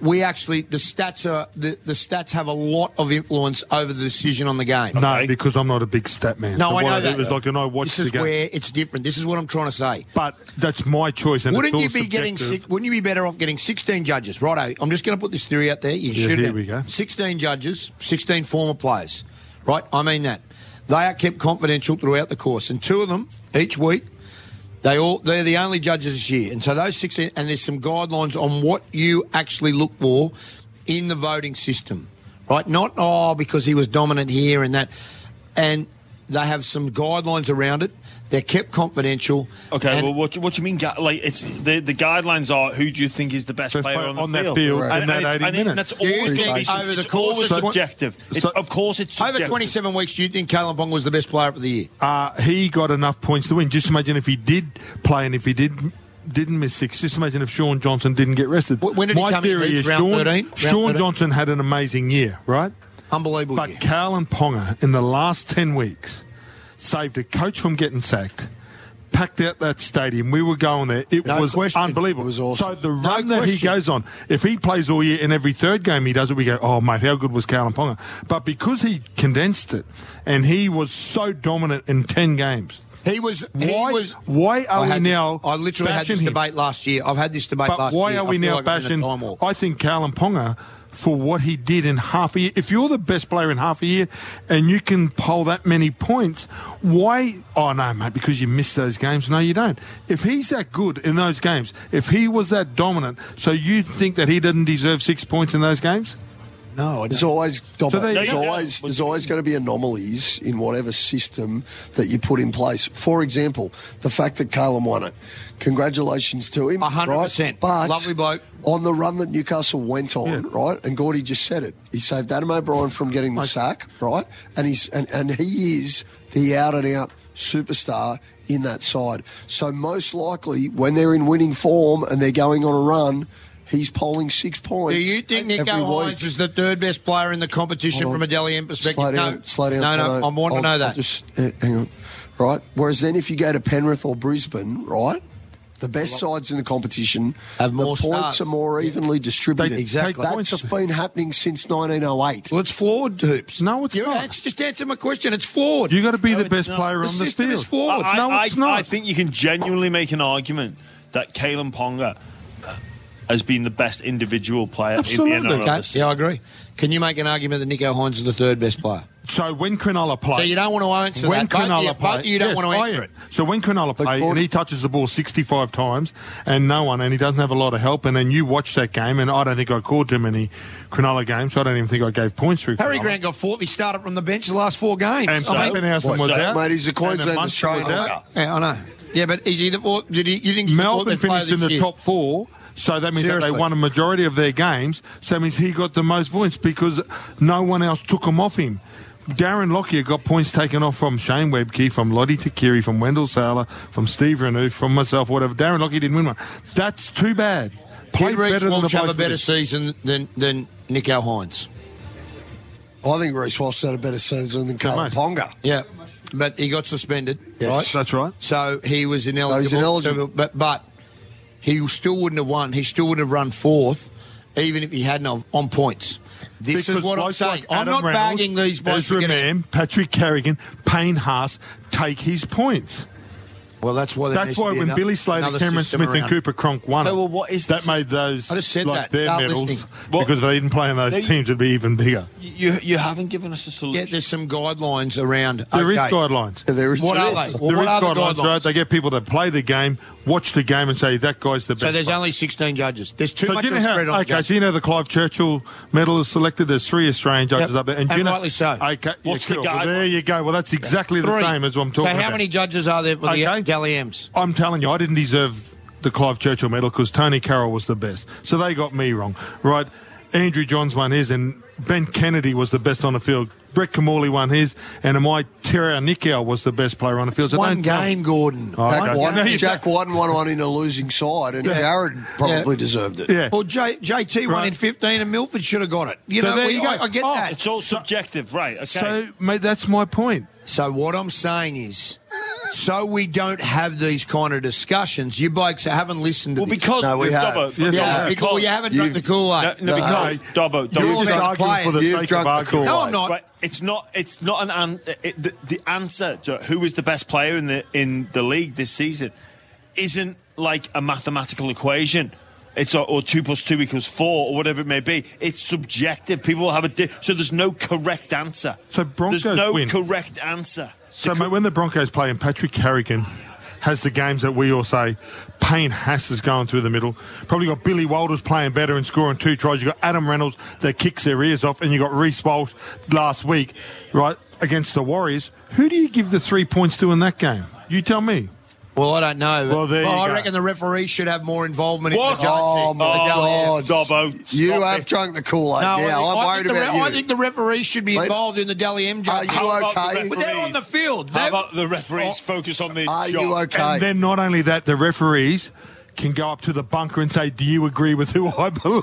we actually, the stats are the, the stats have a lot of influence over the decision on the game. No, okay. Because I'm not a big stat man. No, I know that. It was like, and I watched this is the game. Where it's different. This is what I'm trying to say. But that's my choice. And wouldn't you be subjective. getting? Six, wouldn't you be better off getting sixteen judges? Righto. I'm just going to put this theory out there. You yeah, should. Here we go. sixteen judges, sixteen former players. Right. I mean that they are kept confidential throughout the course, and two of them each week. They all, they're the only judges this year. And so those sixteen, and there's some guidelines on what you actually look for in the voting system, right? Not, oh, because he was dominant here and that. And they have some guidelines around it. They're kept confidential. Okay, well, what, what do you mean? Like, it's the, the guidelines are who do you think is the best, best player, player on, on the field, field and, in and that it, eighty minutes. That's always going to be over the course. It's so subjective. It's, so of course, it's subjective. Over twenty-seven weeks, do you think Kalen Ponga was the best player of the year? Uh, he got enough points to win. Just imagine if he did play and if he did. Didn't miss six. Just imagine if Sean Johnson didn't get rested. When did My he come theory in? Is round Sean, thirteen? Sean Johnson had an amazing year, right? Unbelievable. But year. Kalen Ponga in the last ten weeks saved a coach from getting sacked, packed out that stadium. We were going there. It no was question. unbelievable. It was awesome. So the no run question. that he goes on, if he plays all year and every third game he does it, we go, oh, mate, how good was Kalen Ponga? But because he condensed it and he was so dominant in ten games. He was. Why, he was, why are we now this, I literally had this him. debate last year. I've had this debate but last year. But why are we now like bashing? I think Kalen Ponga, for what he did in half a year, if you're the best player in half a year and you can poll that many points, why? Oh, no, mate, because you miss those games. No, you don't. If he's that good in those games, if he was that dominant, so you think that he didn't deserve six points in those games? No, there's always so they, there's yeah, always there's always going to be anomalies in whatever system that you put in place. For example, the fact that Kalen won it. Congratulations to him. one hundred percent. Right? But lovely bloke. On the run that Newcastle went on, yeah. right, and Gordy just said it. He saved Adam O'Brien from getting the sack, right? And he's and, and he is the out-and-out superstar in that side. So most likely when they're in winning form and they're going on a run, he's polling six points. Do you think Nico Hines is the third best player in the competition from a Dally M perspective? Slow down, no, slow down, no, no, no. I'm wanting to know that. Just, hang on. Right? Whereas then if you go to Penrith or Brisbane, right, the best sides in the competition, have more the points stars. are more evenly yeah. distributed. They, exactly. That's been happening since nineteen oh eight. Well, it's flawed, Hoops. No, it's You're, not. That's just answer my question. It's flawed. You've got to be no, the best not. player the on the field. It's flawed. I, I, no, it's I, not. I think you can genuinely make an argument that Kalen Ponga as being the best individual player Absolutely. in the N R L. Okay. Yeah, I agree. Can you make an argument that Nico Hines is the third best player? So when Cronulla plays... So you don't want to answer when that. When Cronulla yeah, plays... You don't yes, want to answer it. So when Cronulla plays and he touches the ball sixty-five times and no one, and he doesn't have a lot of help, and then you watch that game, and I don't think I called too many Cronulla games, so I don't even think I gave points through Cronulla. Harry Grant got forty, started from the bench the last four games. And so Pappenhausen was out. Mate, he's a Queensland Australian. Yeah, I know. Yeah, but is he the... Did he, you think he's Melbourne the best finished in the year? top four... So that means Seriously. that they won a majority of their games. So that means he got the most points because no one else took them off him. Darren Lockyer got points taken off from Shane Webke, from Lottie Takiri, from Wendell Saylor, from Steve Renouf, from myself, whatever. Darren Lockyer didn't win one. That's too bad. Play Did Reece Walsh have a better season than, than Nico Hines? I think Reece Walsh had a better season than Kalen Ponga. Yeah. But he got suspended. Yes. Right? That's right. So he was ineligible. No, he's ineligible. So, but... but he still wouldn't have won. He still would have run fourth, even if he hadn't on points. This because is what I'm saying. Like I'm not Reynolds, bagging these boys. Ezra Mann, Patrick Carrigan, Payne Haas take his points. Well, that's why. That's why when another, Billy Slater, Cameron Smith, and Cooper Cronk won, it, so, well, what is that system? made those I just said like that. their Start medals listening. because well, if they didn't play in those they, teams, it'd be even bigger. You you haven't given us a solution. Yeah, there's some guidelines around. There okay. is guidelines. There is. What are they? Well, there what is are guidelines, the guidelines? Right? They get people that play the game, watch the game, and say that guy's the best. So there's player. only sixteen judges. There's too so much of a spread how, on. Okay, judges. So you know the Clive Churchill medal is selected. There's three Australian judges yep. up there, and, and you know, rightly so. Okay, what's the guideline? There you go. Well, that's exactly the same as what I'm talking about. So how many judges are there for the Dally M's? I'm telling you, I didn't deserve the Clive Churchill medal because Tony Carroll was the best. So they got me wrong, right? Andrew Johns won his and Ben Kennedy was the best on the field. Brett Kamali won his and Amai Tereanikiau was the best player on the field. So one game, Gordon. Oh, okay. one, one, Jack Wyden won one in a losing side and yeah. Jared probably yeah. deserved it. Yeah. Well, J- JT right. won in fifteen and Milford should have got it. You so know, there you we, go. I, I get oh, that. It's all so, subjective, right? Okay. So, mate, that's my point. So what I'm saying is, so we don't have these kind of discussions. You blokes haven't listened to well, because this. No, we have. Dobbo, yeah, yeah, because well, you haven't drunk the Kool-Aid. No, no, because no. Dobbo, Dobbo. You're just arguing for the You've sake of arguing. No, I'm not. Right. It's not. It's not an. It, the, the answer to who is the best player in the in the league this season isn't like a mathematical equation. It's or, or two plus two equals four, or whatever it may be. It's subjective. People have a di- so there's no correct answer. So Broncos there's no win. correct answer. So mate, when the Broncos play and Patrick Carrigan has the games that we all say, Payne Haas is going through the middle. Probably got Billy Walters playing better and scoring two tries. You got Adam Reynolds that kicks their ears off, and you got Reece Walsh last week, right against the Warriors. Who do you give the three points to in that game? You tell me. Well, I don't know. Well, there well, you I go. reckon the referee should have more involvement what? in the judging. Oh, my oh, God. Dobbo, you have it. drunk the Kool-Aid no, now. I'm I worried about re- you. I think the referees should be involved in the Dally M judging. Are you okay? But they're on the field. How about the referees focus on their Are job? you okay? And then not only that, the referees can go up to the bunker and say, do you agree with who I believe?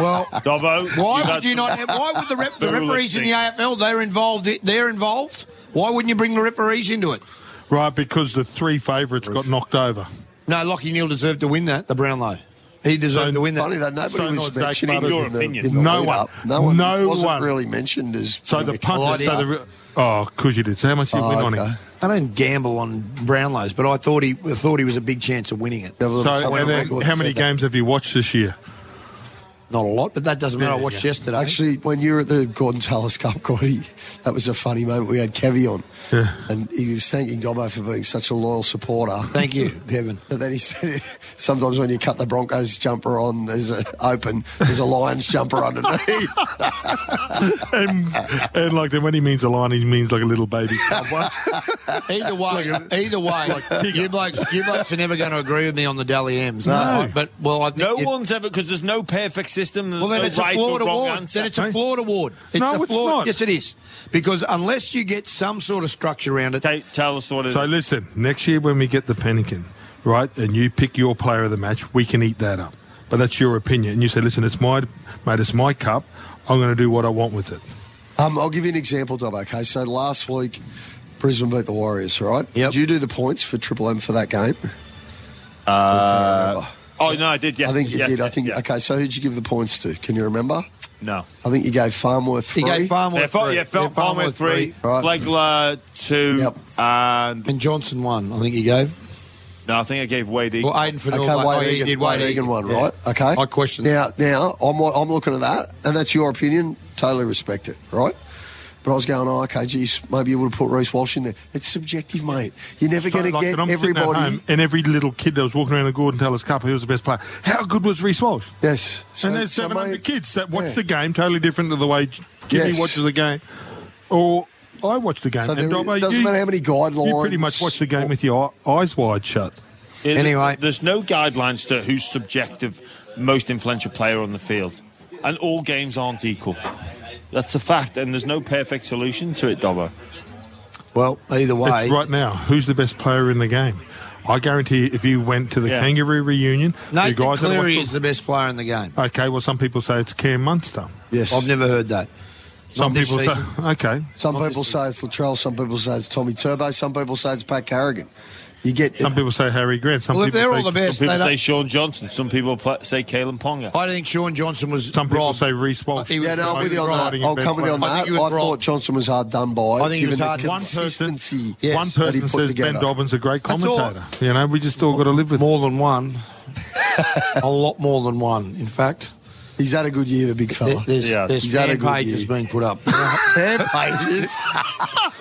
Well, Dobbo, why would you not have, why would the, rep, the referees in the A F L, they're involved? They're involved? Why wouldn't you bring the referees into it? Right, because the three favourites got knocked over. No, Lachie Neale deserved to win that, the Brownlow. He deserved so, to win that. Funny that nobody so was mentioning your in the, opinion. In the no, one, no one. No wasn't one. really mentioned as... So the punters... So the, oh, because you did. So how much did you oh, win okay. on him? I don't gamble on Brownlows, but I thought he I thought he was a big chance of winning it. So, and then, how many games that. have you watched this year? Not a lot, but that doesn't matter. Yeah, I watched yeah. yesterday. Actually, when you were at the Gordon Tallis Cup, Cordy, that was a funny moment. We had Kevy on, yeah. and he was thanking Dobbo for being such a loyal supporter. Thank you, Kevin. But then he said, sometimes when you cut the Broncos jumper on, there's an open, there's a Lions jumper underneath. and, and like then when he means a lion, he means like a little baby. either way, like a, either way, like you blokes, you blokes are never going to agree with me on the Dally M's. No, right? but well, I think no one's ever because there's no perfect. System, well, then, no it's right or wrong answer. Then it's a flawed award. It's no, a flawed, it's not. Yes, it is. Because unless you get some sort of structure around it. Okay, tell us what it so is. So, listen, next year when we get the Pennington, right, and you pick your player of the match, we can eat that up. But that's your opinion. And you say, listen, it's my, mate, it's my cup. I'm going to do what I want with it. Um, I'll give you an example, Dobbo. Okay, so last week, Brisbane beat the Warriors, right? Yep. Did you do the points for Triple M for that game? Uh... Oh, no, I did, yeah. I think you yeah, did. Yeah, I think. Yeah. Okay, so who did you give the points to? Can you remember? No. I think you gave Farnworth three. You gave Farnworth yeah, three. Yeah, Farnworth, Farnworth three. three. Right. Flegler two. Yep. And, and Johnson one, I think you gave. No, I think I gave Wade Egan. Well, Aidan Fernald. Okay, Wade, Wade, Egan, did Wade, Wade Egan one, right? Yeah. Okay. I question now, that. Now, I'm, I'm looking at that, and that's your opinion. Totally respect it, right? But I was going, oh, okay, geez, maybe you would have put Reece Walsh in there. It's subjective, mate. You're never so, going like, to get everybody. Home, and every little kid that was walking around the Gordon Tallis Cup, he was the best player. How good was Reece Walsh? Yes. So, and there's so seven hundred mate, kids that watch yeah. the game totally different to the way Jimmy yes. watches the game. Or I watch the game. So there, Dobbo, it doesn't you, matter how many guidelines. You pretty much watch the game with your eyes wide shut. Yeah, anyway. There's no guidelines to who's subjective most influential player on the field. And all games aren't equal. That's a fact, and there's no perfect solution to it, Dobbo. Well, either way... It's right now, who's the best player in the game? I guarantee you, if you went to the yeah. Kangaroo reunion... Nathan guys Cleary is the best player in the game. Okay, well, some people say it's Cam Munster. Yes. I've never heard that. Some Not people say... Okay. Some Not people say it's Latrell, some people say it's Tommy Turbo, some people say it's Pat Carrigan. You get some people say Harry Grant. Some well, if they're all the best, some people say Sean Johnson. Some people pl- say Caelan Ponga. I think Sean Johnson was. Some people robbed. say Reece Walsh. Yeah, no, I'll, with you on that. I'll come with you on that. I, I thought robbed. Johnson was hard done by. I think he was hard. One person, yes, one person says together. Ben Dobbin's a great commentator. You know, we just all got to live with more it. than one. A lot more than one, in fact. He's had a good year, the big fella. There's, yeah, there's he's had a good year. Pages being put up. Fan pages?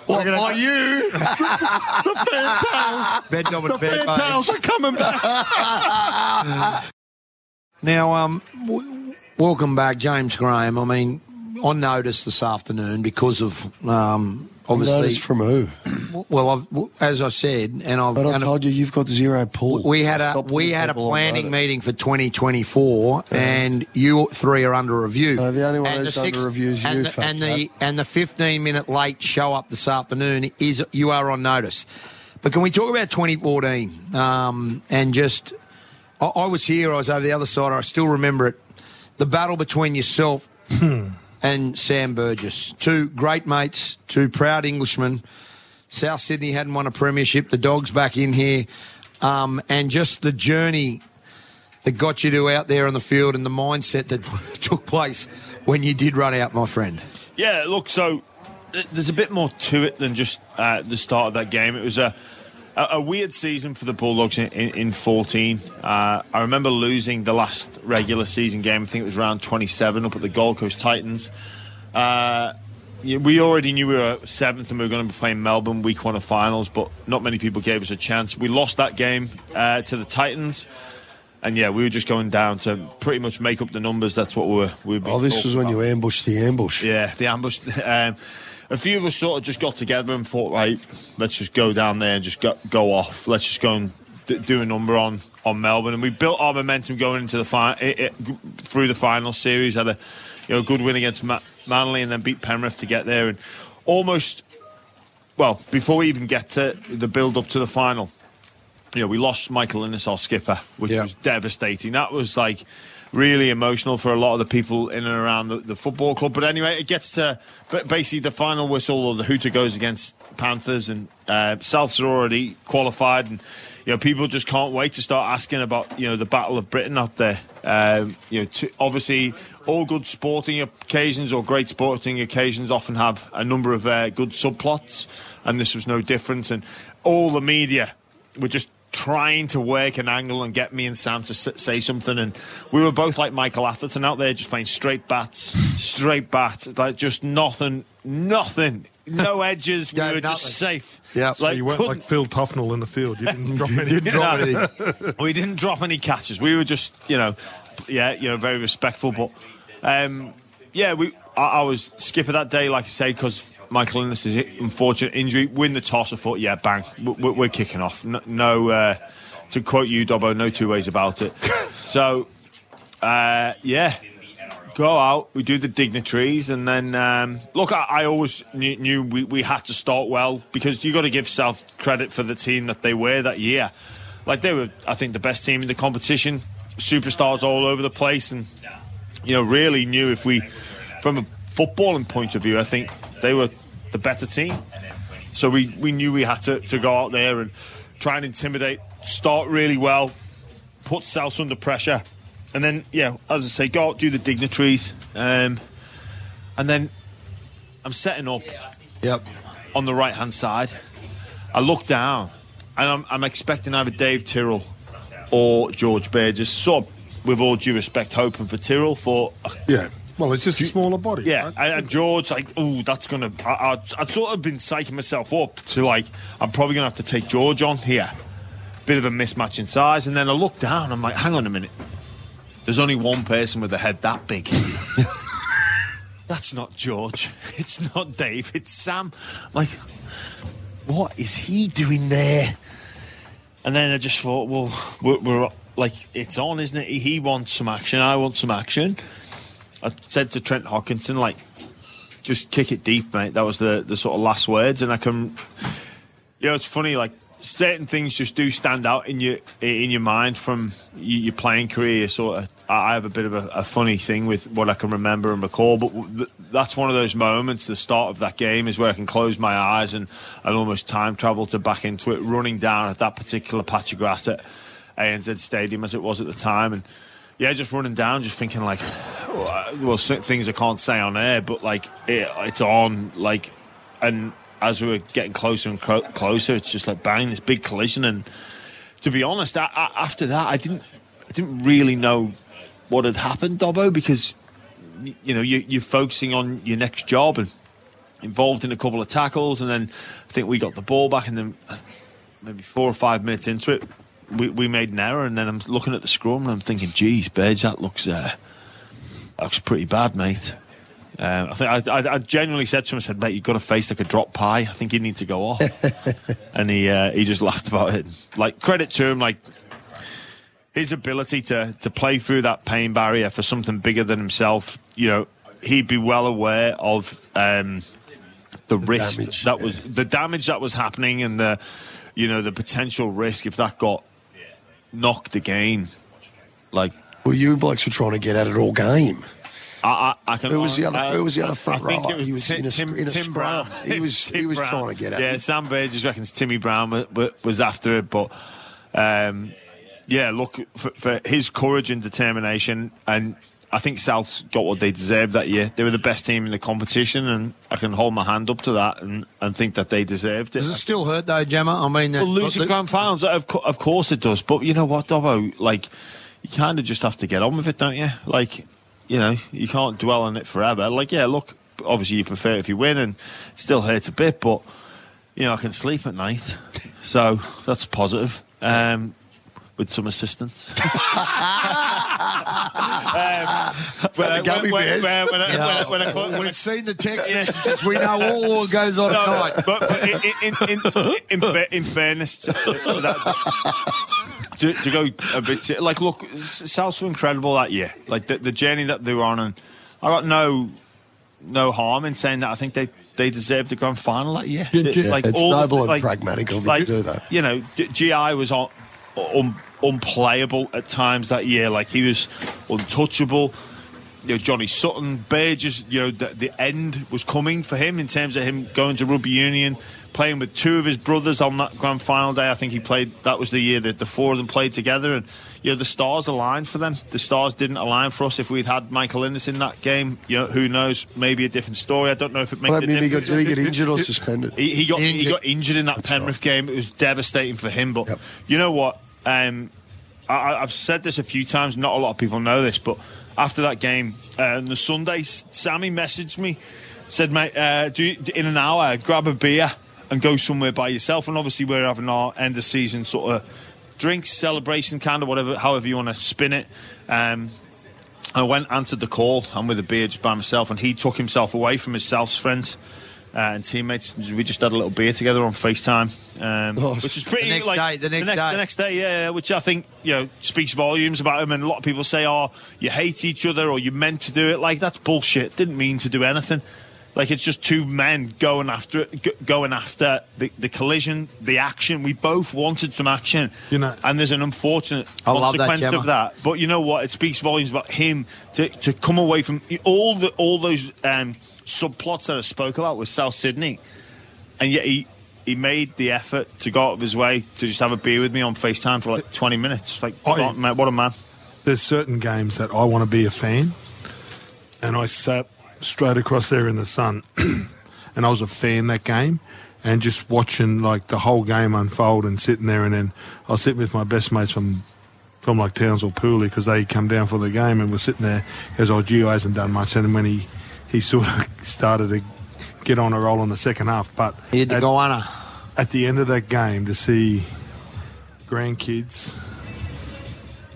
What gonna... are you? The fan tales. Ben Dobbin the fan, fan tales are coming back. Now, um, w- welcome back, James Graham. I mean, on notice this afternoon because of um, obviously notice from who? Well, I've, as I said, and I've. But I told you, you've got zero pool. We had a Stop we had a planning meeting for twenty twenty-four, yeah. and you three are under review. No, the only one who's under review is you. The, and the and the fifteen minute late show up this afternoon is you are on notice. But can we talk about twenty fourteen? Um, and just, I, I was here, I was over the other side. I still remember it. The battle between yourself. and Sam Burgess, two great mates, two proud Englishmen. South Sydney hadn't won a premiership. The Dogs back in here. Um, and just the journey that got you to out there on the field and the mindset that took place when you did run out, my friend. Yeah, look, so th- there's a bit more to it than just uh, the start of that game. It was a, a, a weird season for the Bulldogs in, in, in fourteen. Uh, I remember losing the last regular season game. I think it was round twenty-seven up at the Gold Coast Titans. Uh, we already knew we were seventh and we were going to be playing Melbourne week one of finals, but not many people gave us a chance. We lost that game uh, to the Titans. And, yeah, we were just going down to pretty much make up the numbers. That's what we were. We were oh, this was when about. you ambushed the ambush. Yeah, the ambush. Um, a few of us sort of just got together and thought, right, let's just go down there and just go, go off. Let's just go and d- do a number on, on Melbourne. And we built our momentum going into the fi- it, it, through the final series. Had a you know good win against Ma- Manly and then beat Penrith to get there. And almost, well, before we even get to the build-up to the final, you know, we lost Michael Innes, our skipper, which yeah. was devastating. That was like really emotional for a lot of the people in and around the, the football club. But anyway, it gets to basically the final whistle, or the hooter goes against Panthers, and uh, Souths are already qualified, and you know, people just can't wait to start asking about, you know, the Battle of Britain up there. Um, you know, to, obviously, all good sporting occasions or great sporting occasions often have a number of uh, good subplots, and this was no different. And all the media were just trying to work an angle and get me and Sam to s- say something, and we were both like Michael Atherton out there, just playing straight bats, straight bat, like just nothing, nothing. No edges. We yeah, were nothing. Just safe. Yeah, so like, you weren't like Phil Tufnell in the field. You didn't drop, any, didn't drop anything. We didn't drop any catches. We were just, you know, yeah, you know, very respectful. But um, yeah, we. I, I was skipper that day, like I say, because Michael Innes is unfortunate injury. Win the toss. I thought, yeah, bang, we're, we're kicking off. No, no uh, to quote you, Dobbo, no two ways about it. So uh, yeah. Go out, we do the dignitaries, and then, um, look, I, I always knew, knew we, we had to start well, because you got to give South credit for the team that they were that year. Like, they were, I think, the best team in the competition, superstars all over the place, and, you know, really knew if we, from a footballing point of view, I think they were the better team. So we, we knew we had to, to go out there and try and intimidate, start really well, put South under pressure. And then, yeah, as I say, go out, do the dignitaries. Um, and then I'm setting up yep. on the right-hand side. I look down, and I'm, I'm expecting either Dave Tyrrell or George Burgess. So, sort of, with all due respect, hoping for Tyrrell for... Yeah, well, it's just a smaller body. Yeah, right? And George, like, oh, that's going to... I'd, I'd sort of been psyching myself up to, like, I'm probably going to have to take George on here. Bit of a mismatch in size. And then I look down, I'm like, hang on a minute. There's only one person with a head that big. That's not George. It's not Dave. It's Sam. I'm like, what is he doing there? And then I just thought, well, we're, we're like, it's on, isn't it? He wants some action. I want some action. I said to Trent Hockinson, like, just kick it deep, mate. That was the, the sort of last words. And I can, you know, it's funny, like, certain things just do stand out in your in your mind from your playing career. Sort of, I have a bit of a, a funny thing with what I can remember and recall, but th- that's one of those moments. The start of that game is where I can close my eyes and and almost time travel to back into it, running down at that particular patch of grass at A N Z Stadium as it was at the time, and yeah, just running down, just thinking like, well, things I can't say on air, but like it, it's on, like, and. As we were getting closer and cro- closer, it's just like bang, this big collision. And to be honest, I, I, after that, I didn't, I didn't really know what had happened, Dobbo, because you know you, you're focusing on your next job and involved in a couple of tackles, and then I think we got the ball back, and then maybe four or five minutes into it, we, we made an error, and then I'm looking at the scrum and I'm thinking, "Geez, Burge, that looks uh, that looks pretty bad, mate." Um, I think I, I, I genuinely said to him, I said, mate, you've got a face like a drop pie. I think you need to go off. And he uh, he just laughed about it. Like, credit to him, like, his ability to, to play through that pain barrier for something bigger than himself. You know, he'd be well aware of um, the, the risk damage. that was the damage that was happening, and the, you know, the potential risk if that got knocked again. Like, well, you blokes were trying to get at it all game. I, I, I can, who was the other? Uh, who was the other front row? I think rower? It was, was Tim, a, Tim, Tim Brown. He was Tim he was Brown. trying to get at it. Yeah, Sam Burgess reckons Timmy Brown was, was after it, but um, yeah, look for, for his courage and determination, and I think South got what they deserved that year. They were the best team in the competition, and I can hold my hand up to that and, and think that they deserved it. Does it still hurt though, Gemma? I mean, well, losing the- grand finals, of, of course it does. But you know what, Dobbo? Like, you kind of just have to get on with it, don't you? Like. You know, you can't dwell on it forever. Like, yeah, look, obviously you prefer it if you win, and still hurts a bit, but, you know, I can sleep at night. So that's positive, um, with some assistance. um, when, when, when, when, yeah. when, when, when, when We've seen the text messages. We know all what goes on no, at night. But, but in, in, in, in, in fairness to that... To, to go a bit... Like, look, Souths were incredible that year. Like, the, the journey that they were on, and I got no no harm in saying that I think they, they deserved the grand final that year. Yeah, like, it's all noble the, and like, pragmatic of you like, to do that. You know, G I was on, on unplayable at times that year. Like, he was untouchable. You know, Johnny Sutton, Burgess, you know, the, the end was coming for him in terms of him going to rugby union, playing with two of his brothers on that grand final day. I think he played, that was the year that the four of them played together, and, you know, the stars aligned for them. The stars didn't align for us. If we'd had Michael Innes in that game, you know, who knows, maybe a different story. I don't know if it made well, a mean, difference. He got, did he get injured or suspended? He, he, got, he got injured in that That's Penrith right. game. It was devastating for him, but yep. you know what? Um, I, I've said this a few times, not a lot of people know this, but after that game uh, on the Sunday, Sammy messaged me, said, mate, uh, do you, in an hour, grab a beer and go somewhere by yourself. And obviously we're having our end-of-season sort of drinks, celebration, kind of whatever, however you want to spin it. Um, I went, answered the call. I'm with a beer just by myself, and he took himself away from his South's friends uh, and teammates. We just had a little beer together on FaceTime, um, oh, which was pretty... The next like, day, the next the ne- day. The next day, yeah, which I think, you know, speaks volumes about him. And a lot of people say, oh, you hate each other or you meant to do it. Like, that's bullshit. Didn't mean to do anything. Like, it's just two men going after it, going after the, the collision, the action. We both wanted some action, you know, and there's an unfortunate I consequence that, of that. But you know what? It speaks volumes about him to, to come away from all the all those um, subplots that I spoke about with South Sydney, and yet he he made the effort to go out of his way to just have a beer with me on FaceTime for like twenty minutes. Like, I, God, mate, what a man! There's certain games that I want to be a fan, and I sat straight across there in the sun and I was a fan that game, and just watching like the whole game unfold and sitting there, and then I was sitting with my best mates from from like Townsville Pooley, because they come down for the game, and we're sitting there because oh Gio hasn't done much, and then when he he sort of started to get on a roll in the second half, but he had to go on a at the end of that game to see grandkids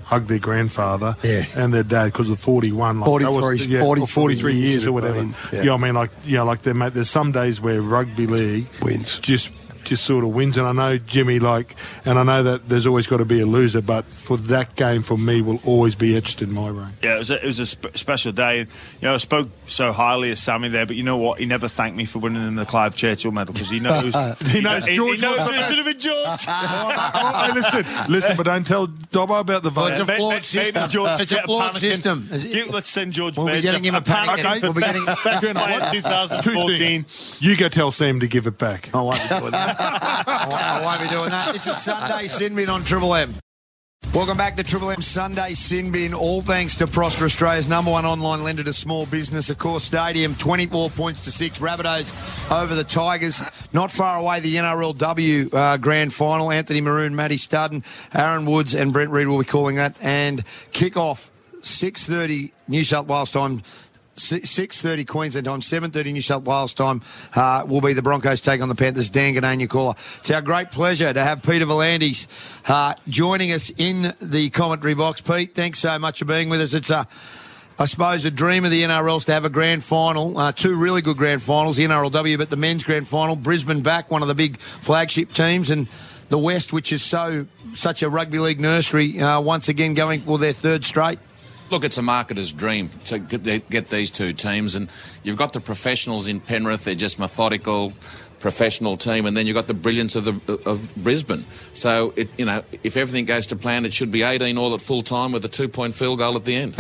hug their grandfather yeah. and their dad because of forty-one. Like forty-three, was, yeah, forty-three, forty-three years, years or whatever. Been, yeah. You know what I mean? Like, you know, like they, mate, there's some days where rugby league wins. Just just sort of wins. And I know, Jimmy, like, and I know that there's always got to be a loser, but for that game, for me, will always be etched in my brain. Yeah, it was a, it was a sp- special day. And, you know, I spoke so highly of Sammy there, but you know what? He never thanked me for winning in the Clive Churchill medal, because he knows... he, he knows George... He, he knows it should have been George. oh, oh, hey, listen, listen, but don't tell Dobbo about the vote. It's a flawed system. It's a flawed system. Let's send George We'll Major be getting him a panic. Okay. We'll be getting twenty fourteen. You go tell Sam to give it back. I won't be doing that. I won't be doing that. This is Sunday Sin Bin on Triple M. Welcome back to Triple M Sunday Sin Bin. All thanks to Prosper, Australia's number one online lender to small business. Of course, Stadium, twenty-four points to six. Rabbitohs over the Tigers. Not far away, the N R L W uh, grand final. Anthony Maroon, Matty Studden, Aaron Woods and Brent Reid will be calling that. And kick-off, six thirty New South Wales time. six thirty Queensland time, seven thirty New South Wales time uh, will be the Broncos take on the Panthers. Dan Ganane, your caller. It's our great pleasure to have Peter Volandis uh, joining us in the commentary box. Pete, thanks so much for being with us. It's, a, I suppose, a dream of the N R L's to have a grand final, uh, two really good grand finals, the N R L W, but the men's grand final, Brisbane back, one of the big flagship teams, and the West, which is so such a rugby league nursery, uh, once again going for their third straight. Look, it's a marketer's dream to get these two teams, and you've got the professionals in Penrith. They're just methodical, professional team, and then you've got the brilliance of the of Brisbane. So, it, you know, if everything goes to plan, it should be eighteen all at full time with a two-point field goal at the end.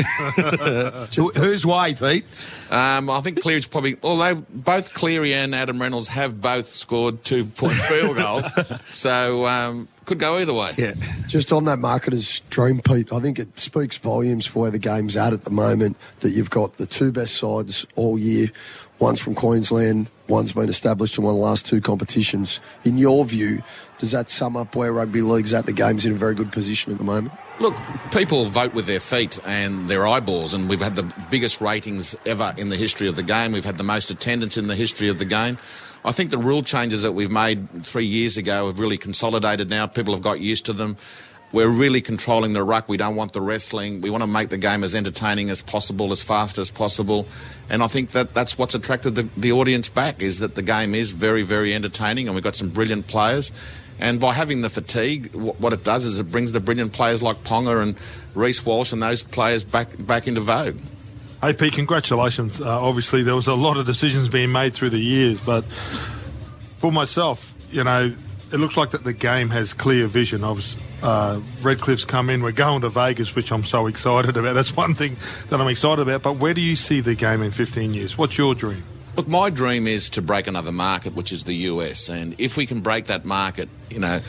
Who's way, Pete? Um, I think Cleary's probably... Although both Cleary and Adam Reynolds have both scored two-point field goals, so... Um, could go either way. Yeah. Just on that marketer's dream, Pete, I think it speaks volumes for where the game's at at the moment, that you've got the two best sides all year. One's from Queensland, one's been established in one of the last two competitions. In your view, does that sum up where rugby league's at? The game's in a very good position at the moment. Look, people vote with their feet and their eyeballs, and we've had the biggest ratings ever in the history of the game. We've had the most attendance in the history of the game. I think the rule changes that we've made three years ago have really consolidated now. People have got used to them. We're really controlling the ruck. We don't want the wrestling. We want to make the game as entertaining as possible, as fast as possible. And I think that that's what's attracted the, the audience back, is that the game is very, very entertaining, and we've got some brilliant players. And by having the fatigue, what it does is it brings the brilliant players like Ponga and Reece Walsh and those players back back into vogue. A P, congratulations. Uh, obviously, there was a lot of decisions being made through the years, but for myself, you know, it looks like that the game has clear vision. Obviously, uh, Redcliffe's come in. We're going to Vegas, which I'm so excited about. That's one thing that I'm excited about. But where do you see the game in fifteen years? What's your dream? Look, my dream is to break another market, which is the U S. And if we can break that market, you know,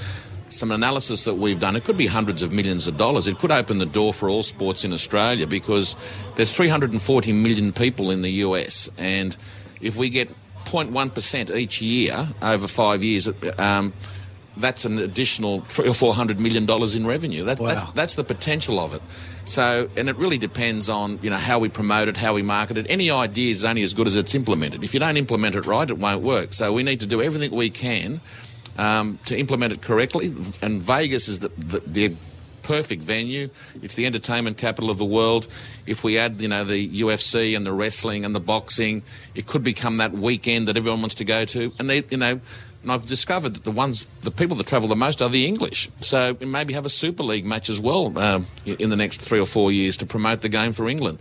some analysis that we've done, it could be hundreds of millions of dollars. It could open the door for all sports in Australia because there's three hundred forty million people in the U S. And if we get zero point one percent each year over five years, um, that's an additional three hundred or four hundred million dollars in revenue. That, wow. That's that's the potential of it. So, and it really depends on, you know, how we promote it, how we market it. Any idea is only as good as it's implemented. If you don't implement it right, it won't work. So we need to do everything we can um, to implement it correctly. And Vegas is the, the, the perfect venue. It's the entertainment capital of the world. If we add, you know, the U F C and the wrestling and the boxing, it could become that weekend that everyone wants to go to. And they, you know, and I've discovered that the ones, the people that travel the most are the English. So we maybe have a Super League match as well um, in the next three or four years to promote the game for England.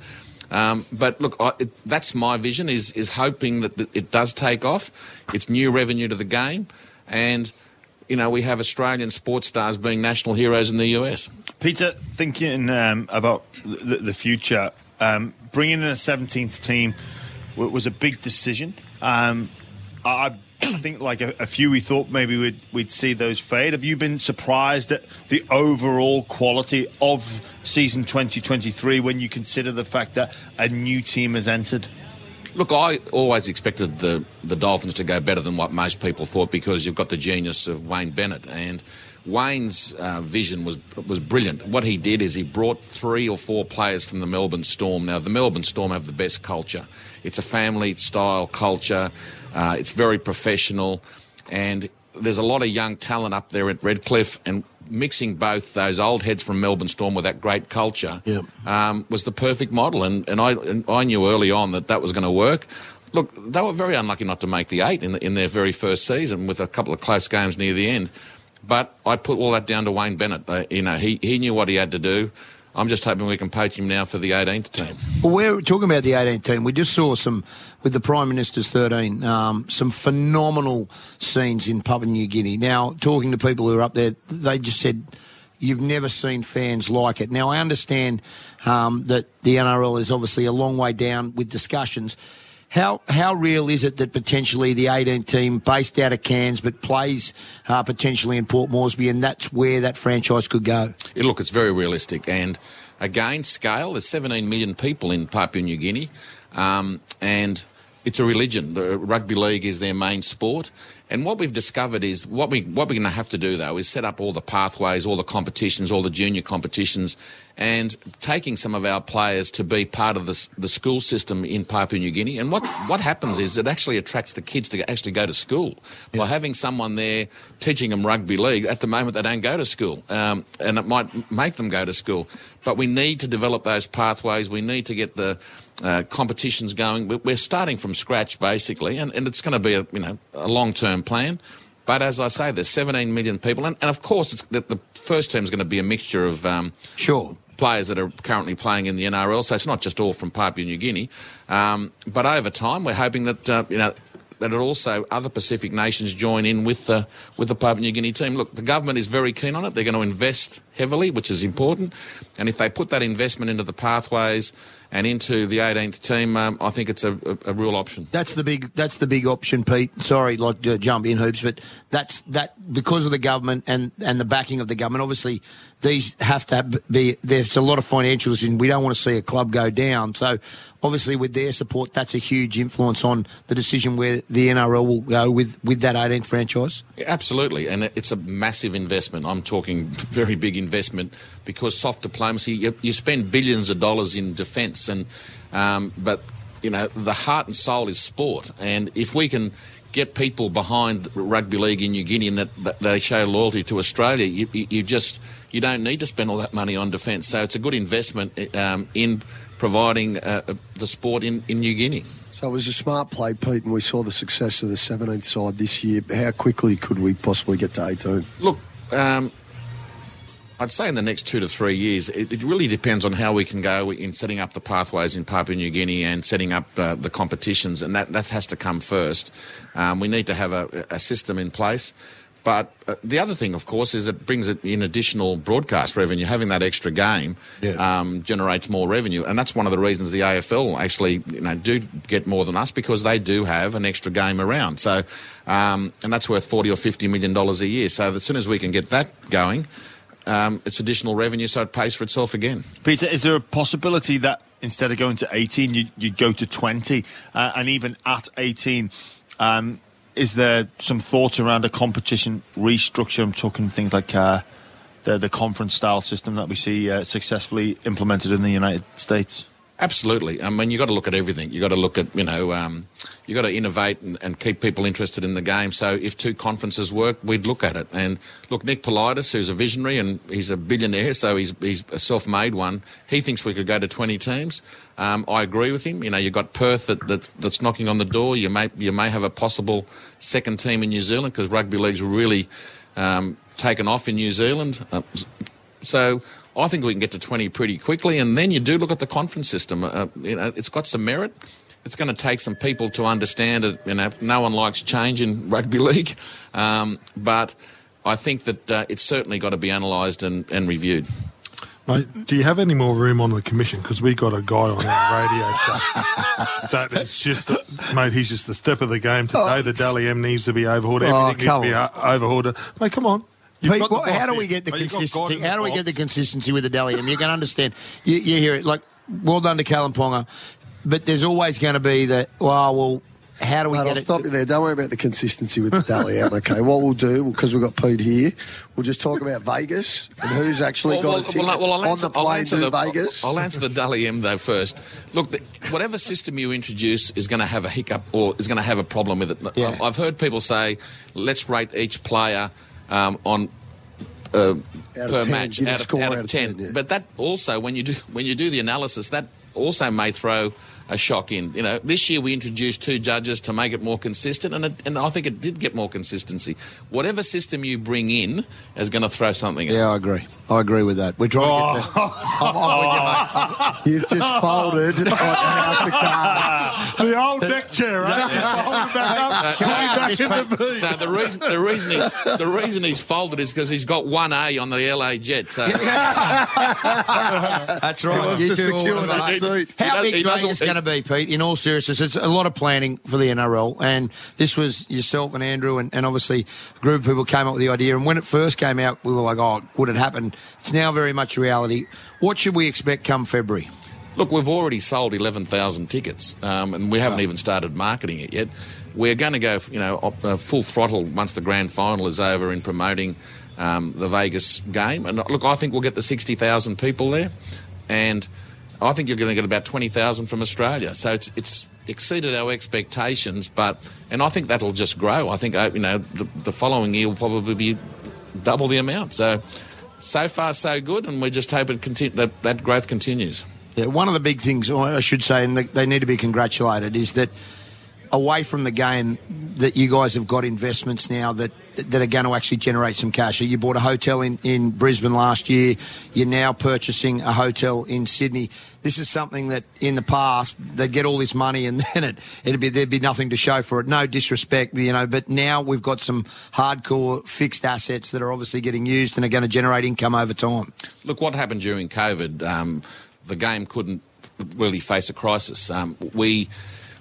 Um, but look, I, it, that's my vision, is is hoping that, that it does take off. It's new revenue to the game. And, you know, we have Australian sports stars being national heroes in the U S. Peter, thinking um, about the, the future, um, bringing in a seventeenth team was a big decision. Um, I I think like a, a few we thought maybe we'd we'd see those fade. Have you been surprised at the overall quality of season twenty twenty-three when you consider the fact that a new team has entered? Look, I always expected the, the Dolphins to go better than what most people thought because you've got the genius of Wayne Bennett. And Wayne's uh, vision was was brilliant. What he did is he brought three or four players from the Melbourne Storm. Now, the Melbourne Storm have the best culture. It's a family-style culture. Uh, it's very professional, and there's a lot of young talent up there at Redcliffe, and mixing both those old heads from Melbourne Storm with that great culture yep. um, was the perfect model, and, and, I, and I knew early on that that was going to work. Look, they were very unlucky not to make the eight in, the, in their very first season with a couple of close games near the end, but I put all that down to Wayne Bennett. Uh, you know, he, he knew what he had to do. I'm just hoping we can poach him now for the eighteenth team. Well, we're talking about the eighteenth team. We just saw some, with the Prime Minister's thirteen, um, some phenomenal scenes in Papua New Guinea. Now, talking to people who are up there, they just said, you've never seen fans like it. Now, I understand um, that the N R L is obviously a long way down with discussions. How how real is it that potentially the eighteenth team, based out of Cairns, but plays uh, potentially in Port Moresby, and that's where that franchise could go? Yeah, look, it's very realistic. And again, scale, there's seventeen million people in Papua New Guinea, um, and it's a religion. The rugby league is their main sport. And what we've discovered is what, we, what we're going to have to do, though, is set up all the pathways, all the competitions, all the junior competitions, and taking some of our players to be part of the, the school system in Papua New Guinea. And what, what happens is it actually attracts the kids to actually go to school. Yeah. By having someone there teaching them rugby league, at the moment they don't go to school, um, and it might make them go to school. But we need to develop those pathways. We need to get the uh, competitions going. We're starting from scratch, basically, and, and it's going to be a, you know, a long-term plan, but as I say, there's seventeen million people, and, and of course, it's, the, the first team is going to be a mixture of um, sure players that are currently playing in the N R L. So it's not just all from Papua New Guinea, um, but over time, we're hoping that uh, you know that also other Pacific nations join in with the with the Papua New Guinea team. Look, the government is very keen on it. They're going to invest heavily, which is important, and if they put that investment into the pathways and into the eighteenth team, um, I think it's a, a, a real option. That's the big. That's the big option, Pete. Sorry, like to jump in hoops, but that's that because of the government and, and the backing of the government. Obviously, these have to have be. There's a lot of financials, and we don't want to see a club go down. So, obviously, with their support, that's a huge influence on the decision where the N R L will go with, with that eighteenth franchise. Yeah, absolutely, and it's a massive investment. I'm talking very big investment because soft diplomacy. You, you spend billions of dollars in defence. And um, but you know the heart and soul is sport, and if we can get people behind rugby league in New Guinea and that, that they show loyalty to Australia, you, you just you don't need to spend all that money on defence. So it's a good investment um, in providing uh, the sport in, in New Guinea. So it was a smart play, Pete, and we saw the success of the seventeenth side this year. How quickly could we possibly get to eighteen? Look. Um, I'd say in the next two to three years, it, it really depends on how we can go in setting up the pathways in Papua New Guinea and setting up uh, the competitions, and that, that has to come first. Um, we need to have a, a system in place. But uh, the other thing, of course, is it brings it in additional broadcast revenue. Having that extra game yeah. um, generates more revenue, and that's one of the reasons the A F L actually, you know, do get more than us, because they do have an extra game around. So, um, and that's worth forty or fifty million dollars a year. So as soon as we can get that going, um, it's additional revenue, so it pays for itself again. Peter, is there a possibility that instead of going to eighteen, you you'd go to twenty, uh, and even at eighteen? Um, Is there some thought around a competition restructure? I'm talking things like uh, the, the conference-style system that we see uh, successfully implemented in the United States. Absolutely. I mean, you've got to look at everything. You've got to look at, you know, um, you've got to innovate and, and keep people interested in the game. So if two conferences work, we'd look at it. And look, Nick Politis, who's a visionary and he's a billionaire, so he's he's a self-made one, he thinks we could go to twenty teams. Um, I agree with him. You know, you've got Perth that, that, that's knocking on the door. You may, you may have a possible second team in New Zealand, because rugby league's really um, taken off in New Zealand. Uh, so... I think we can get to twenty pretty quickly, and then you do look at the conference system. Uh, you know, it's got some merit. It's going to take some people to understand it. You know, no one likes change in rugby league, um, but I think that uh, it's certainly got to be analysed and, and reviewed. Mate, do you have any more room on the commission? Because we got a guy on our radio show that is just, a, mate, he's just the step of the game today. Oh, the Dally M needs to be overhauled. Everything oh, needs to be overhauled. Mate, come on. Pete, what, how do we get the oh, consistency? How do we get the consistency with the Dally M? You can understand. You, you hear it. Like, well done to Callum Ponga. But there's always going to be the, oh, well, how do we Mate, get I'll it? Stop you there. Don't worry about the consistency with the Dally M, okay? What we'll do, because we've got Pete here, we'll just talk about Vegas and who's actually well, got well, a ticket well, well, I'll answer, on the plane to the, Vegas. I'll, I'll answer the Dally M, though, first. Look, the, whatever system you introduce is going to have a hiccup or is going to have a problem with it. Yeah. I've heard people say, let's rate each player Um, on uh, per match out of, out of ten, yeah. But that also, when you do when you do the analysis, that also may throw a shock in. You know, this year we introduced two judges to make it more consistent, and it, and I think it did get more consistency. Whatever system you bring in is going to throw something. Yeah, out. I agree. I agree with that. We're trying oh. to get the, I'm on with you, mate. You've just folded like a house of cards. The old deck chair, right? The reason the reason he's the reason he's folded is because he's got one A on the L A Jets. So. That's right. He wants you to secure that seat. How big do you think it's going to be, Pete? In all seriousness, it's a lot of planning for the N R L, and this was yourself and Andrew, and, and obviously a group of people came up with the idea. And when it first came out, we were like, "Oh, would it happen?" It's now very much reality. What should we expect come February? Look, we've already sold eleven thousand tickets, um, and we haven't wow. even started marketing it yet. We're going to go, you know, full throttle once the grand final is over in promoting um, the Vegas game. And look, I think we'll get the sixty thousand people there, and I think you're going to get about twenty thousand from Australia. So it's it's exceeded our expectations, but and I think that'll just grow. I think, you know, the, the following year will probably be double the amount. So. So far, so good, and we just hope it continue, that, that growth continues. Yeah, one of the big things, or I should say, and they need to be congratulated, is that away from the game, that you guys have got investments now that, that are going to actually generate some cash. So you bought a hotel in, in Brisbane last year. You're now purchasing a hotel in Sydney. This is something that in the past, they'd get all this money and then it, it'd be, there'd be nothing to show for it. No disrespect, you know, but now we've got some hardcore fixed assets that are obviously getting used and are going to generate income over time. Look, what happened during COVID, um, the game couldn't really face a crisis. Um, we...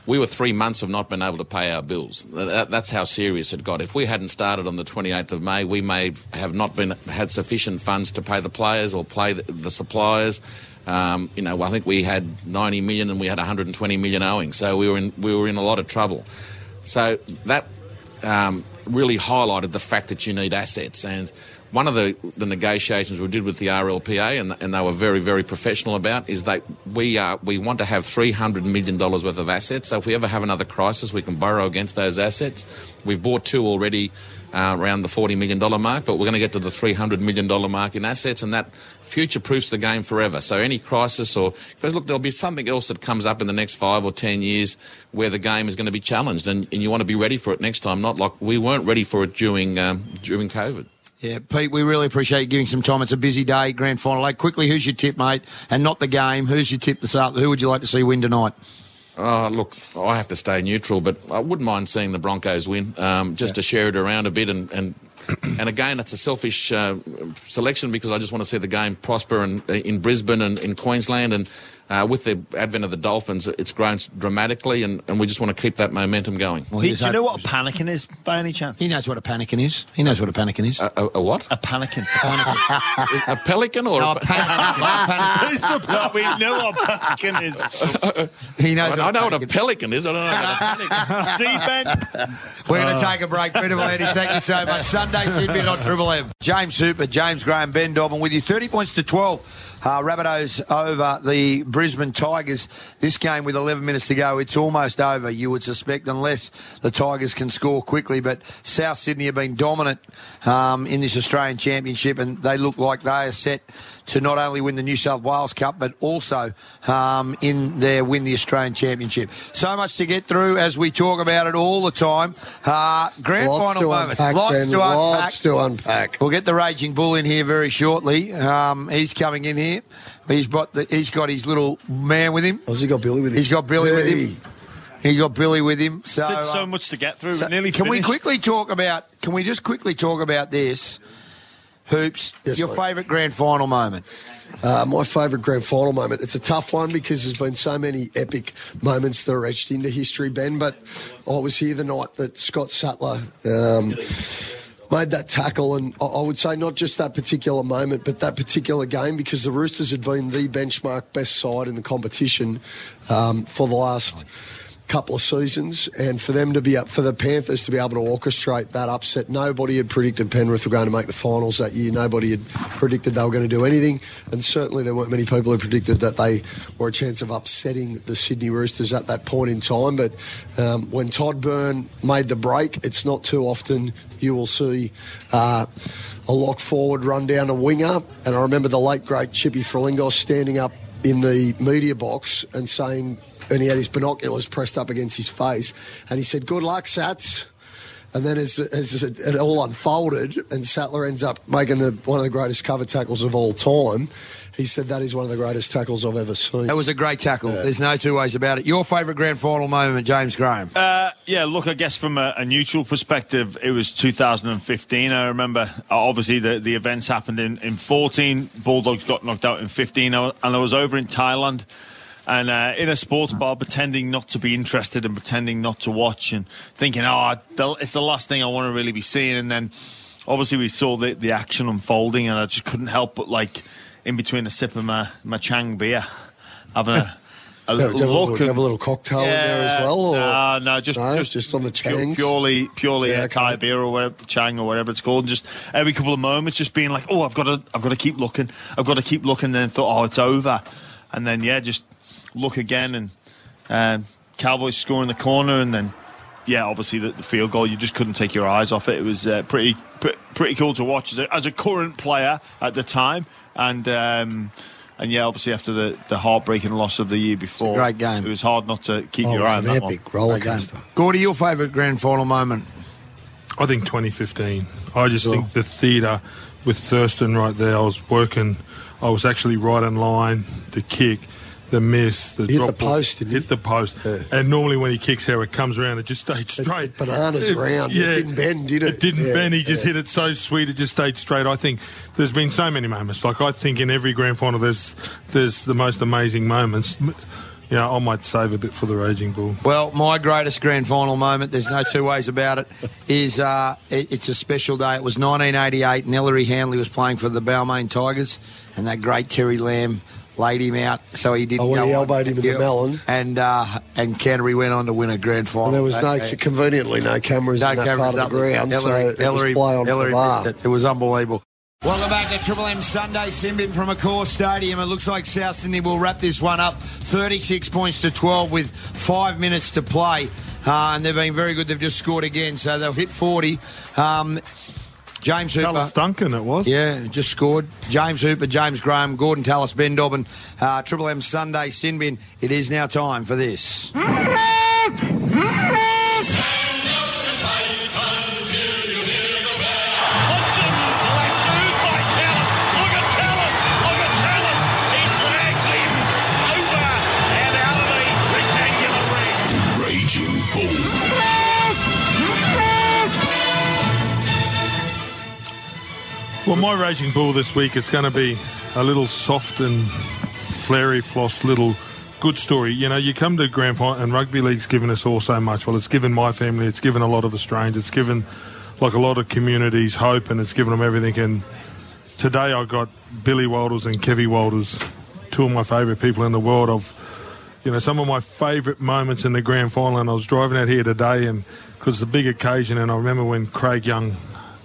We were three months of not being able to pay our bills. That's how serious it got. If we hadn't started on the twenty-eighth of May, we may have not been had sufficient funds to pay the players or pay the suppliers. Um, you know, I think we had ninety million and we had one hundred twenty million owing, so we were in we were in a lot of trouble. So that um, really highlighted the fact that you need assets. And one of the, the negotiations we did with the R L P A, and, and they were very, very professional about, is that we are we want to have three hundred million dollars worth of assets. So if we ever have another crisis, we can borrow against those assets. We've bought two already uh, around the forty million dollars mark, but we're going to get to the three hundred million dollars mark in assets, and that future-proofs the game forever. So any crisis or... Because, look, there'll be something else that comes up in the next five or ten years where the game is going to be challenged, and, and you want to be ready for it next time, not like we weren't ready for it during um, during COVID. Yeah, Pete, we really appreciate you giving some time. It's a busy day, grand final. Like, quickly, who's your tip, mate? And not the game. Who's your tip this up? Who would you like to see win tonight? Oh, look, I have to stay neutral, but I wouldn't mind seeing the Broncos win, um, just yeah. to share it around a bit and, and And again, that's a selfish uh, selection because I just want to see the game prosper in, in Brisbane and in Queensland. And uh, with the advent of the Dolphins, it's grown dramatically, and, and we just want to keep that momentum going. Well, do you hope- know what a pannikin is, by any chance? He knows what a pannikin is. He knows what a pannikin is. A, a, a what? A pannikin. A pelican or no, a pannikin? Who's the part we know what a pannikin is? He knows. I, what I know what a pelican is. I don't know what a pelican is. See, Ben? We're going to take a break. Beautiful ladies, thank you so much. Sunday, Sydney on Triple M. James Hooper, James Graham, Ben Dobbin with you. thirty points to twelve. Uh, Rabbitohs over the Brisbane Tigers. This game with eleven minutes to go, it's almost over, you would suspect, unless the Tigers can score quickly. But South Sydney have been dominant um, in this Australian Championship, and they look like they are set to not only win the New South Wales Cup, but also um, in their win the Australian Championship. So much to get through as we talk about it all the time. Uh, grand lots final moments. Unpack, lots, to lots to unpack. We'll get the Raging Bull in here very shortly. Um, he's coming in here. He's brought the, he's got his little man with him. Oh, has he got Billy with him? He's got Billy hey. with him. He got Billy with him. So um, so much to get through. So nearly can finished. we quickly talk about? Can we just quickly talk about this? Hoops, yes, your favourite grand final moment. Uh, my favourite grand final moment. It's a tough one because there's been so many epic moments that are etched into history, Ben. But I was here the night that Scott Sattler. Um, made that tackle, and I would say not just that particular moment but that particular game, because the Roosters had been the benchmark best side in the competition um, for the last couple of seasons, and for them to be up, for the Panthers to be able to orchestrate that upset. Nobody had predicted Penrith were going to make the finals that year. Nobody had predicted they were going to do anything, and certainly there weren't many people who predicted that they were a chance of upsetting the Sydney Roosters at that point in time. But um, when Todd Byrne made the break, it's not too often you will see uh, a lock forward run down a winger, and I remember the late great Chippy Frelingos standing up in the media box and saying, and he had his binoculars pressed up against his face, and he said, "Good luck, Sats." And then as, as it all unfolded and Sattler ends up making the, one of the greatest cover tackles of all time, he said, "That is one of the greatest tackles I've ever seen." That was a great tackle. Yeah. There's no two ways about it. Your favourite grand final moment, James Graham? Uh, yeah, look, I guess from a, a neutral perspective, it was two thousand fifteen. I remember, obviously, the, the events happened in, in fourteen. Bulldogs got knocked out in fifteen, and I was over in Thailand. And uh, in a sports bar, pretending not to be interested and pretending not to watch and thinking, oh, it's the last thing I want to really be seeing. And then obviously we saw the, the action unfolding, and I just couldn't help but, like, in between a sip of my, my Chang beer, having a, a little yeah, look. Have a, and, a little cocktail yeah, in there as well? Or? No, no, just, no, just, just on the Changs. Purely, purely yeah, a Thai beer or whatever, Chang or whatever it's called. And just every couple of moments just being like, oh, I've got to, I've got to keep looking. I've got to keep looking. And then thought, oh, it's over. And then, yeah, just... look again, and um, Cowboys score in the corner, and then, yeah, obviously the, the field goal, you just couldn't take your eyes off it. It was uh, pretty pr- pretty cool to watch as a, as a current player at the time, and um, and yeah, obviously after the, the heartbreaking loss of the year before. Great game. It was hard not to keep oh, your eye on that one. It was an epic roller coaster. Gordy, your favourite grand final moment? I think twenty fifteen. I just sure. think the theatre with Thurston right there, I was working, I was actually right in line to kick. The miss, the hit drop the post, hit the post, yeah. And normally when he kicks, how it comes around, it just stayed straight. It, bananas it, round, yeah, it didn't bend, did it? It didn't yeah, bend. He yeah. just hit it so sweet, it just stayed straight. I think there's been so many moments. Like I think in every grand final, there's there's the most amazing moments. You know, I might save a bit for the Raging Bull. Well, my greatest grand final moment, there's no two ways about it, is uh, it, it's a special day. It was nineteen eighty-eight, and Ellery Hanley was playing for the Balmain Tigers, and that great Terry Lamb laid him out, so he didn't. Oh, when he elbowed him in the melon, and uh, and Canterbury went on to win a grand final. And there was no, uh, conveniently, no cameras no in that cameras part of the ground, Ellery, so Ellery, it was play on Ellery the bar. It. it was unbelievable. Welcome back to Triple M Sunday, Simbin from Accor Stadium. It looks like South Sydney will wrap this one up thirty-six points to twelve with five minutes to play, uh, and they've been very good. They've just scored again, so they'll hit forty. Um, James Hooper. Tallis Duncan, it was. Yeah, just scored. James Hooper, James Graham, Gordon Tallis, Ben Dobbin, uh, Triple M Sunday, Sinbin. It is now time for this. Well, my Raging Bull this week, it's going to be a little soft and flary floss little good story. You know, you come to grand final, and rugby league's given us all so much. Well, it's given my family, it's given a lot of Australians, it's given like a lot of communities hope, and it's given them everything. And today I got Billy Walters and Kevy Walters, two of my favourite people in the world. I've, you know, some of my favourite moments in the grand final, and I was driving out here today, and because it's a big occasion, and I remember when Craig Young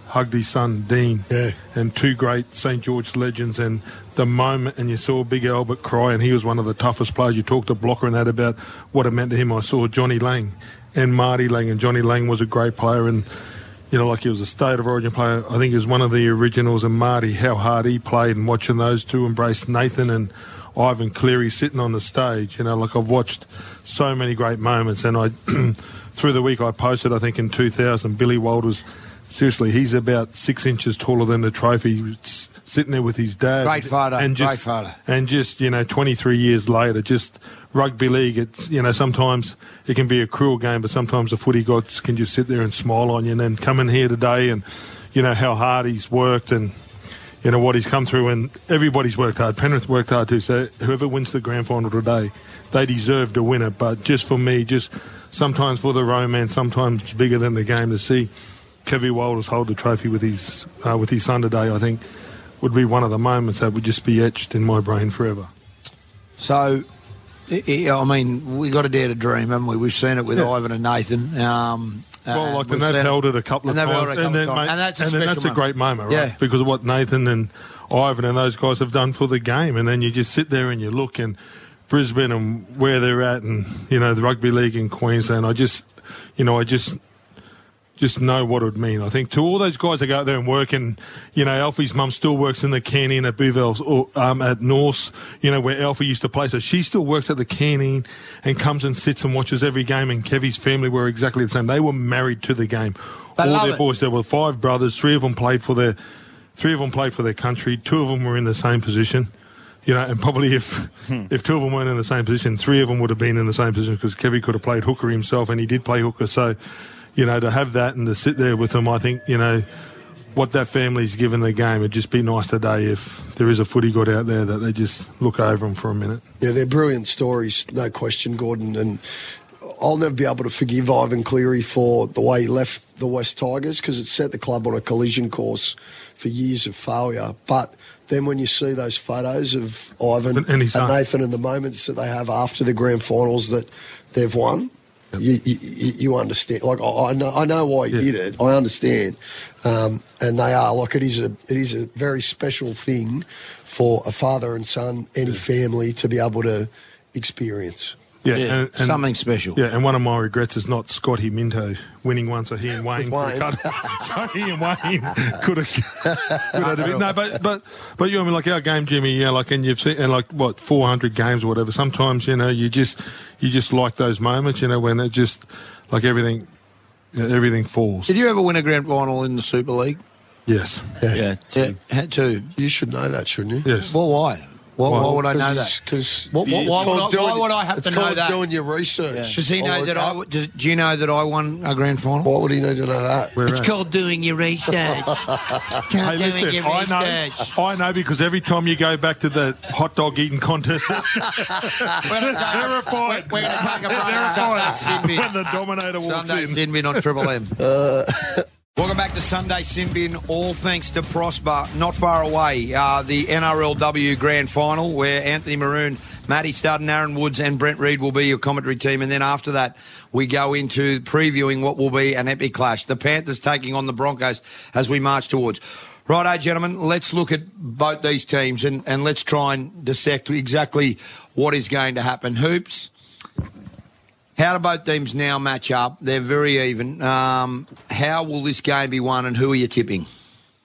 hugged his son Dean, yeah. and two great St George legends, and the moment, and you saw Big Albert cry, and he was one of the toughest players. You talked to Blocker and that about what it meant to him. I saw Johnny Lang and Marty Lang, and Johnny Lang was a great player, and you know, like he was a State of Origin player. I think he was one of the originals, and Marty, how hard he played, and watching those two embrace Nathan and Ivan Cleary sitting on the stage. You know, like I've watched so many great moments, and I through the week I posted, I think in two thousand, Billy Walters. Seriously, he's about six inches taller than the trophy, sitting there with his dad. Great father, and just, great father. And just, you know, twenty-three years later, just rugby league, it's, you know, sometimes it can be a cruel game, but sometimes the footy gods can just sit there and smile on you. And then coming here today and, you know, how hard he's worked and, you know, what he's come through. And everybody's worked hard. Penrith worked hard too. So whoever wins the grand final today, they deserve to win it. But just for me, just sometimes for the romance, sometimes bigger than the game, to see Kevy Walters hold the trophy with his uh, with his son today, I think, would be one of the moments that would just be etched in my brain forever. So, I mean, we got to dare to dream, haven't we? We've seen it with yeah. Ivan and Nathan. Um, well, like, and they've held it a couple of times. And that's a, and then that's a great moment, right? Yeah. Because of what Nathan and Ivan and those guys have done for the game. And then you just sit there and you look, and Brisbane and where they're at, and, you know, the rugby league in Queensland. I just, you know, I just... just know what it would mean. I think to all those guys that go out there and work, and, you know, Alfie's mum still works in the canteen at Boovells, or um, at Norse, you know, where Alfie used to play. So she still works at the canteen and comes and sits and watches every game. And Kevy's family were exactly the same. They were married to the game. They all their it. boys. There were five brothers. Three of them played for their, three of them played for their country. Two of them were in the same position. You know, and probably if hmm. if two of them weren't in the same position, three of them would have been in the same position, because Kevy could have played hooker himself, and he did play hooker. So, you know, to have that and to sit there with them, I think, you know, what that family's given the game, it'd just be nice today if there is a footy god out there that they just look over them for a minute. Yeah, they're brilliant stories, no question, Gordon. And I'll never be able to forgive Ivan Cleary for the way he left the West Tigers, because it set the club on a collision course for years of failure. But then when you see those photos of Ivan and, and, and Nathan and the moments that they have after the grand finals that they've won, You, you, you understand. Like, I know, I know why he yeah. did it. I understand. Um, and they are, like, it is a it is a very special thing for a father and son, any yeah. family, to be able to experience. Yeah, yeah. And, and, something special. Yeah, and one of my regrets is not Scotty Minto winning one, so he and Wayne, Wayne. Could have, so he and Wayne could have, could have been. No, but but but you know, I mean, like our game, Jimmy. Yeah, you know, like, and you've seen, and like what four hundred games or whatever. Sometimes, you know, you just you just like those moments, you know, when it just like everything you know, everything falls. Did you ever win a grand final in the Super League? Yes. Yeah. yeah. yeah. Two. You should know that, shouldn't you? Yes. Well, why? Why, why would I know that? Because why, why, why, why would I have to know that? It's doing your research. Yeah. Does he know that I? Does, do you know that I won a grand final? Why would he need to know that? We're it's right. called doing your research. It's hey, listen, doing your I research. Know, I know, because every time you go back to the hot dog eating contest, we're going to take a break at Sunday when the Dominator walks Sunday in. Sunday Sinbin on Triple M. Uh, Welcome back to Sunday Sinbin, all thanks to Prosper. Not far away, uh, the N R L W Grand Final, where Anthony Maroon, Matty Studden, Aaron Woods and Brent Reid will be your commentary team. And then after that, we go into previewing what will be an epic clash. The Panthers taking on the Broncos as we march towards. Righto, gentlemen, let's look at both these teams and, and let's try and dissect exactly what is going to happen. Hoops. How do both teams now match up? They're very even. Um, how will this game be won, and who are you tipping?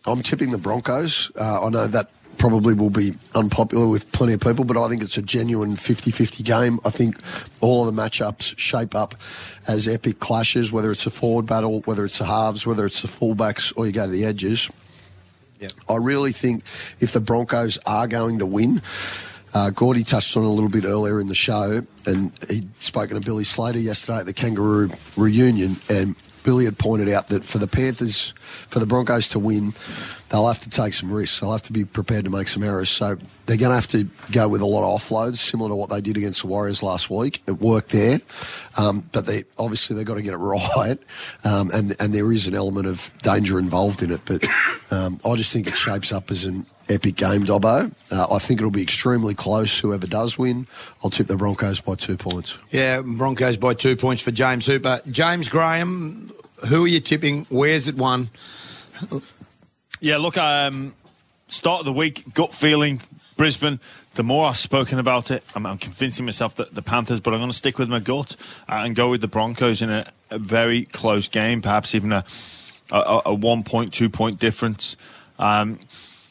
I'm tipping the Broncos. Uh, I know that probably will be unpopular with plenty of people, but I think it's a genuine fifty-fifty game. I think all of the matchups shape up as epic clashes, whether it's a forward battle, whether it's the halves, whether it's the fullbacks, or you go to the edges. Yep. I really think if the Broncos are going to win, Uh, Gordy touched on it a little bit earlier in the show, and he'd spoken to Billy Slater yesterday at the Kangaroo reunion, and Billy had pointed out that for the Panthers, for the Broncos to win, they'll have to take some risks. They'll have to be prepared to make some errors. So they're going to have to go with a lot of offloads, similar to what they did against the Warriors last week. It worked there. Um, but they obviously they've got to get it right. Um, and, and there is an element of danger involved in it. But um, I just think it shapes up as an epic game, Dobbo. Uh, I think it'll be extremely close, whoever does win. I'll tip the Broncos by two points. Yeah, Broncos by two points for James Hooper. James Graham, who are you tipping? Where's it won? Yeah, look, um, start of the week, gut feeling, Brisbane. The more I've spoken about it, I'm, I'm convincing myself that the Panthers, but I'm going to stick with my gut uh, and go with the Broncos in a, a very close game, perhaps even a, a, a one-point, two-point difference. Um,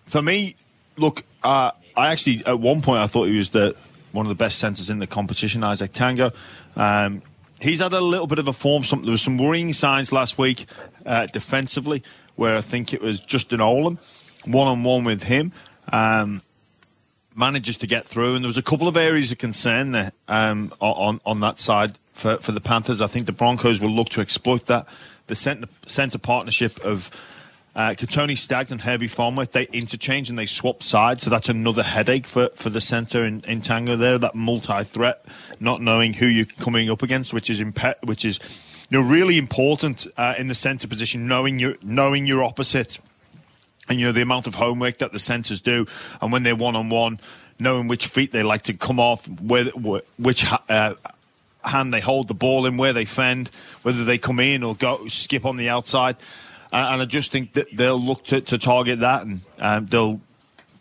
for me, look, uh, I actually, at one point, I thought he was the one of the best centres in the competition, Isaac Tango. Um, he's had a little bit of a form. Some, there were some worrying signs last week uh, defensively, where I think it was Justin Olam, one-on-one with him, um, manages to get through. And there was a couple of areas of concern there um, on, on that side for, for the Panthers. I think the Broncos will look to exploit that. The centre, centre partnership of uh, Katoni Staggs and Herbie Farnworth, they interchange and they swap sides, so that's another headache for, for the centre in, in Tango there, that multi-threat, not knowing who you're coming up against, which is impe- which is... you know, really important uh, in the centre position, knowing your knowing your opposite, and you know the amount of homework that the centres do, and when they're one on one, knowing which feet they like to come off, where which uh, hand they hold the ball in, where they fend, whether they come in or go skip on the outside, uh, and I just think that they'll look to, to target that, and um, they'll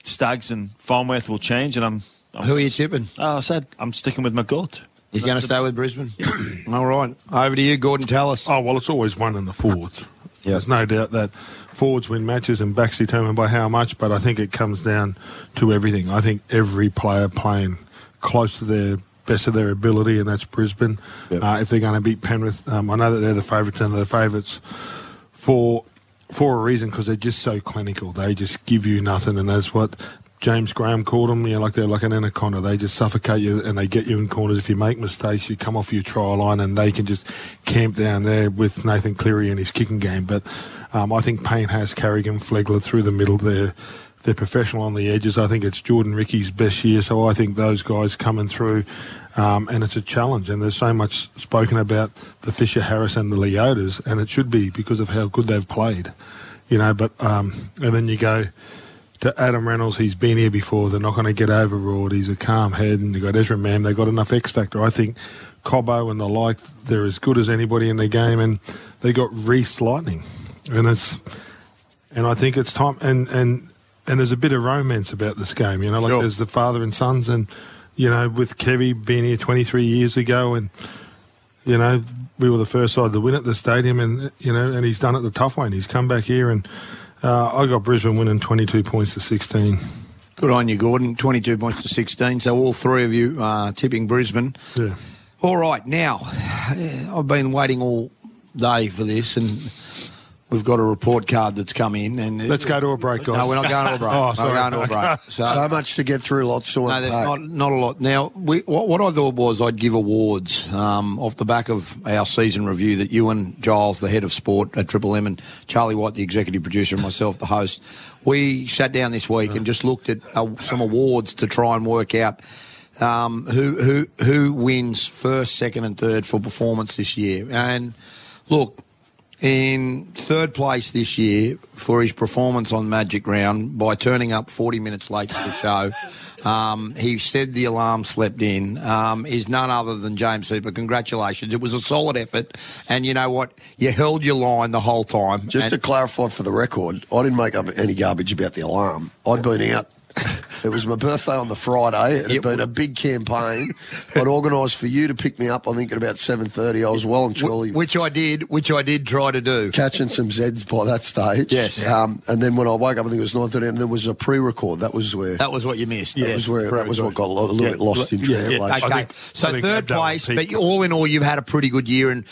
Staggs and Farnworth will change, and I'm, I'm who are you tipping? Oh, I said I'm sticking with my gut. You're going to stay with Brisbane? All right. Over to you, Gordon Tallis. Oh, well, it's always one in the forwards. Yep. There's no doubt that forwards win matches and backs determined by how much, but I think it comes down to everything. I think every player playing close to their best of their ability, and that's Brisbane. Yep. Uh, if they're going to beat Penrith, um, I know that they're the favourites and they're the favourites for, for a reason, because they're just so clinical. They just give you nothing, and that's what James Graham called them, you know, like they're like an anaconda. They just suffocate you and they get you in corners. If you make mistakes, you come off your trial line and they can just camp down there with Nathan Cleary and his kicking game. But um, I think Payne Haas, Carrigan, Flegler through the middle there. They're professional on the edges. I think it's Jordan Ricky's best year, so I think those guys coming through, um, and it's a challenge. And there's so much spoken about the Fisher-Harris and the Leotas, and it should be because of how good they've played, you know. But um, and then you go to Adam Reynolds, he's been here before. They're not going to get overawed. He's a calm head, and they've got Ezra Mam. They've got enough X factor. I think Cobbo and the like, they're as good as anybody in the game, and they got Reece Lightning, and it's, and I think it's time. And and and there's a bit of romance about this game, you know, like sure. There's the father and sons, and you know, with Kevy being here twenty-three years ago, and you know, we were the first side to win at the stadium, and you know, and he's done it the tough way, and he's come back here and. Uh, I got Brisbane winning twenty-two points to sixteen. Good on you, Gordon. twenty-two points to sixteen. So all three of you are tipping Brisbane. Yeah. All right. Now, I've been waiting all day for this, and we've got a report card that's come in. And let's it, go to a break, guys. No, we're not going to a break. oh, sorry. We're going to a break. So, so much to get through, lots to unpack. No, there's not, not a lot. Now, we, what, what I thought was I'd give awards um, off the back of our season review that you and Giles, the head of sport at Triple M, and Charlie White, the executive producer, and myself, the host, we sat down this week and just looked at uh, some awards to try and work out um, who, who, who wins first, second and third for performance this year. And, look, in third place this year for his performance on Magic Round by turning up forty minutes late to the show. Um, he said the alarm slept in, um, is none other than James Hooper. Congratulations. It was a solid effort. And you know what? You held your line the whole time. Just and- to clarify for the record, I didn't make up any garbage about the alarm. I'd been out. It was my birthday on the Friday. It had yep. been a big campaign. I'd organised for you to pick me up, I think, at about seven thirty. I was well and truly... Which I did, which I did try to do. Catching some Zeds by that stage. Yes. Um, and then when I woke up, I think it was nine thirty, and there was a pre-record. That was where... That was what you missed. That yes, was where That was what got a little yeah. bit lost yeah. in translation. Yeah. Okay, think, so third place, but all in all, you've had a pretty good year, and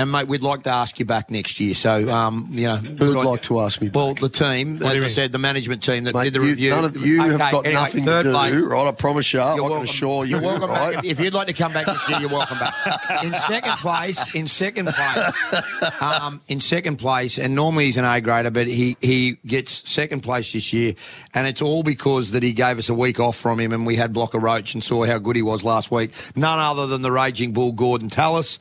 And, mate, we'd like to ask you back next year. So, um, you know. Who would like to ask me back? Well, the team, what as I said, the management team that mate, did the you, review. None of you okay, have got anyway, nothing to do, place, right? I promise you. I can welcome, assure you. You're welcome right? back. If, if you'd like to come back next year, you're welcome back. In second place, in second place, um, in second place, and normally he's an A-grader, but he, he gets second place this year, and it's all because that he gave us a week off from him and we had Blocker Roach and saw how good he was last week. None other than the raging bull, Gordon Tallis.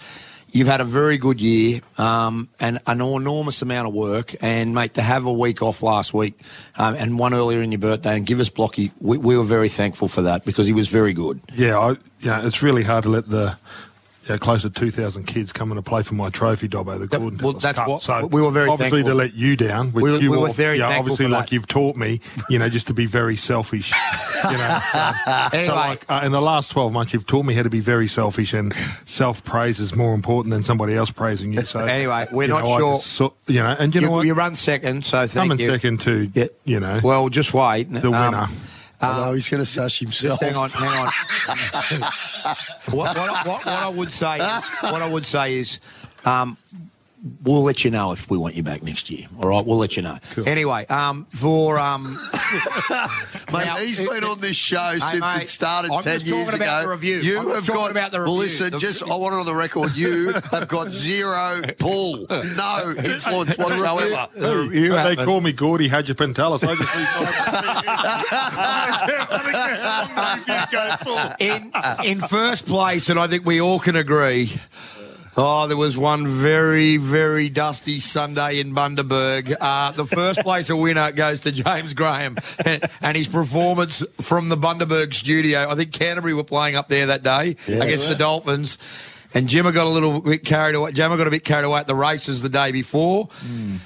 You've had a very good year um, and an enormous amount of work. And, mate, to have a week off last week um, and one earlier in your birthday and give us Blocky, we, we were very thankful for that because he was very good. Yeah, I, yeah it's really hard to let the you know, close to two thousand kids come in and play for my trophy, Dobbo, the that, Gordon well, Tallis that's Cup. What, so we were very obviously thankful. To let you down. With we were, you we were off, very you know, thankful obviously, for like that. You've taught me, you know, just to be very selfish. you know, um, anyway. So like, uh, in the last twelve months, you've taught me how to be very selfish, and self-praise is more important than somebody else praising you. So anyway, we're not know, sure. So, you know, and you, you know what? You run second, so thank I'm you. I'm in second to, yeah. you know. Well, just wait. The um, winner. Um, no, he's going to sash himself. Hang on, hang on. what, what, what, what I would say is, what I would say is, um, we'll let you know if we want you back next year. All right, we'll let you know. Cool. Anyway, um, for um, mate, now, he's it, been on this show hey, since mate, it started I'm ten just years about ago. The review. You I'm have got. About the review. Well, listen, the, just the, I want it on the record. You have got zero pull, no influence whatsoever. The, the they happened. Call me Gordy Hadjipintalis. I just in in first place, and I think we all can agree. Oh, there was one very, very dusty Sunday in Bundaberg. Uh, the first place a winner goes to James Graham and his performance from the Bundaberg studio. I think Canterbury were playing up there that day yeah, against the Dolphins. And Jimmer got a little bit carried away. Jimmer got a bit carried away at the races the day before. Mm.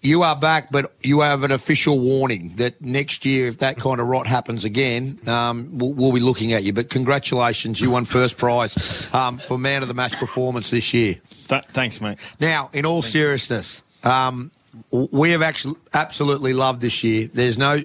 You are back, but you have an official warning that next year, if that kind of rot happens again, um, we'll, we'll be looking at you. But congratulations, you won first prize um, for man of the match performance this year. Th- thanks, mate. Now, in all Thank seriousness, um, we have actually absolutely loved this year. There's no...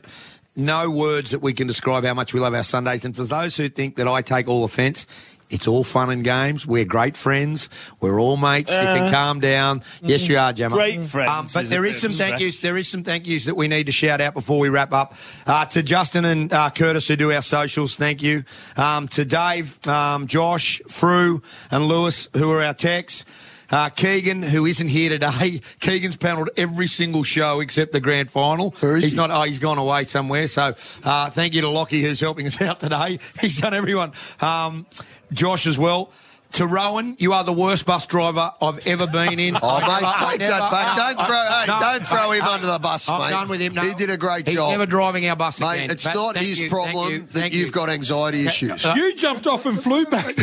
No words that we can describe how much we love our Sundays. And for those who think that I take all offence, it's all fun and games. We're great friends. We're all mates. Uh, you can calm down. Yes, you are, Gemma. Great friends. Um, but is there is some stretch. thank yous. There is some thank yous that we need to shout out before we wrap up. Uh, to Justin and uh, Curtis who do our socials, thank you. Um, to Dave, um, Josh, Frew and Lewis who are our techs. Uh, Keegan, who isn't here today, Keegan's panelled every single show except the grand final. Where is he's he? not. Oh, he's gone away somewhere. So uh, thank you to Lockie, who's helping us out today. He's done everyone. Um, Josh as well. To Rowan, you are the worst bus driver I've ever been in. Oh, mate, never, take never, that back. No, don't throw, I, hey, no, don't throw him hey, under the bus, I'm mate. I'm done with him. No, he did a great he's job. He's never driving our bus mate, again. Mate, it's but not his you, problem thank you, thank that you. you've got anxiety issues. Uh, you jumped off and flew back.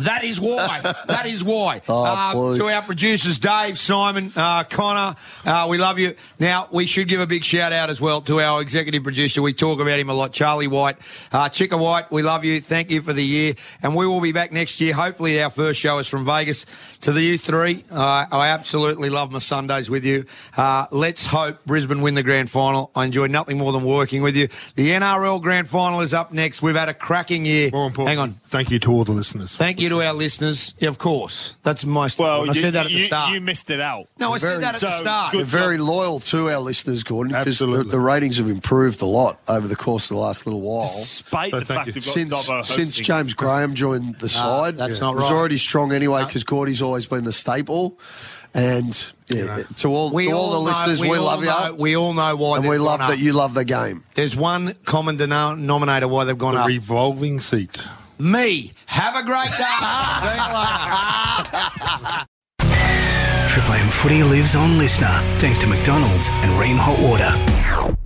That is why. That is why. Oh, uh, to our producers, Dave, Simon, uh, Connor, uh, we love you. Now, we should give a big shout-out as well to our executive producer. We talk about him a lot, Charlie White. Uh, Chica White. We love you. Thank you for the year. And we will be back next year. Hopefully our first show is from Vegas. To the U three, uh, I absolutely love my Sundays with you. Uh, let's hope Brisbane win the grand final. I enjoy nothing more than working with you. The N R L grand final is up next. We've had a cracking year. More important, hang on. Thank you to all the listeners. Thank you to our listeners. Yeah, of course. That's my story. Well, I you, said that at you, the start. You missed it out. No, I very, said that at so the start. You're very loyal to our listeners, Gordon, because the, the ratings have improved a lot over the course of the last little while. Despite so the fact Since, since James Graham joined the side, uh, that's yeah. not right. It was already strong anyway because Gordy's always been the staple. And yeah, you know. to all, to all, all the know, listeners, we, we love know, you. We all know why. And we love that you love the game. There's one common denominator why they've gone the up. Revolving seat. Me. Have a great day. See you later. Triple M Footy lives on Listener, thanks to McDonald's and Ream Hot Water.